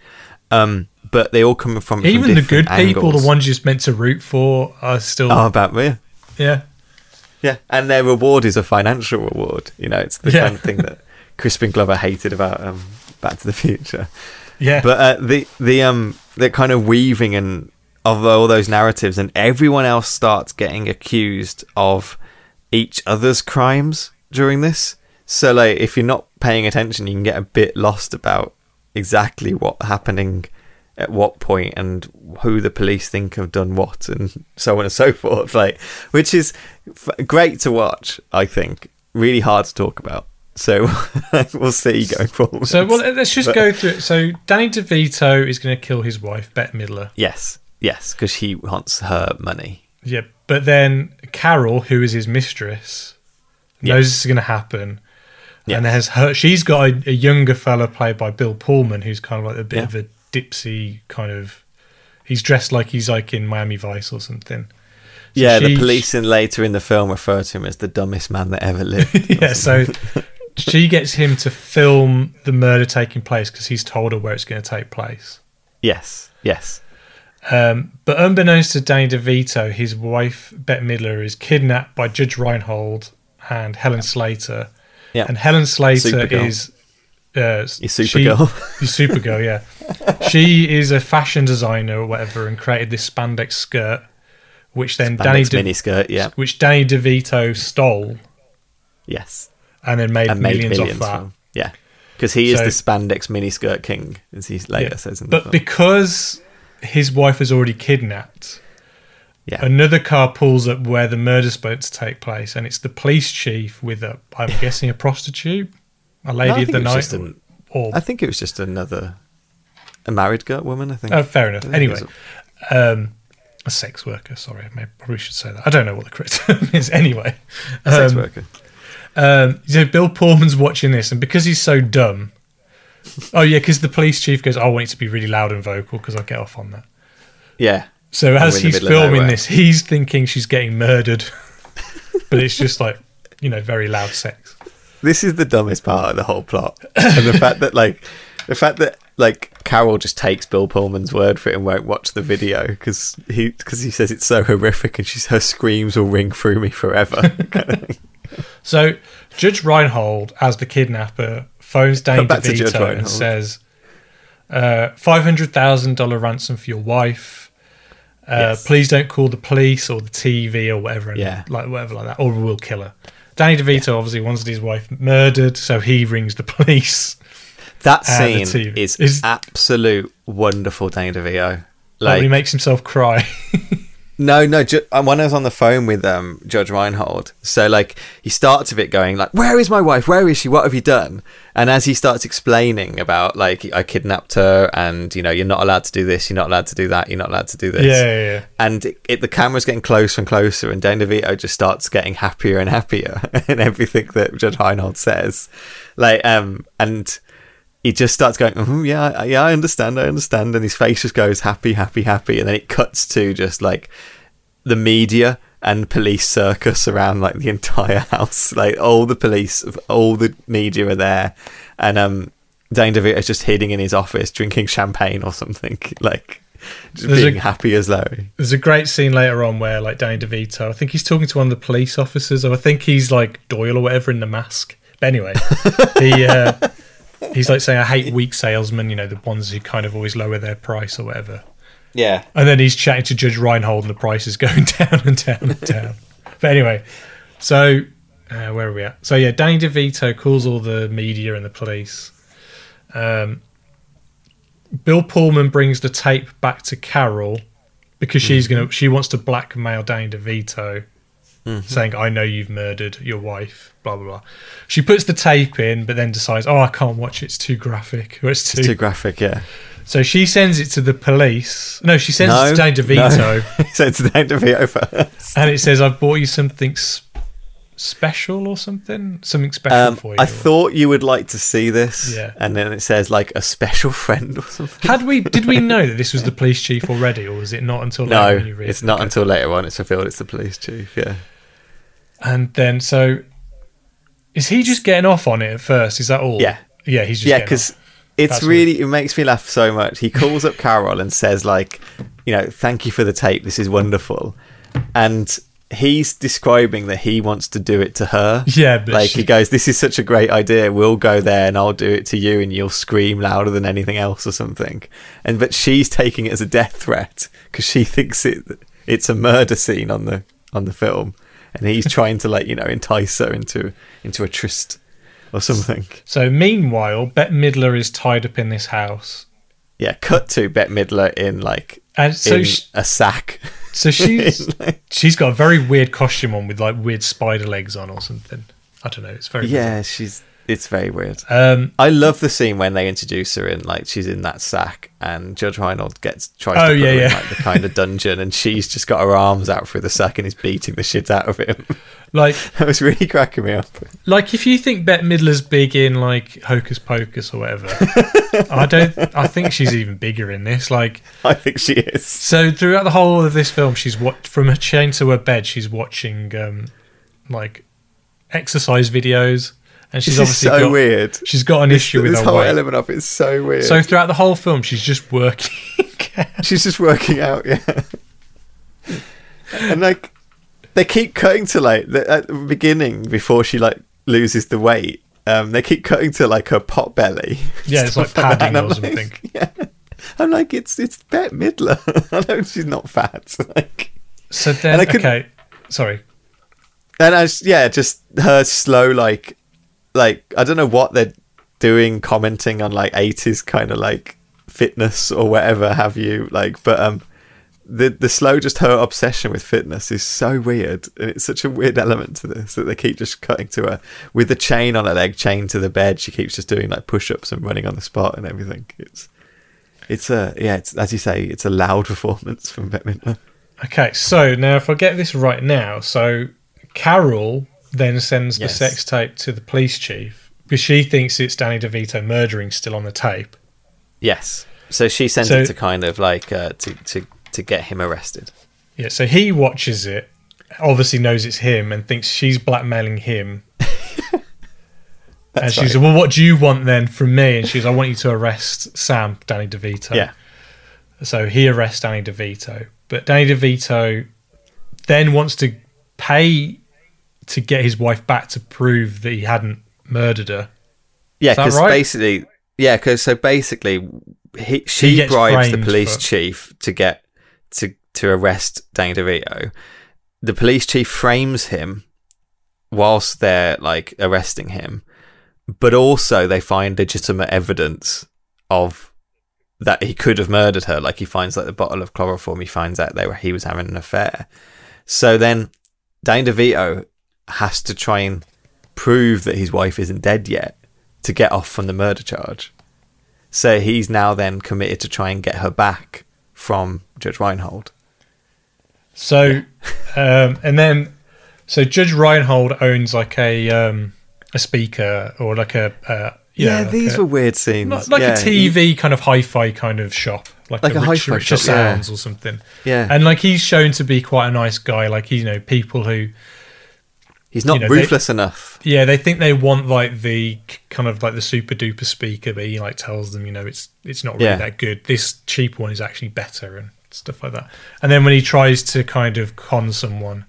um, but they all come from, from even the good angles. People, the ones you're meant to root for, are still oh, about me, yeah, yeah, and their reward is a financial reward. You know, it's the yeah. kind of thing that Crispin Glover hated about um, Back to the Future. Yeah, but uh, the the um the kind of weaving and of all those narratives, and everyone else starts getting accused of each other's crimes during this. So like, if you're not paying attention, you can get a bit lost about exactly what's happening at what point and who the police think have done what and so on and so forth, like, which is f- great to watch, I think. Really hard to talk about. So we'll see going forward. So well, let's just but, go through it. So Danny DeVito is going to kill his wife, Bette Midler. Yes, yes, because he wants her money. Yeah, but then Carol, who is his mistress, knows yes. this is going to happen. Yes. And has her, she's got a, a younger fella played by Bill Pullman, who's kind of like a bit yeah. of a dipsy kind of... He's dressed like he's like in Miami Vice or something. So yeah, she, the police in later in the film refer to him as the dumbest man that ever lived. yeah, so... She gets him to film the murder taking place because he's told her where it's going to take place. Yes, yes. Um, but unbeknownst to Danny DeVito, his wife, Bette Midler, is kidnapped by Judge Reinhold and Helen yeah. Slater. Yeah. And Helen Slater Supergirl. is... Uh, your Supergirl. She, your Supergirl, yeah. She is a fashion designer or whatever and created this spandex skirt, which then spandex Danny... De- mini skirt, yeah. Which Danny DeVito stole. Yes. And then made, and made millions, millions off that. From, yeah. Because he so, is the spandex miniskirt king, as he later yeah. says in the But film. Because his wife is already kidnapped, yeah. another car pulls up where the murder's supposed to take place, and it's the police chief with, a, I'm guessing, a prostitute? A lady no, of the night? An, or, I think it was just another... A married girl woman, I think. Oh, fair enough. Anyway, a, um, a sex worker, sorry. I probably should say that. I don't know what the correct term is. Anyway. Um, sex worker. Um, so Bill Pullman's watching this, and because he's so dumb, oh yeah, because the police chief goes, oh, "I want it to be really loud and vocal because I get off on that." Yeah. So as he's filming this, he's thinking she's getting murdered, but it's just like, you know, very loud sex. This is the dumbest part of the whole plot, and the fact that like, the fact that like Carol just takes Bill Pullman's word for it and won't watch the video because he because he says it's so horrific, and she's her screams will ring through me forever. Kind of thing. So Judge Reinhold, as the kidnapper, phones Danny DeVito and says, uh, five hundred thousand dollars ransom for your wife. Uh, yes. Please don't call the police or the T V or whatever, and yeah. like whatever like that, or we'll kill her. Danny DeVito yeah. obviously wants his wife murdered, so he rings the police. That scene is, is absolute wonderful Danny DeVito. Like, oh, he makes himself cry. No, no, ju- when I was on the phone with um, Judge Reinhold, so, like, he starts a bit going, like, where is my wife? Where is she? What have you done? And as he starts explaining about, like, I kidnapped her and, you know, you're not allowed to do this, you're not allowed to do that, you're not allowed to do this. Yeah, yeah, yeah. And it, it, the camera's getting closer and closer, and Danny DeVito just starts getting happier and happier in everything that Judge Reinhold says. Like, um, and... he just starts going, oh, yeah, yeah, I understand, I understand. And his face just goes happy, happy, happy. And then it cuts to just like the media and police circus around like the entire house. Like all the police, all the media are there. And um, Danny DeVito is just hiding in his office, drinking champagne or something. Like just there's being a, happy as Larry. There's a great scene later on where like Danny DeVito, I think he's talking to one of the police officers, or I think he's like Doyle or whatever in the mask. But anyway, he... Uh, he's like saying, I hate weak salesmen, you know, the ones who kind of always lower their price or whatever. Yeah. And then he's chatting to Judge Reinhold and the price is going down and down and down. But anyway, so uh, where are we at? So yeah, Danny DeVito calls all the media and the police. Um, Bill Pullman brings the tape back to Carol because she's mm-hmm. gonna she wants to blackmail Danny DeVito. Mm-hmm. Saying, I know you've murdered your wife, blah, blah, blah. She puts the tape in, but then decides, oh, I can't watch it. It's too graphic. Or it's, too... it's too graphic, yeah. So she sends it to the police. No, she sends no, it to Danny DeVito. No. So it's Danny DeVito first. And it says, I've bought you something sp- special or something. Something special um, for you. I thought you would like to see this. Yeah. And then it says, like, a special friend or something. Had we Did we know that this was the police chief already, or was it not until no, later? No, you read it's not okay. until later on. It's revealed it's the police chief, yeah. And then, so, is he just getting off on it at first? Is that all? Yeah. Yeah, he's just yeah, getting off. Yeah, because it's That's really, what... it makes me laugh so much. He calls up Carol and says, like, you know, thank you for the tape. This is wonderful. And he's describing that he wants to do it to her. Yeah. But like, she... he goes, this is such a great idea. We'll go there and I'll do it to you and you'll scream louder than anything else or something. And but she's taking it as a death threat because she thinks it it's a murder scene on the on the film. And he's trying to, like, you know, entice her into into a tryst. or something. So meanwhile, Bette Midler is tied up in this house. Yeah, cut to Bette Midler in like and so in she, a sack. So she's in, like, she's got a very weird costume on with like weird spider legs on or something. I don't know. It's very yeah. Weird. She's it's very weird. Um, I love the scene when they introduce her in like she's in that sack and Judge Reinhold gets tries oh, to put yeah, her yeah. in like the kind of dungeon and she's just got her arms out through the sack and he's beating the shit out of him. Like that was really cracking me up. Like if you think Bette Midler's big in like Hocus Pocus or whatever, I don't. I think she's even bigger in this. Like I think she is. So throughout the whole of this film, she's watched from her chain to her bed. She's watching um, like exercise videos, and she's this obviously is so got, weird. She's got an this, issue with this her whole weight. Element of it's so weird. So throughout the whole film, she's just working. out. She's just working out. Yeah, and like. They keep cutting to like the, at the beginning before she like loses the weight. Um, they keep cutting to like her pot belly. Yeah, it's like padding like or something. Like, yeah. I'm like, it's it's Bette Midler. I know she's not fat. Like, so then, and I could, okay, sorry. And I just, yeah, just her slow like, like I don't know what they're doing, commenting on like eighties kind of like fitness or whatever have you like, but um. The the slow, just her obsession with fitness is so weird. And it's such a weird element to this that they keep just cutting to her with the chain on her leg, chain to the bed. She keeps just doing like push-ups and running on the spot and everything. It's, it's a, yeah, it's, as you say, it's a loud performance from Bette Midler. Okay, so now if I get this right now, so Carol then sends yes. the sex tape to the police chief because she thinks it's Danny DeVito murdering still on the tape. Yes. So she sends so, it to kind of like, uh, to, to, to get him arrested. Yeah, so he watches it, obviously knows it's him and thinks she's blackmailing him. And she's right. like, well, what do you want then from me? And she's, I want you to arrest Sam, Danny DeVito. Yeah. So he arrests Danny DeVito. But Danny DeVito then wants to pay to get his wife back to prove that he hadn't murdered her. Yeah, because right? basically... Yeah, because so basically he, she he bribes the police for... chief to get... to to arrest Danny DeVito. The police chief frames him whilst they're like arresting him, but also they find legitimate evidence of that he could have murdered her. Like he finds like the bottle of chloroform, he finds out they were, he was having an affair. So then Danny DeVito has to try and prove that his wife isn't dead yet to get off from the murder charge. So he's now then committed to try and get her back from Judge Reinhold. So, um, and then, so Judge Reinhold owns like a um, a speaker or like a uh, yeah. yeah like these a, were weird scenes. Like, like yeah. a T V kind of hi-fi kind of shop, like, like a, a rich, hi-fi richer shop, sounds yeah. or something. Yeah, and like he's shown to be quite a nice guy. Like you know, people who he's not you know, ruthless they, enough. Yeah, they think they want like the kind of like the super duper speaker, but he like tells them you know it's it's not really yeah. that good. This cheap one is actually better and. Stuff like that. And then when he tries to kind of con someone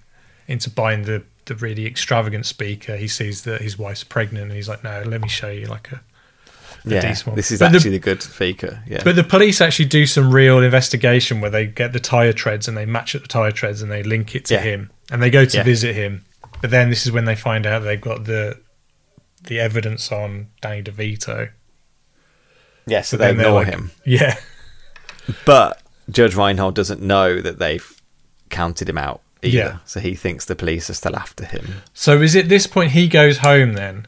into buying the, the really extravagant speaker, he sees that his wife's pregnant and he's like, no, let me show you like a, a yeah, decent one. This is but actually the, the good speaker. Yeah. But the police actually do some real investigation where they get the tyre treads and they match up the tyre treads and they link it to yeah. him. And they go to yeah. visit him. But then this is when they find out they've got the the evidence on Danny DeVito. Yeah, so but they ignore like, him. Yeah. But Judge Reinhold doesn't know that they've counted him out either. Yeah. So he thinks the police are still after him. So is it this point he goes home then?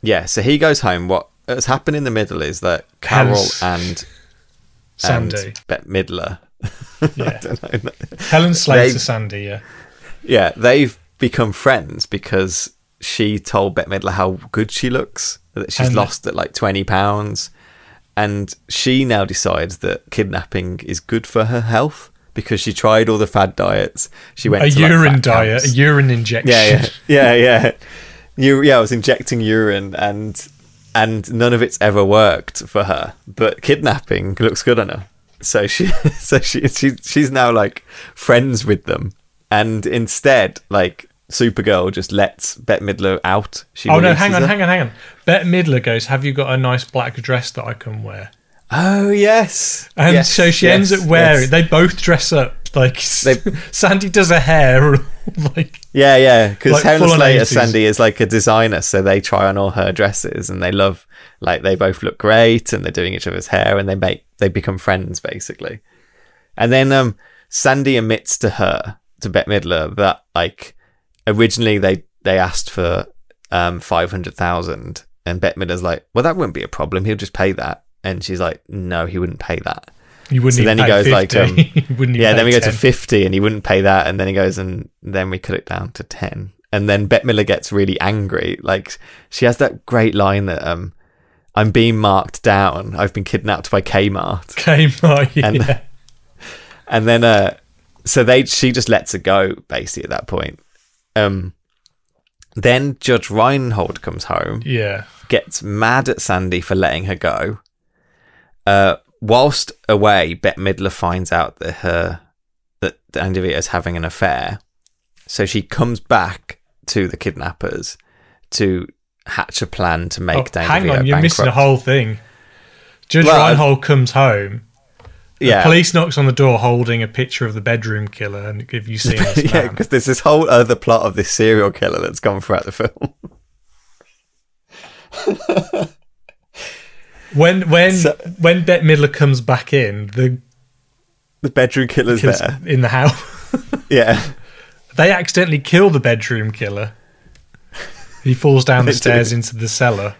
Yeah, so he goes home. What has happened in the middle is that Carol and, Sandy. and Bette Midler. Yeah. I don't know. Helen Slater to Sandy, yeah. Yeah, they've become friends because she told Bette Midler how good she looks, that she's and lost at like twenty pounds. And she now decides that kidnapping is good for her health because she tried all the fad diets. She went a to, urine like, diet, camps. A urine injection. Yeah, yeah, yeah, yeah. You, yeah, I was injecting urine, and and none of it's ever worked for her. But kidnapping looks good on her, so she, so she, she, she's now like friends with them. And instead, like Supergirl just lets Bette Midler out. She oh no, hang on, her. hang on, hang on. Bette Midler goes, have you got a nice black dress that I can wear? Oh, yes. And yes, so she yes, ends up wearing, yes. they both dress up. Like they, Sandy does a hair, like yeah, yeah. Because like Helen Slater, eighties. Sandy is like a designer, so they try on all her dresses, and they love, like they both look great, and they're doing each other's hair, and they make they become friends basically. And then um, Sandy admits to her, to Bette Midler, that like originally they they asked for um five hundred thousand, and Bette Midler's like, well, that wouldn't be a problem. He'll just pay that, and she's like, no, he wouldn't pay that. You wouldn't so even then pay he goes fifty. Like, um, he wouldn't even yeah. Pay then we ten. Go to fifty, and he wouldn't pay that. And then he goes, and then we cut it down to ten. And then Bette Midler gets really angry. Like she has that great line that um, I'm being marked down. I've been kidnapped by Kmart. Kmart, yeah. And, and then uh, so they she just lets her go basically at that point. Um, then Judge Reinhold comes home. Yeah, gets mad at Sandy for letting her go. Uh. Whilst away, Bette Midler finds out that her that Danny DeVito's having an affair, so she comes back to the kidnappers to hatch a plan to make oh, Danny DeVito bankrupt. Hang on, you're missing the whole thing. Judge well, Reinhold comes home. Yeah. The police knocks on the door holding a picture of the bedroom killer, and have you seen this man? Yeah, because there's this whole other plot of this serial killer that's gone throughout the film. When when so, when Bette Midler comes back in, the the bedroom killer's the there in the house. Yeah, they accidentally kill the bedroom killer. He falls down the stairs do. into the cellar.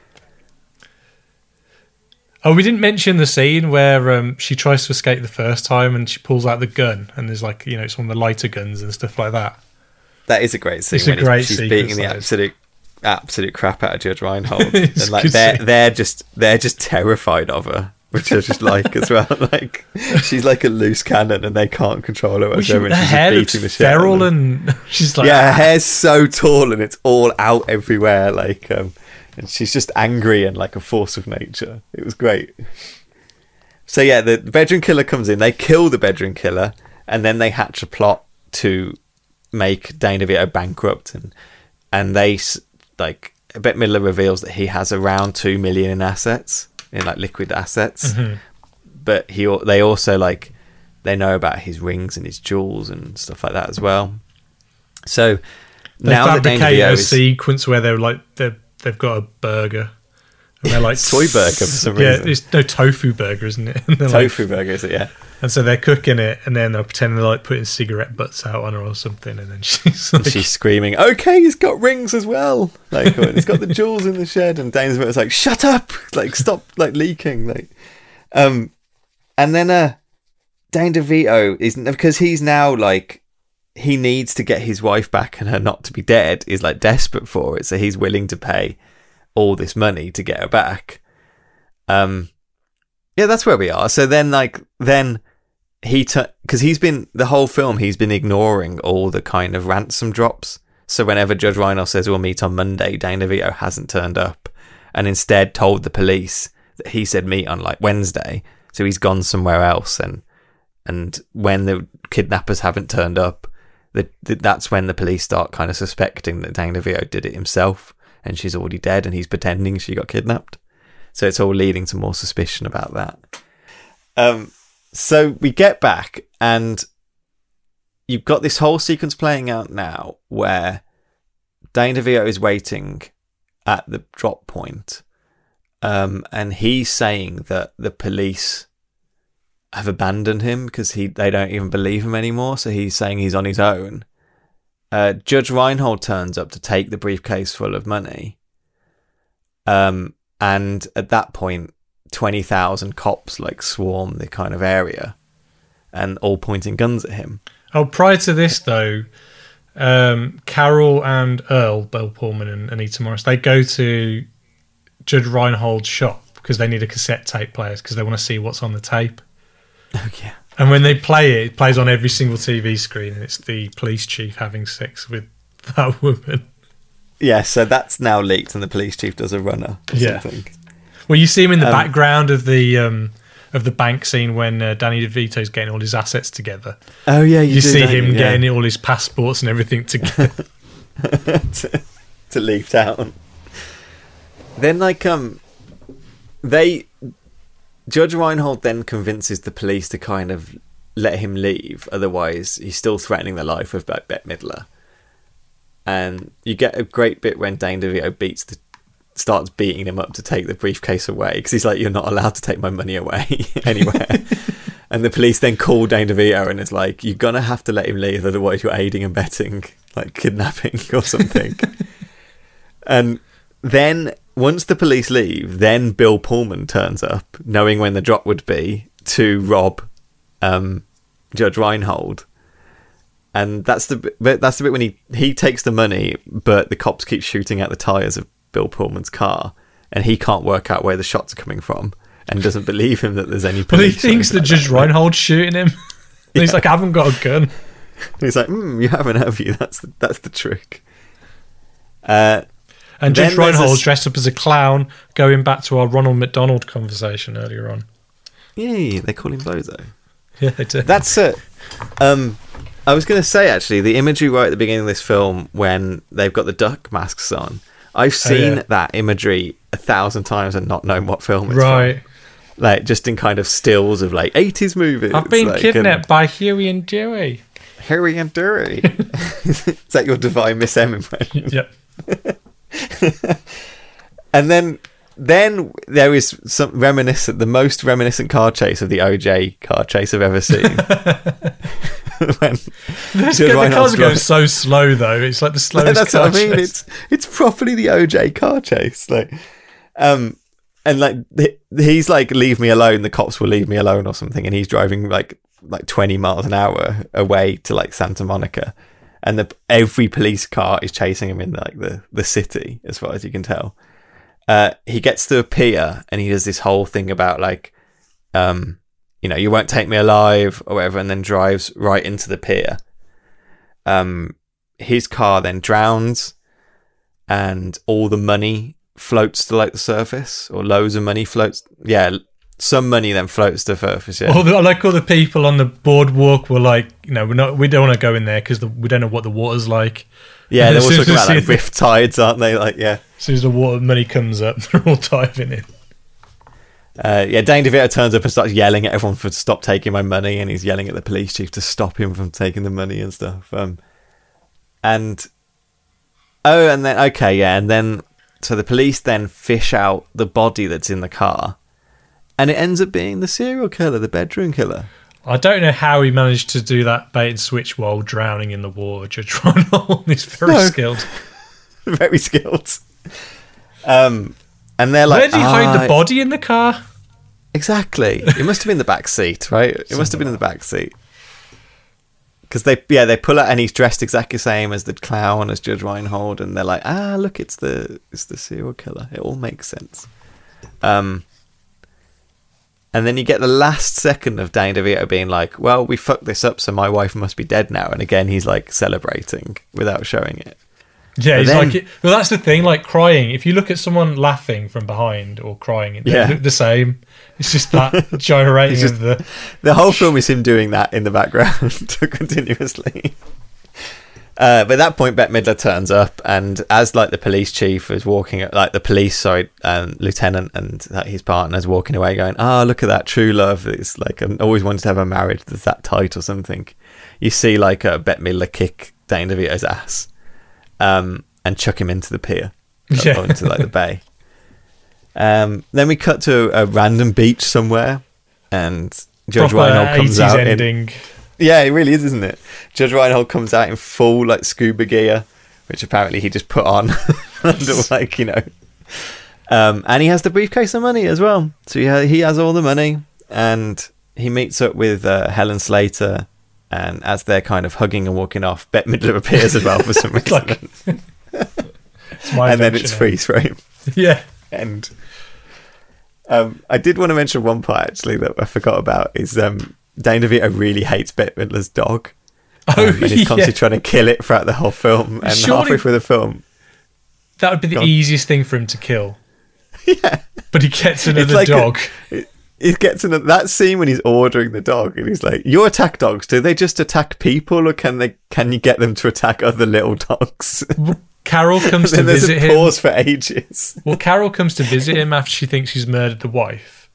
Oh, we didn't mention the scene where um, she tries to escape the first time and she pulls out the gun, and there's like you know it's one of the lighter guns and stuff like that. That is a great scene. It's when a great she's scene. Beating the absolute. absolute crap out of Judge Reinhold, and like they're they're just they're just terrified of her, which I just like as well. Like she's like a loose cannon, and they can't control her. Well, she, her she's hair looks the feral, and she's like, yeah, her hair's so tall, and it's all out everywhere. Like, um, and she's just angry and like a force of nature. It was great. So yeah, the bedroom killer comes in. They kill the bedroom killer, and then they hatch a plot to make Danny DeVito bankrupt, and and they. Like Bette Midler reveals that he has around two million in assets, in like liquid assets, mm-hmm. but he they also like they know about his rings and his jewels and stuff like that as well. So they now fabricate a is, sequence where they're like they they've got a burger and they're like soy burger for some reason. Yeah, it's no tofu burger, isn't it? Tofu like, burger, is it? Yeah. And so they're cooking it, and then they're pretending they're like putting cigarette butts out on her or something, and then she's like, and she's screaming, "Okay, he's got rings as well! Like he's got the jewels in the shed." And Danny DeVito's like, "Shut up! Like stop! Like leaking!" Like, um, and then uh, Danny DeVito is because he's now like he needs to get his wife back and her not to be dead. Is like desperate for it, so he's willing to pay all this money to get her back. Um, yeah, that's where we are. So then, like then. He because t- he's been the whole film he's been ignoring all the kind of ransom drops, so whenever Judge Reinhold says we'll meet on Monday, Danny DeVito hasn't turned up and instead told the police that he said meet on like Wednesday, so he's gone somewhere else, and and when the kidnappers haven't turned up, the, the, that's when the police start kind of suspecting that Danny DeVito did it himself and she's already dead and he's pretending she got kidnapped, so it's all leading to more suspicion about that. um So we get back, and you've got this whole sequence playing out now where Danny DeVito is waiting at the drop point, um, and he's saying that the police have abandoned him because he they don't even believe him anymore, so he's saying he's on his own. Uh, Judge Reinhold turns up to take the briefcase full of money, um, and at that point, twenty thousand cops like swarm the kind of area and all pointing guns at him. Oh, prior to this though, um, Carol and Earl, Bill Pullman and Anita Morris, they go to Judge Reinhold's shop because they need a cassette tape player because they want to see what's on the tape. Oh, yeah. And when they play it, it plays on every single T V screen, and it's the police chief having sex with that woman. Yeah, so that's now leaked and the police chief does a runner or yeah. something. Well, you see him in the um, background of the um, of the bank scene when uh, Danny DeVito's getting all his assets together. Oh yeah, you, you do, see him yeah. getting all his passports and everything together to, to leave town. Then, like, um, they Judge Reinhold then convinces the police to kind of let him leave, otherwise he's still threatening the life of Bette Midler. And you get a great bit when Dan DeVito beats the, starts beating him up to take the briefcase away, because he's like, you're not allowed to take my money away anywhere. And the police then call Dan DeVito and it's like, you're going to have to let him leave, otherwise you're aiding and abetting, like, kidnapping or something. And then once the police leave, then Bill Pullman turns up, knowing when the drop would be, to rob um, Judge Reinhold. And that's the that's the bit when he, he takes the money, but the cops keep shooting at the tyres of Bill Pullman's car, and he can't work out where the shots are coming from. And doesn't believe him that there's any police. Well, he thinks that like Judge that. Reinhold's shooting him. Yeah. He's like, I haven't got a gun. And he's like, mm, you haven't, have you? That's the, that's the trick. Uh, and Judge Reinhold's a... dressed up as a clown, going back to our Ronald McDonald conversation earlier on. Yay, they call him Bozo. Yeah, they do. That's it. Um, I was going to say, actually, the imagery right at the beginning of this film when they've got the duck masks on, I've seen oh, yeah. that imagery a thousand times and not known what film it's right. from. Like, just in kind of stills of, like, eighties movies. I've been like, kidnapped and, by Huey and Dewey. Huey and Dewey. Is that your divine Miss M impression? Yep. And then then there is some reminiscent, the most reminiscent car chase of the O J car chase I've ever seen. When the cars go so slow, though. It's like the slowest That's car what I mean. Chase. It's, it's properly the O J car chase. Like, um... And like he's like, leave me alone. The cops will leave me alone or something. And he's driving like like twenty miles an hour away to like Santa Monica, and the, every police car is chasing him in like the the city as far as you can tell. Uh, he gets to a pier and he does this whole thing about like, um, you know, you won't take me alive or whatever, and then drives right into the pier. Um, his car then drowns, and all the money floats to like the surface, or loads of money floats. Yeah, some money then floats to the surface. Yeah, all the, like all the people on the boardwalk were like, you know, we're not, we don't want to go in there because the, we don't know what the water's like. Yeah, they're all talking about like rift tides, aren't they? Like, yeah, as soon as the water money comes up, they're all diving in. Uh, yeah, Dan DeVito turns up and starts yelling at everyone for stop taking my money, and he's yelling at the police chief to stop him from taking the money and stuff. Um, and oh, and then okay, yeah, and then. So the police then fish out the body that's in the car, and it ends up being the serial killer, the bedroom killer. I don't know how he managed to do that bait and switch while drowning in the water. Judge Ronald is very no. skilled. Very skilled. Um, and they're like, where did he hide ah, the body in the car? Exactly. It must have been the back seat, right? It Something must have been in the back seat. Because they, yeah, they pull out, and he's dressed exactly the same as the clown, as Judge Reinhold, and they're like, ah, look, it's the it's the serial killer. It all makes sense. Um, and then you get the last second of Dan DeVito being like, well, we fucked this up, so my wife must be dead now. And again, he's like celebrating without showing it. Yeah, but he's then, like, well, that's the thing, like crying. If you look at someone laughing from behind or crying, they yeah. look the same. It's just that gyrating just, of the... The whole film is him doing that in the background continuously. Uh, but at that point, Bette Midler turns up, and as like the police chief is walking, like the police, sorry, um, lieutenant and like, his partner's walking away going, oh, look at that, true love. It's like, I've always wanted to have a marriage that's that tight or something. You see like uh, Bette Midler kick Dan DeVito's ass um, and chuck him into the pier. Yeah. Or into like the bay. Um, then we cut to a, a random beach somewhere, and Judge Proper Reinhold comes out. Ending. In, yeah, it really is, isn't it? Judge Reinhold comes out in full like scuba gear, which apparently he just put on, under, like you know. Um, and he has the briefcase of money as well, so he ha- he has all the money, and he meets up with uh, Helen Slater, and as they're kind of hugging and walking off, Bette Midler appears as well for some reason. Like, it's my and then it's freeze frame. Yeah. And um, I did want to mention one part actually that I forgot about is um, Dan DeVito really hates Bette Midler's dog. Um, oh, and he's constantly yeah. trying to kill it throughout the whole film. And surely halfway through the film, that would be the dog. easiest thing for him to kill. Yeah, but he gets another like dog. A, he gets another that scene when he's ordering the dog, and he's like, "You attack dogs? Do they just attack people, or can they? Can you get them to attack other little dogs?" Carol comes to visit him. There's a pause for ages. Well, Carol comes to visit him after she thinks she's murdered the wife.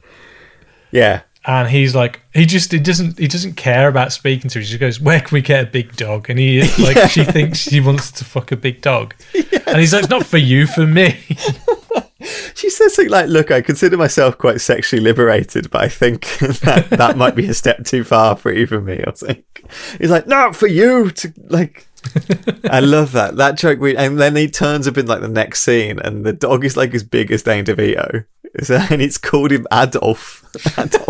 Yeah. And he's like, he just he doesn't he doesn't care about speaking to her. He just goes, "Where can we get a big dog?" And he is like, yeah. She thinks she wants to fuck a big dog, yes. And he's like, "It's not for you, for me." She says something like, "Look, I consider myself quite sexually liberated, but I think that, that might be a step too far for even me." I was like, he's like, "Not for you to like." I love that that joke. We and then he turns up in like the next scene, and the dog is like as big as Danny DeVito, and it's called him Adolf. Adolf.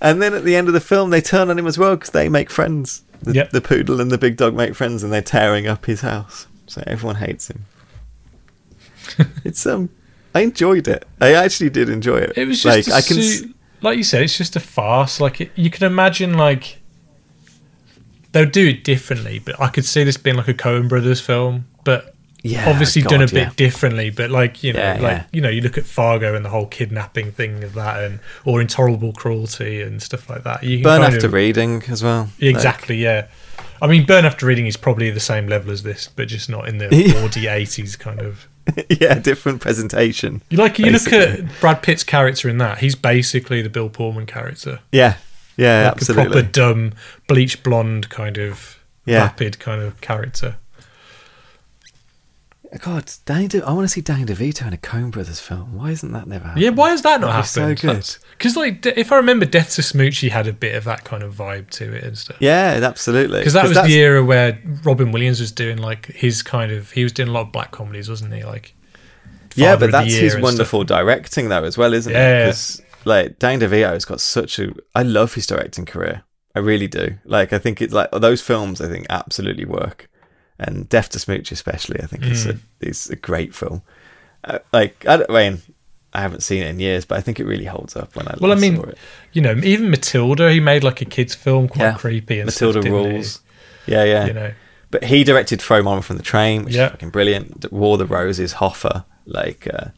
And then at the end of the film, they turn on him as well because they make friends. The, yep. the poodle and the big dog make friends, and they're tearing up his house, so everyone hates him. It's um, I enjoyed it. I actually did enjoy it. It was just like I can, su- like you said, it's just a farce. Like it, you can imagine like. They'll do it differently, but I could see this being like a Coen Brothers film, but yeah, obviously God, done a bit yeah. differently. But like you know, yeah, like yeah. you know, you look at Fargo and the whole kidnapping thing of that, and or Intolerable Cruelty and stuff like that. You can Burn After of, Reading as well. Exactly, like. yeah. I mean, Burn After Reading is probably the same level as this, but just not in the gaudy eighties kind of. Yeah, different presentation. You like you basically. Look at Brad Pitt's character in that. He's basically the Bill Pullman character. Yeah. Yeah, like absolutely. A proper dumb, bleach blonde kind of yeah. rapid kind of character. God, Danny De- I want to see Danny DeVito in a Coen Brothers film. Why isn't that never happened? Yeah, why has that not happened? So because like, if I remember, Death to Smoochie had a bit of that kind of vibe to it and stuff. Yeah, absolutely. Because that Cause was that's... the era where Robin Williams was doing like his kind of he was doing a lot of black comedies, wasn't he? Like, yeah, but that's his wonderful stuff. Directing though as well, isn't yeah, it? Because... Yeah. Like, Danny DeVito's got such a... I love his directing career. I really do. Like, I think it's like... Those films, I think, absolutely work. And Death to Smooch especially, I think, mm. is, a, is a great film. Uh, like, I, don't, I mean, I haven't seen it in years, but I think it really holds up when I well, last I mean, saw it. You know, even Matilda, he made, like, a kid's film quite yeah. creepy and Matilda stuff, Rules. Yeah, yeah. You know. But he directed Throw Mama from the Train, which yeah. is fucking brilliant. War of the Roses, Hoffa, like... Uh,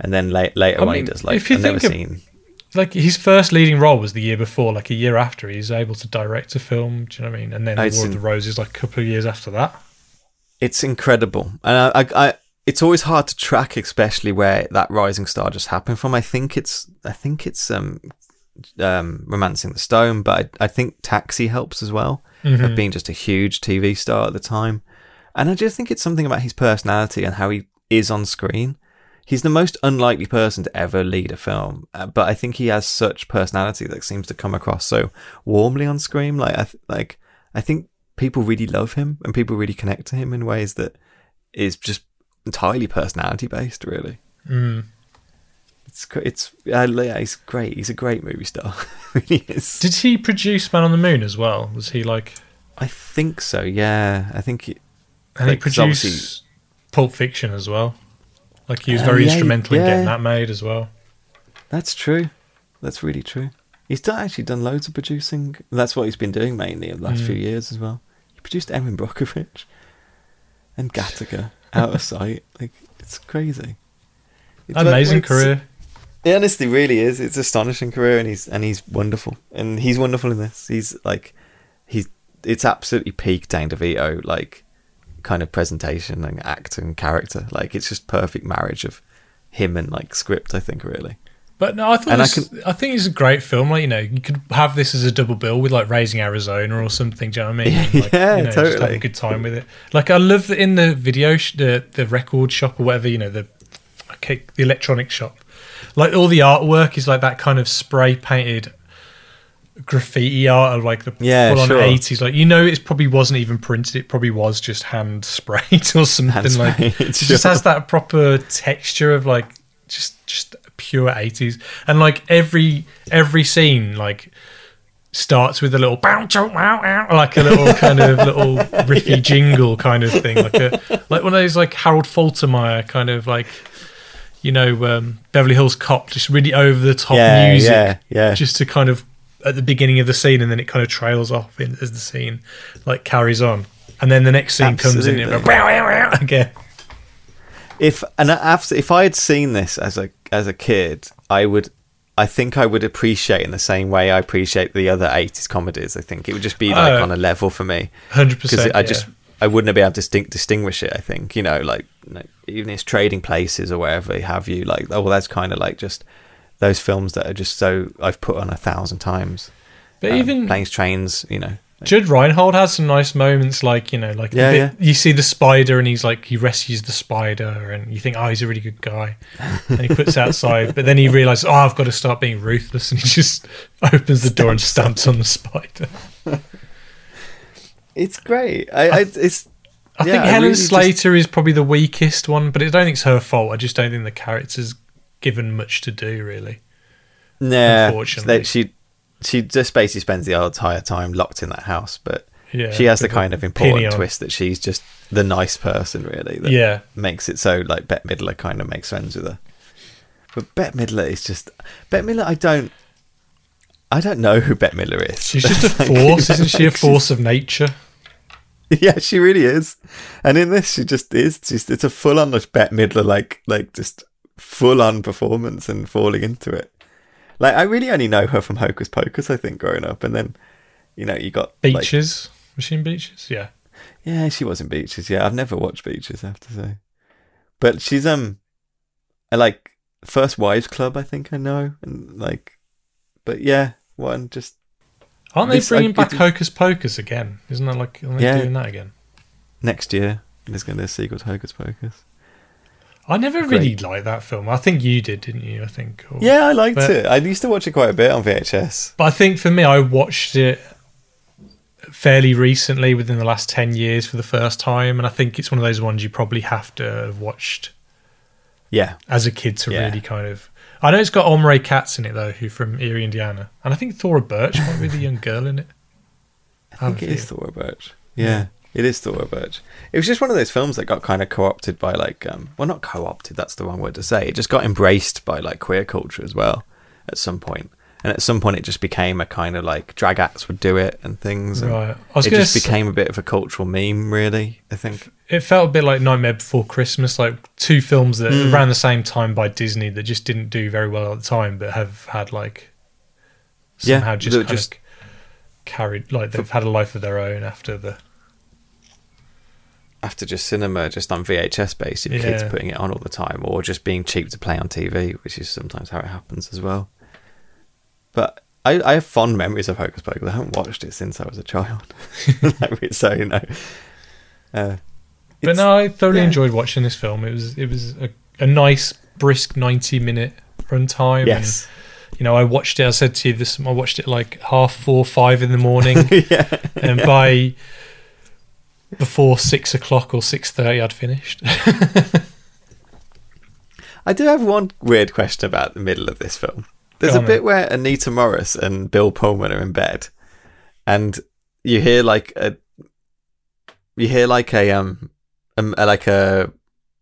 and then late, later I on mean, he does, like, I've never of- seen... Like his first leading role was the year before, like a year after he's able to direct a film. Do you know what I mean? And then War of the Roses, like a couple of years after that. It's incredible, and I, I, I, it's always hard to track, especially where that rising star just happened from. I think it's, I think it's um, um, Romancing the Stone, but I, I think Taxi helps as well, mm-hmm. of being just a huge T V star at the time. And I just think it's something about his personality and how he is on screen. He's the most unlikely person to ever lead a film, but I think he has such personality that seems to come across so warmly on screen. Like, I th- like I think people really love him and people really connect to him in ways that is just entirely personality based. Really, mm. it's it's uh, yeah, he's great. He's a great movie star. He is. Did he produce Man on the Moon as well? Was he like? I think so. Yeah, I think. He, and like, he produced obviously... Pulp Fiction as well. Like, he was very um, yeah, instrumental yeah. in getting that made as well. That's true. That's really true. He's done, actually done loads of producing. That's what he's been doing mainly in the last mm. few years as well. He produced Erin Brockovich and Gattaca Out of Sight. Like, it's crazy. It's Amazing like, it's, career. It honestly really is. It's an astonishing career, and he's and he's wonderful. And he's wonderful in this. He's, like, he's it's absolutely peak Danny DeVito, like... kind of presentation and act and character. Like, it's just perfect marriage of him and like script, I think, really. But no, I thought and this, I, can, I think it's a great film. Like, you know, you could have this as a double bill with like Raising Arizona or something. Do you know what I mean? And, like, yeah, you know, totally. Just have a good time with it. Like, I love that in the video, sh- the the record shop or whatever, you know, the okay, the electronic shop. Like, all the artwork is like that kind of spray painted graffiti art of like the yeah, full on sure. eighties, like, you know, it probably wasn't even printed, it probably was just hand sprayed or something. Hand like sprayed, it sure. just has that proper texture of like just just pure eighties. And like every every scene like starts with a little bounce, like a little kind of little riffy yeah. jingle kind of thing, like a like one of those like Harold Faltermeyer kind of like, you know, um, Beverly Hills Cop, just really over the top yeah, music yeah, yeah. just to kind of at the beginning of the scene, and then it kind of trails off in, as the scene like carries on, and then the next scene Absolutely. comes in and it goes, again. If and after, if I had seen this as a as a kid, I would, I think I would appreciate in the same way I appreciate the other eighties comedies. I think it would just be like oh, on a level for me, hundred percent. I just yeah. I wouldn't have been able to distinct, distinguish it. I think, you know, like, you know, even if it's Trading Places or wherever have you, like, oh well, that's kind of like just those films that are just so I've put on a thousand times. But um, even Planes, Trains, you know. Judd Reinhold has some nice moments, like, you know, like yeah, bit, yeah. you see the spider and he's like, he rescues the spider and you think, oh, he's a really good guy. And he puts it outside, but then he realizes, oh, I've got to start being ruthless. And he just opens the door and stamps on the spider. It's great. I, I, it's, I yeah, think Helen I really Slater just... is probably the weakest one, but I don't think it's her fault. I just don't think the character's given much to do, really. Nah, unfortunately. They, she... She just basically spends the entire time locked in that house, but yeah, she has the kind of important twist that she's just the nice person, really. That yeah. makes it so, like, Bette Midler kind of makes friends with her. But Bette Midler is just... Bette Midler, I don't... I don't know who Bette Midler is. She's just a like, force. Isn't she a force of nature? Yeah, she really is. And in this, she just is. Just, it's a full-on Bette Midler, like, like just full-on performance and falling into it. Like, I really only know her from Hocus Pocus, I think, growing up. And then, you know, you got... Beaches. Like, was she in Beaches? Yeah. Yeah, she was in Beaches, yeah. I've never watched Beaches, I have to say. But she's, um, like, First Wives Club, I think I know. And, like, but yeah, one just... Aren't they this, bringing I, back it, Hocus Pocus again? Isn't that like... Aren't they yeah, doing that again? Next year, there's going to be a sequel to Hocus Pocus. I never Great. really liked that film. I think you did, didn't you? I think. Or, yeah, I liked but, it. I used to watch it quite a bit on V H S. But I think for me, I watched it fairly recently, within the last ten years for the first time. And I think it's one of those ones you probably have to have watched Yeah, as a kid to yeah. really kind of... I know it's got Omri Katz in it, though, who from Erie, Indiana. And I think Thora Birch might be the young girl in it. I, I think it is Thora Birch. Yeah. yeah. It is Thora Birch. It was just one of those films that got kind of co-opted by like, um, well, not co-opted, that's the wrong word to say. It just got embraced by like queer culture as well at some point. And at some point it just became a kind of like drag acts would do it and things. And right. I was it just say, became a bit of a cultural meme, really, I think. It felt a bit like Nightmare Before Christmas, like two films that mm. around the same time by Disney that just didn't do very well at the time, but have had like somehow yeah, just kind just, of carried, like they've for, had a life of their own after the... After just cinema, just on V H S basically, yeah. kids putting it on all the time, or just being cheap to play on T V, which is sometimes how it happens as well. But I, I have fond memories of Hocus Pocus. I haven't watched it since I was a child. so, you know. Uh, but no, I thoroughly yeah. enjoyed watching this film. It was it was a, a nice, brisk ninety minute runtime. Yes. And, you know, I watched it, I said to you this, I watched it like half four, five in the morning. yeah. And yeah. by... before six o'clock or six thirty, I'd finished. I do have one weird question about the middle of this film. There's a bit where Anita Morris and Bill Pullman are in bed, and you hear like a, you hear like a um, a, like a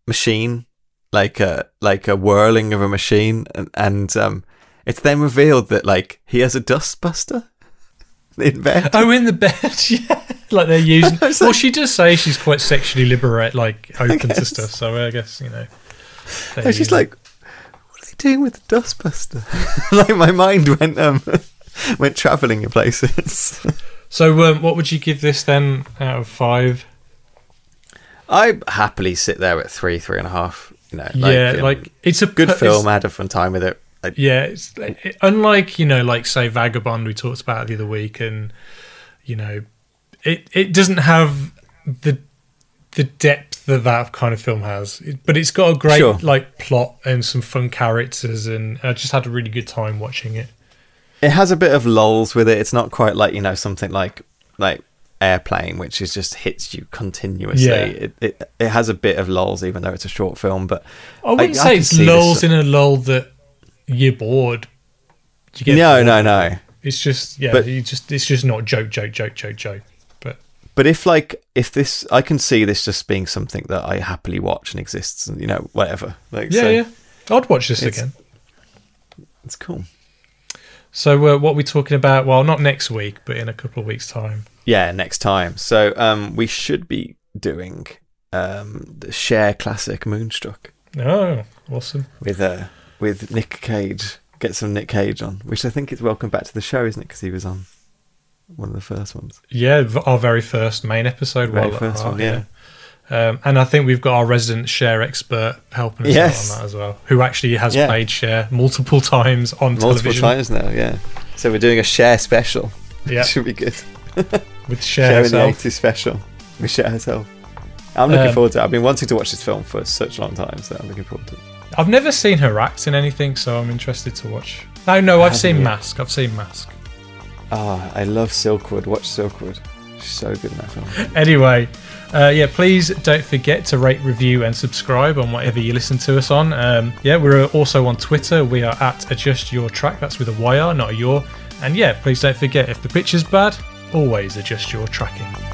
machine, like a like a whirling of a machine, and, and um, it's then revealed that like he has a dustbuster in bed. Oh, in the bed, yeah. Like they're using. Like, well, she does say she's quite sexually liberate, like open to stuff. So I guess you know. And she's like, "What are they doing with the dustbuster?" Like my mind went um went travelling in places. So, um, what would you give this then out of five? I happily sit there at three, three and a half. You know, like, yeah, um, like it's a good per- film. I had a fun time with it. I, yeah, it's, it, unlike you know, like say Vagabond we talked about the other week, and you know. It it doesn't have the the depth that that kind of film has, it, but it's got a great sure. like plot and some fun characters, and I just had a really good time watching it. It has a bit of lulls with it. It's not quite like you know something like like Airplane, which is just hits you continuously. Yeah. It, it it has a bit of lulls, even though it's a short film. But I wouldn't I, say I it's lulls in a lull that you're bored. You get no, bored. no, no. It's just yeah, but, you just it's just not joke, joke, joke, joke, joke. But if like if this, I can see this just being something that I happily watch and exists, and you know whatever. Like, yeah, so yeah, I'd watch this it's, again. It's cool. So uh, what are we talking about? Well, not next week, but in a couple of weeks' time. Yeah, next time. So um, we should be doing um, the Cher classic Moonstruck. Oh, awesome! With uh, with Nick Cage, get some Nick Cage on, which I think is welcome back to the show, isn't it? Because he was on. One of the first ones. Yeah, our very first main episode. Very well, first one, yeah. Um, and I think we've got our resident Cher expert helping us yes. out on that as well, who actually has yeah. played Cher multiple times on multiple television. Multiple times now, yeah. So we're doing a Cher special. Yeah. Should be good. With Cher herself. Cher in the eighties special. With Cher herself. I'm looking um, forward to it. I've been wanting to watch this film for such a long time, so I'm looking forward to it. I've never seen her act in anything, so I'm interested to watch. No, no, I've Haven't seen you? Mask. I've seen Mask. Ah, oh, I love Silkwood. Watch Silkwood. She's so good in that film. Anyway, uh, yeah, please don't forget to rate, review, and subscribe on whatever you listen to us on. Um, yeah, we're also on Twitter. We are at Adjust Your Track. That's with a Y R, not a your. And yeah, please don't forget, if the picture's bad, always adjust your tracking.